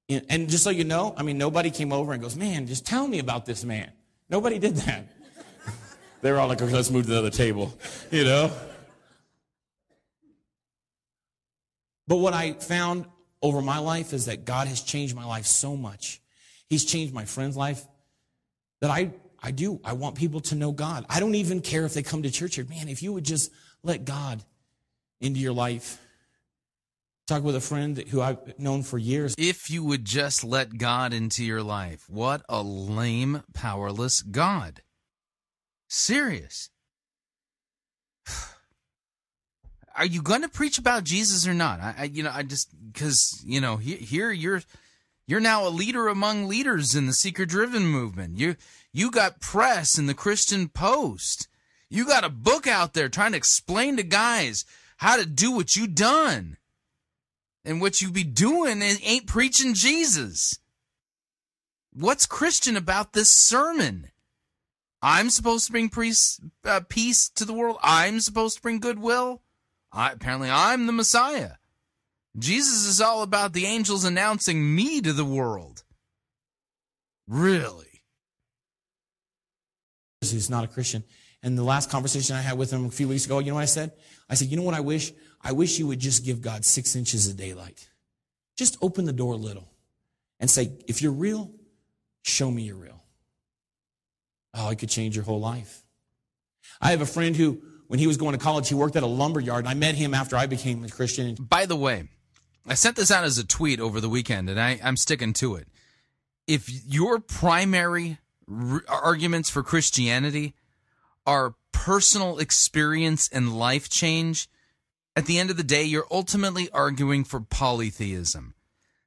and just so you know, I mean, nobody came over and goes, man, just tell me about this man. Nobody did that. They were all like, okay, let's move to the other table, you know. But what I found over my life is that God has changed my life so much. He's changed my friend's life that I want people to know God. I don't even care if they come to church here. Man, if you would just let God into your life. Talk with a friend who I've known for years. If you would just let God into your life. What a lame, powerless God. Serious. Are you going to preach about Jesus or not? Here you're now a leader among leaders in the seeker-driven movement. You got press in the Christian Post. You got a book out there trying to explain to guys how to do what you've done. And what you be doing ain't preaching Jesus. What's Christian about this sermon? I'm supposed to bring peace to the world. I'm supposed to bring goodwill. Apparently, I'm the Messiah. Jesus is all about the angels announcing me to the world. Really? He's not a Christian. And the last conversation I had with him a few weeks ago, you know what I said? I said, you know what I wish? I wish you would just give God 6 inches of daylight. Just open the door a little and say, if you're real, show me you're real. Oh, it could change your whole life. I have a friend who when he was going to college, he worked at a lumber yard. And I met him after I became a Christian. By the way, I sent this out as a tweet over the weekend, and I'm sticking to it. If your primary arguments for Christianity are personal experience and life change, at the end of the day, you're ultimately arguing for polytheism,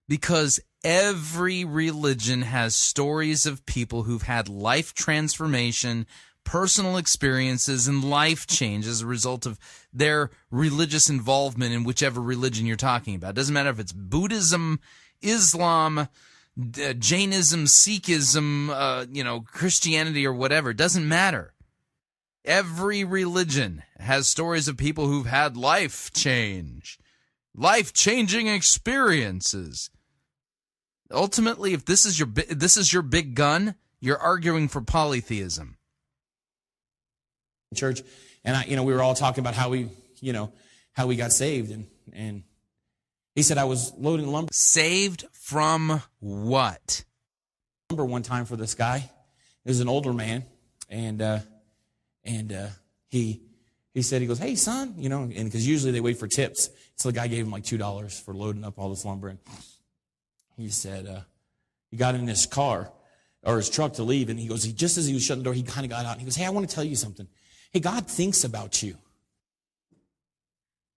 because every religion has stories of people who've had life transformation, personal experiences, and life change as a result of their religious involvement in whichever religion you're talking about. It doesn't matter if it's Buddhism, Islam, Jainism, Sikhism, Christianity or whatever. It doesn't matter. Every religion has stories of people who've had life change, life-changing experiences. Ultimately, if this is your big gun, you're arguing for polytheism. Church, and we were all talking about how we got saved, and he said I was loading lumber. Saved from what? Lumber one time for this guy. It was an older man, and he said, he goes, "Hey son," and because usually they wait for tips, so the guy gave him like $2 for loading up all this lumber, and he said he got in his car or his truck to leave, and he goes, just as he was shutting the door, he kind of got out, and he goes, "Hey, I want to tell you something. Hey, God thinks about you."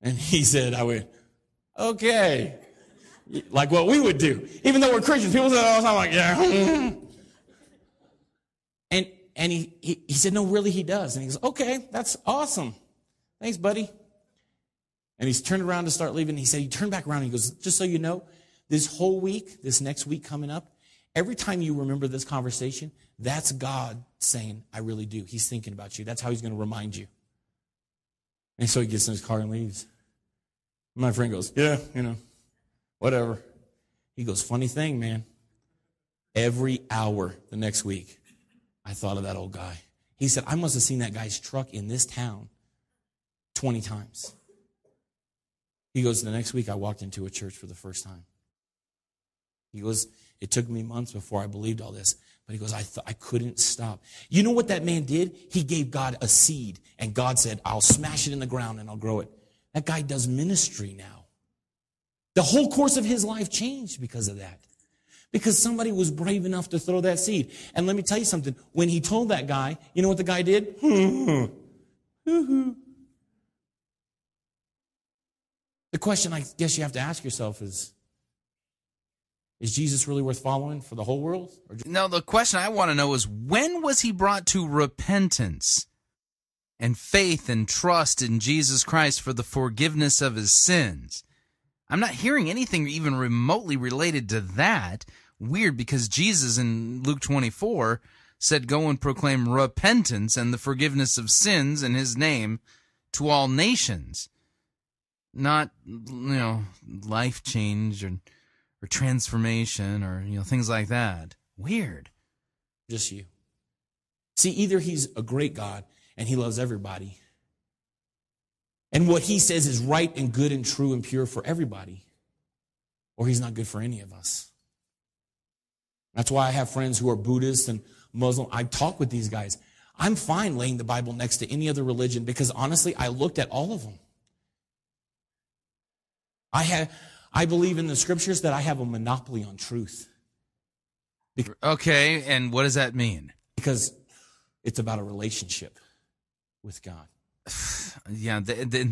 And he said, I went, "Okay," like what we would do, even though we're Christians. People say that all the time, like, yeah. And he said, "No, really, he does." And he goes, "Okay, that's awesome. Thanks, buddy." And he's turned around to start leaving. He said he turned back around and he goes, "Just so you know, this whole week, this next week coming up, every time you remember this conversation, that's God saying, I really do. He's thinking about you. That's how he's going to remind you." And so he gets in his car and leaves. My friend goes, "Yeah, whatever." He goes, "Funny thing, man. Every hour the next week, I thought of that old guy." He said, "I must have seen that guy's truck in this town 20 times. He goes, "The next week I walked into a church for the first time." He goes, "It took me months before I believed all this. But," he goes, I couldn't stop." You know what that man did? He gave God a seed, and God said, "I'll smash it in the ground and I'll grow it." That guy does ministry now. The whole course of his life changed because of that. Because somebody was brave enough to throw that seed. And let me tell you something. When he told that guy, you know what the guy did? The question I guess you have to ask yourself is Jesus really worth following for the whole world? No, the question I want to know is, when was he brought to repentance and faith and trust in Jesus Christ for the forgiveness of his sins? I'm not hearing anything even remotely related to that. Weird, because Jesus in Luke 24 said, "Go and proclaim repentance and the forgiveness of sins in his name to all nations." Not, life change or transformation, or things like that. Weird. Just you. See, either he's a great God and he loves everybody, and what he says is right and good and true and pure for everybody, or he's not good for any of us. That's why I have friends who are Buddhists and Muslim. I talk with these guys. I'm fine laying the Bible next to any other religion, because honestly, I looked at all of them. I believe in the scriptures that I have a monopoly on truth. Okay, and what does that mean? Because it's about a relationship with God. Yeah,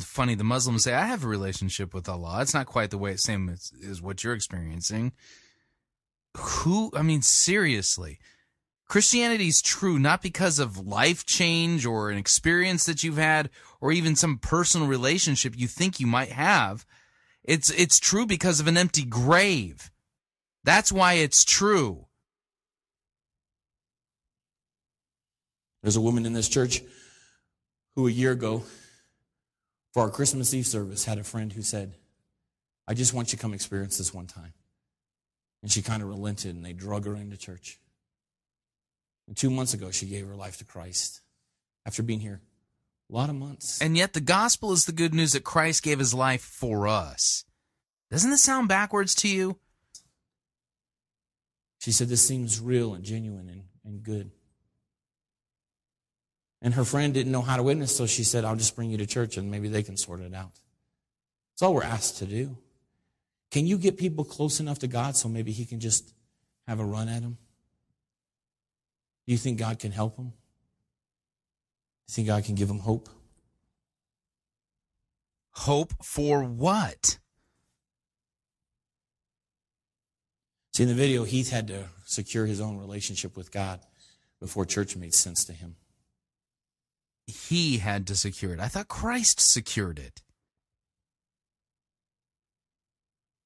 funny, the Muslims say, "I have a relationship with Allah." It's not quite the way it's same as what you're experiencing. Seriously. Christianity's true not because of life change or an experience that you've had or even some personal relationship you think you might have. It's true because of an empty grave. That's why it's true. There's a woman in this church who a year ago, for our Christmas Eve service, had a friend who said, "I just want you to come experience this one time." And she kind of relented, and they drug her into church. And 2 months ago, she gave her life to Christ after being here a lot of months. And yet the gospel is the good news that Christ gave his life for us. Doesn't this sound backwards to you? She said, "This seems real and genuine and good." And her friend didn't know how to witness, so she said, I'll just bring you to church and maybe they can sort it out. That's all we're asked to do. Can you get people close enough to God so maybe he can just have a run at them? Do you think God can help them? Do you think God can give them hope? Hope for what? See, in the video, Heath had to secure his own relationship with God before church made sense to him. He had to secure it. I thought Christ secured it.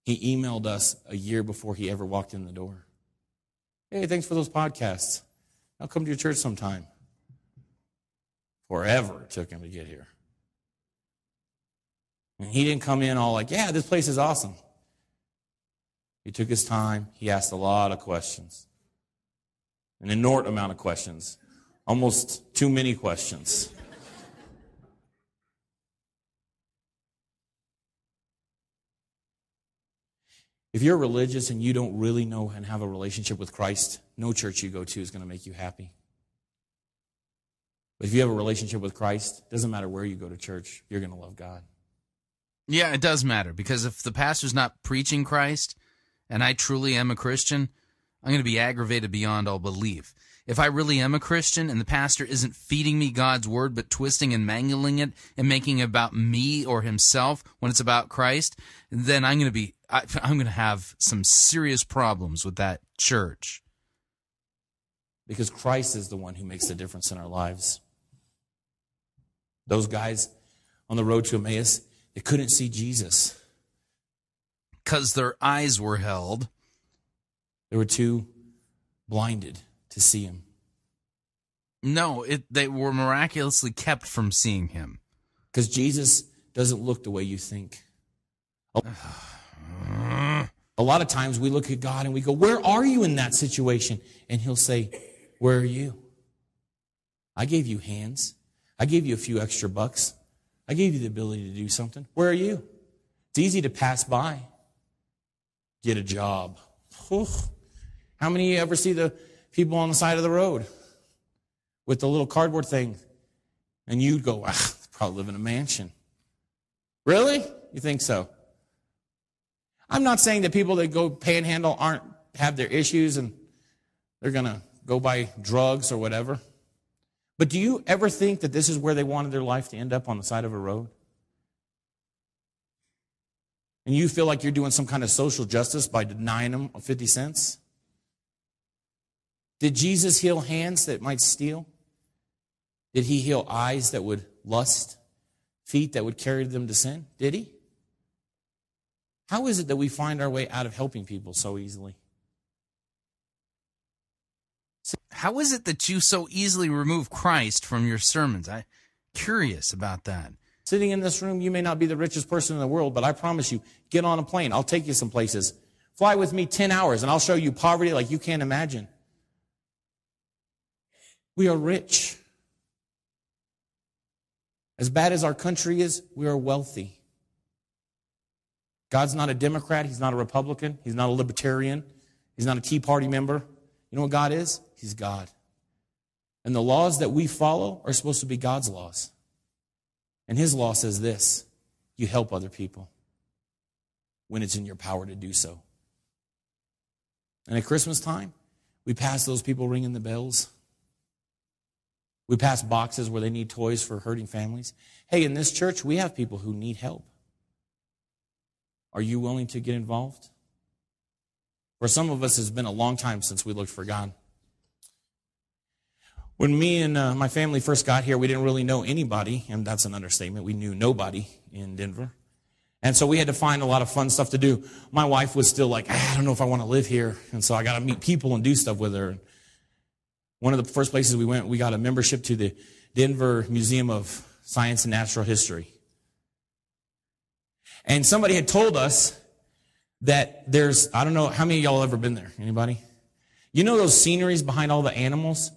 He emailed us a year before he ever walked in the door. Hey, thanks for those podcasts. I'll come to your church sometime. Forever it took him to get here. And he didn't come in all like, yeah, this place is awesome. He took his time. He asked a lot of questions. An inordinate amount of questions. Almost too many questions. If you're religious and you don't really know and have a relationship with Christ, no church you go to is going to make you happy. But if you have a relationship with Christ, it doesn't matter where you go to church, you're going to love God. Yeah, it does matter, because if the pastor's not preaching Christ, and I truly am a Christian, I'm going to be aggravated beyond all belief. If I really am a Christian and the pastor isn't feeding me God's word but twisting and mangling it and making it about me or himself when it's about Christ, then I'm going to have some serious problems with that church. Because Christ is the one who makes the difference in our lives. Those guys on the road to Emmaus, they couldn't see Jesus. Because their eyes were held. They were too blinded to see him. No, they were miraculously kept from seeing him. Because Jesus doesn't look the way you think. A lot of times we look at God and we go, where are you in that situation? And he'll say, where are you? I gave you hands. I gave you a few extra bucks. I gave you the ability to do something. Where are you? It's easy to pass by. Get a job. Whew. How many of you ever see the people on the side of the road with the little cardboard thing? And you'd go, I probably live in a mansion. Really? You think so? I'm not saying that people that go panhandle have their issues and they're going to go buy drugs or whatever. But do you ever think that this is where they wanted their life to end up, on the side of a road? And you feel like you're doing some kind of social justice by denying them 50 cents? Did Jesus heal hands that might steal? Did he heal eyes that would lust? Feet that would carry them to sin? Did he? How is it that we find our way out of helping people so easily? How is it that you so easily remove Christ from your sermons? I'm curious about that. Sitting in this room, you may not be the richest person in the world, but I promise you, get on a plane. I'll take you some places. Fly with me 10 hours, and I'll show you poverty like you can't imagine. We are rich. As bad as our country is, we are wealthy. God's not a Democrat. He's not a Republican. He's not a Libertarian. He's not a Tea Party member. You know what God is? He's God. And the laws that we follow are supposed to be God's laws. And his law says this: you help other people when it's in your power to do so. And at Christmas time, we pass those people ringing the bells. We pass boxes where they need toys for hurting families. Hey, in this church, we have people who need help. Are you willing to get involved? For some of us, it's been a long time since we looked for God. When me and my family first got here, we didn't really know anybody, and that's an understatement. We knew nobody in Denver. And so we had to find a lot of fun stuff to do. My wife was still like, I don't know if I want to live here, and so I got to meet people and do stuff with her. One of the first places we went, we got a membership to the Denver Museum of Science and Natural History. And somebody had told us that there's, I don't know, how many of y'all have ever been there? Anybody? You know those sceneries behind all the animals?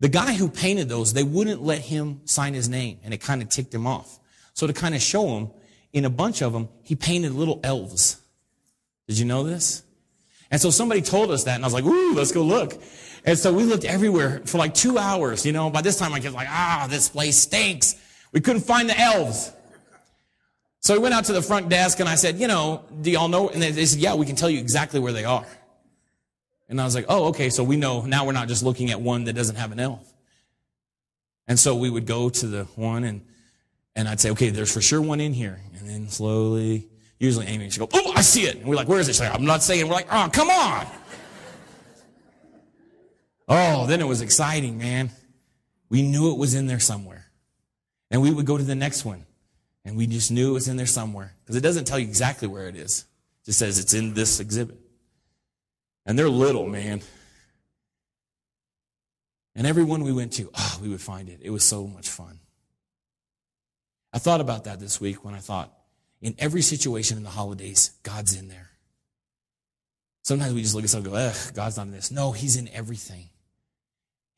The guy who painted those, they wouldn't let him sign his name, and it kind of ticked him off. So to kind of show him, in a bunch of them, he painted little elves. Did you know this? And so somebody told us that, and I was like, ooh, let's go look. And so we looked everywhere for like 2 hours, you know. By this time, I was like, this place stinks. We couldn't find the elves. So we went out to the front desk, and I said, do y'all know? And they said, yeah, we can tell you exactly where they are. And I was like, okay, so we know. Now we're not just looking at one that doesn't have an elf. And so we would go to the one, and I'd say, okay, there's for sure one in here. And then slowly, usually Amy, she'd go, oh, I see it. And we're like, where is it? She's like, I'm not saying. We're like, oh, come on. Oh, then it was exciting, man. We knew it was in there somewhere. And we would go to the next one, and we just knew it was in there somewhere. Because it doesn't tell you exactly where it is. It just says it's in this exhibit. And they're little, man. And every one we went to, we would find it. It was so much fun. I thought about that this week when I thought, in every situation in the holidays, God's in there. Sometimes we just look at something and go, God's not in this. No, he's in everything.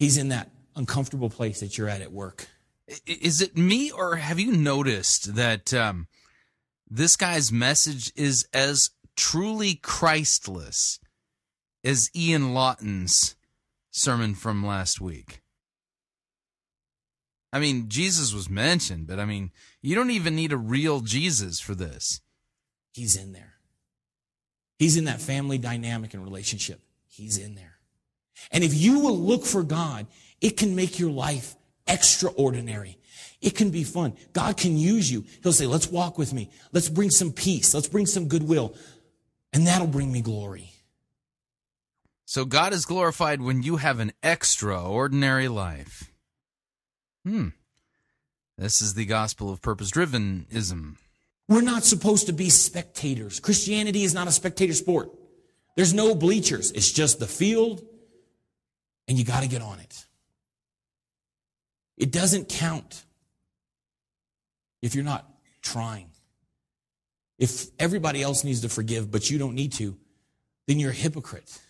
He's in that uncomfortable place that you're at work. Is it me, or have you noticed that this guy's message is as truly Christless as Ian Lawton's sermon from last week? I mean, Jesus was mentioned, but I mean, you don't even need a real Jesus for this. He's in there. He's in that family dynamic and relationship. He's in there. And if you will look for God, it can make your life extraordinary. It can be fun. God can use you. He'll say, let's walk with me. Let's bring some peace. Let's bring some goodwill. And that'll bring me glory. So God is glorified when you have an extraordinary life. This is the gospel of purpose-drivenism. We're not supposed to be spectators. Christianity is not a spectator sport. There's no bleachers. It's just the field, and you got to get on it. It doesn't count if you're not trying. If everybody else needs to forgive, but you don't need to, then you're a hypocrite.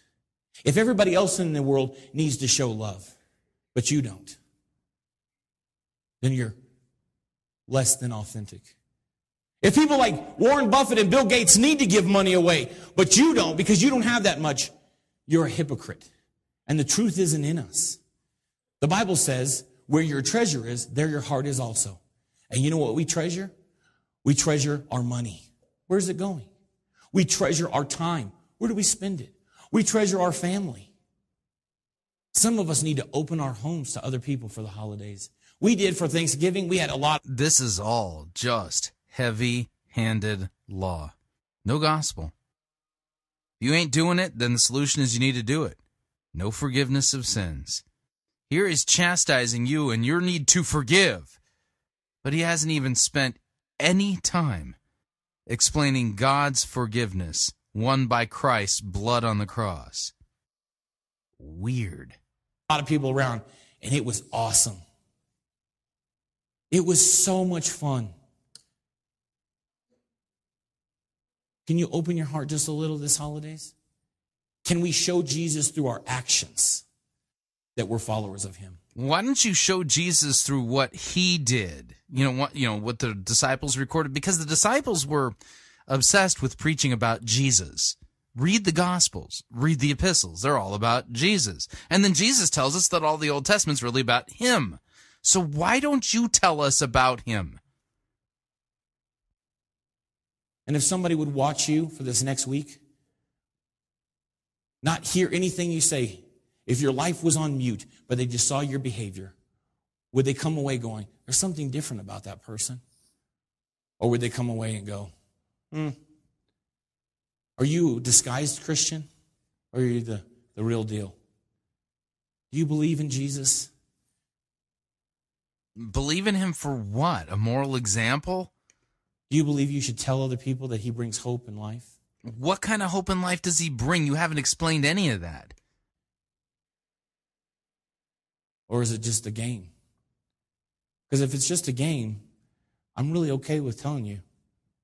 If everybody else in the world needs to show love, but you don't, then you're less than authentic. If people like Warren Buffett and Bill Gates need to give money away, but you don't because you don't have that much, you're a hypocrite. And the truth isn't in us. The Bible says where your treasure is, there your heart is also. And you know what we treasure? We treasure our money. Where's it going? We treasure our time. Where do we spend it? We treasure our family. Some of us need to open our homes to other people for the holidays. We did for Thanksgiving. We had a lot. This is all just heavy-handed law. No gospel. If you ain't doing it, then the solution is you need to do it. No forgiveness of sins. Here is chastising you and your need to forgive. But he hasn't even spent any time explaining God's forgiveness won by Christ's blood on the cross. Weird. A lot of people around, and it was awesome. It was so much fun. Can you open your heart just a little this holidays? Can we show Jesus through our actions that we're followers of him? Why don't you show Jesus through what he did? What the disciples recorded? Because the disciples were obsessed with preaching about Jesus. Read the Gospels. Read the epistles. They're all about Jesus. And then Jesus tells us that all the Old Testament's really about him. So why don't you tell us about him? And if somebody would watch you for this next week, not hear anything you say, if your life was on mute, but they just saw your behavior, would they come away going, there's something different about that person? Or would they come away and go, Are you a disguised Christian? Or are you the real deal? Do you believe in Jesus? Believe in him for what? A moral example? Do you believe you should tell other people that he brings hope in life? What kind of hope in life does he bring? You haven't explained any of that. Or is it just a game? Because if it's just a game, I'm really okay with telling you,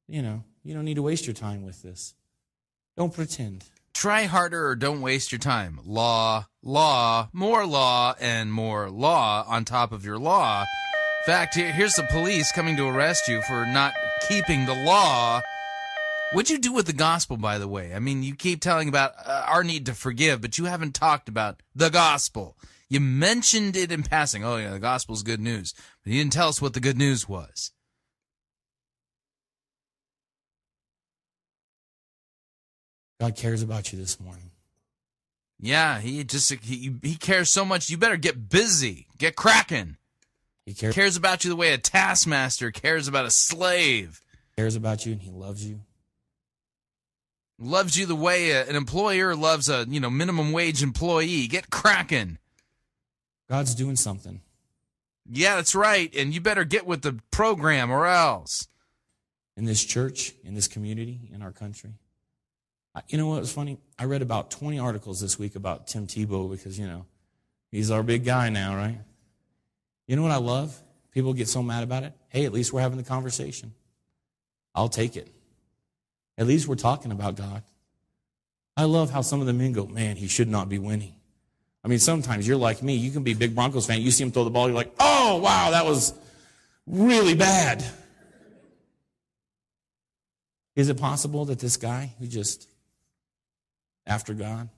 you don't need to waste your time with this. Don't pretend. Try harder or don't waste your time. Law, more law, and more law on top of your law. In fact, here's the police coming to arrest you for not keeping the law. What'd you do with the gospel, by the way? I mean, you keep telling about our need to forgive, but you haven't talked about the gospel. You mentioned it in passing. Oh, yeah, the gospel's good news. But you didn't tell us what the good news was. God cares about you this morning. Yeah, he cares so much. You better get busy. Get cracking. He cares about you the way a taskmaster cares about a slave. He cares about you, and he loves you. Loves you the way an employer loves a minimum wage employee. Get cracking. God's doing something. Yeah, that's right. And you better get with the program or else. In this church, in this community, in our country. You know what was funny? I read about 20 articles this week about Tim Tebow because, he's our big guy now, right? You know what I love? People get so mad about it. Hey, at least we're having the conversation. I'll take it. At least we're talking about God. I love how some of the men go, man, he should not be winning. I mean, sometimes you're like me. You can be a big Broncos fan. You see him throw the ball. You're like, oh, wow, that was really bad. Is it possible that this guy who just after God,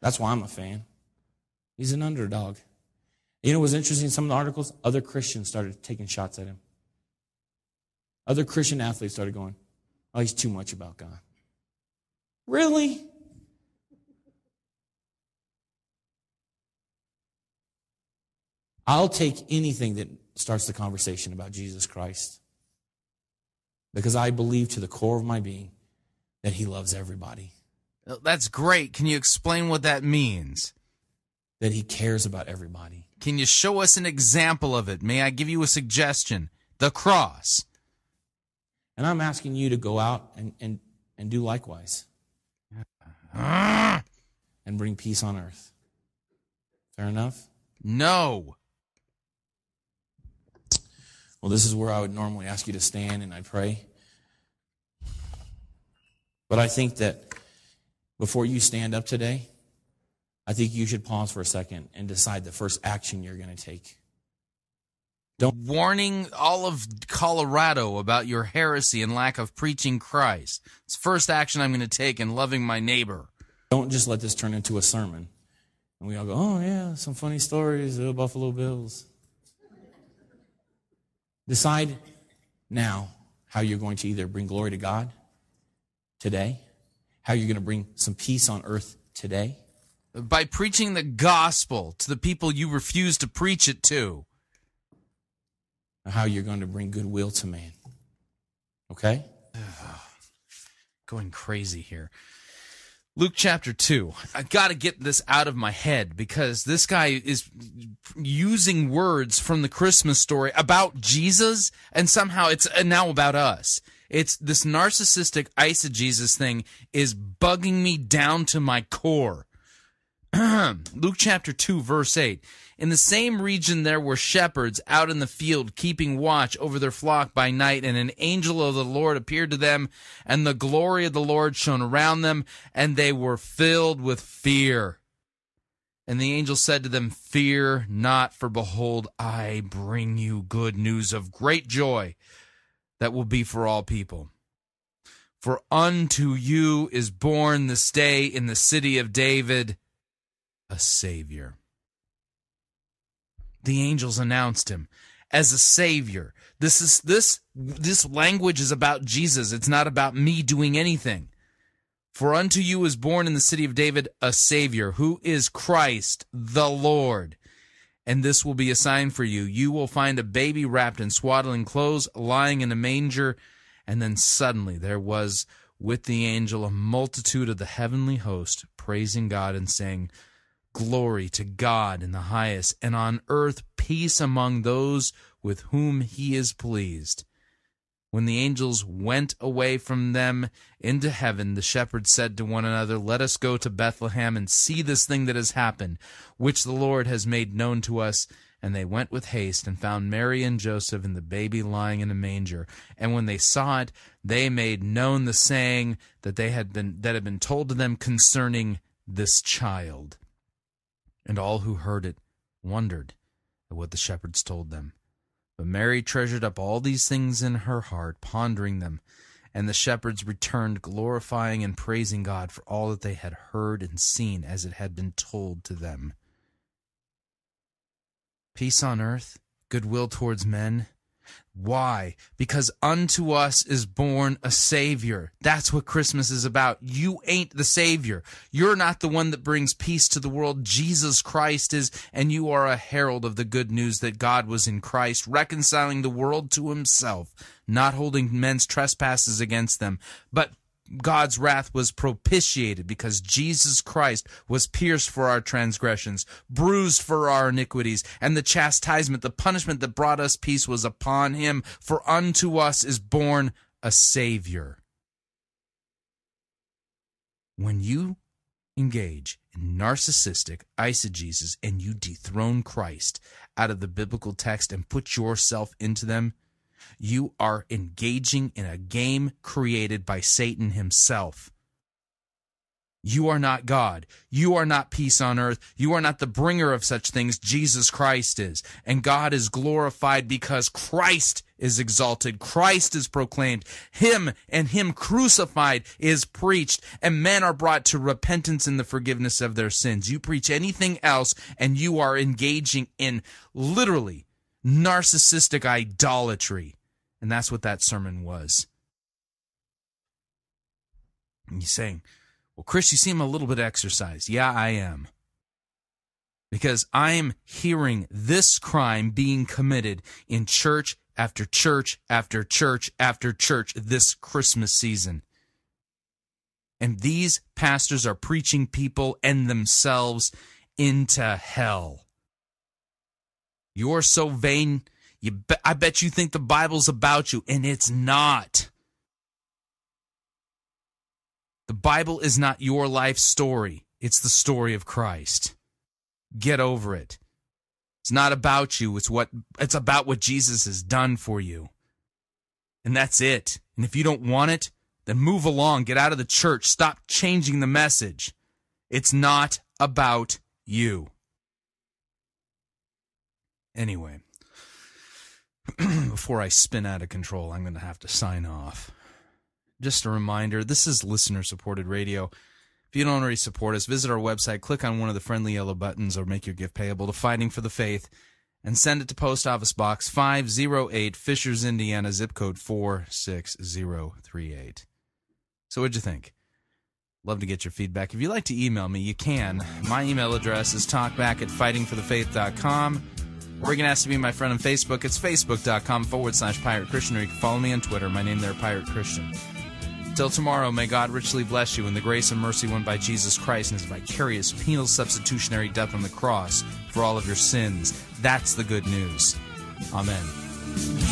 that's why I'm a fan, he's an underdog. You know what's interesting? Some of the articles, other Christians started taking shots at him. Other Christian athletes started going, oh, he's too much about God. Really? I'll take anything that starts the conversation about Jesus Christ because I believe to the core of my being that he loves everybody. That's great. Can you explain what that means? That he cares about everybody. Can you show us an example of it? May I give you a suggestion? The cross. And I'm asking you to go out and do likewise. And bring peace on earth. Fair enough? No. Well, this is where I would normally ask you to stand and I pray. But I think that before you stand up today, I think you should pause for a second and decide the first action you're going to take. Don't warning all of Colorado about your heresy and lack of preaching Christ. It's the first action I'm going to take in loving my neighbor. Don't just let this turn into a sermon. And we all go, oh, yeah, some funny stories, the Buffalo Bills. Decide now how you're going to either bring glory to God today, how you're going to bring some peace on earth today. By preaching the gospel to the people you refuse to preach it to. How you're going to bring goodwill to man. Okay? Going crazy here. Luke chapter 2. I got to get this out of my head because this guy is using words from the Christmas story about Jesus, and somehow it's now about us. It's this narcissistic eisegesis thing is bugging me down to my core. Luke chapter 2, verse 8. In the same region there were shepherds out in the field keeping watch over their flock by night, and an angel of the Lord appeared to them, and the glory of the Lord shone around them, and they were filled with fear. And the angel said to them, fear not, for behold, I bring you good news of great joy that will be for all people. For unto you is born this day in the city of David a Savior. The angels announced him as a Savior. This language is about Jesus. It's not about me doing anything. For unto you is born in the city of David a Savior, who is Christ the Lord. And this will be a sign for you. You will find a baby wrapped in swaddling clothes, lying in a manger. And then suddenly there was with the angel a multitude of the heavenly host, praising God and saying, glory to God in the highest, and on earth peace among those with whom he is pleased. When the angels went away from them into heaven, the shepherds said to one another, let us go to Bethlehem and see this thing that has happened, which the Lord has made known to us. And they went with haste and found Mary and Joseph and the baby lying in a manger. And when they saw it, they made known the saying that had been told to them concerning this child. And all who heard it wondered at what the shepherds told them. But Mary treasured up all these things in her heart, pondering them. And the shepherds returned, glorifying and praising God for all that they had heard and seen as it had been told to them. Peace on earth, goodwill towards men. Why? Because unto us is born a Savior. That's what Christmas is about. You ain't the Savior. You're not the one that brings peace to the world. Jesus Christ is, and you are a herald of the good news that God was in Christ, reconciling the world to himself, not holding men's trespasses against them. But God's wrath was propitiated because Jesus Christ was pierced for our transgressions, bruised for our iniquities, and the chastisement, the punishment that brought us peace was upon him, for unto us is born a Savior. When you engage in narcissistic eisegesis and you dethrone Christ out of the biblical text and put yourself into them, you are engaging in a game created by Satan himself. You are not God. You are not peace on earth. You are not the bringer of such things. Jesus Christ is. And God is glorified because Christ is exalted. Christ is proclaimed. Him and him crucified is preached. And men are brought to repentance in the forgiveness of their sins. You preach anything else and you are engaging in literally narcissistic idolatry. And that's what that sermon was. And you're saying, well, Chris, you seem a little bit exercised. Yeah, I am. Because I'm hearing this crime being committed in church after church after church after church this Christmas season. And these pastors are preaching people and themselves into hell. You're so vain, I bet you think the Bible's about you, and it's not. The Bible is not your life story. It's the story of Christ. Get over it. It's not about you. It's about what Jesus has done for you. And that's it. And if you don't want it, then move along. Get out of the church. Stop changing the message. It's not about you. Anyway, before I spin out of control, I'm going to have to sign off. Just a reminder, this is listener-supported radio. If you don't already support us, visit our website, click on one of the friendly yellow buttons, or make your gift payable to Fighting for the Faith, and send it to Post Office Box 508, Fishers, Indiana, zip code 46038. So what'd you think? Love to get your feedback. If you'd like to email me, you can. My email address is talkback@fightingforthefaith.com. Or you can ask to be my friend on Facebook. It's facebook.com/Pirate Christian, or you can follow me on Twitter. My name there, Pirate Christian. Till tomorrow, may God richly bless you in the grace and mercy won by Jesus Christ and his vicarious penal substitutionary death on the cross for all of your sins. That's the good news. Amen.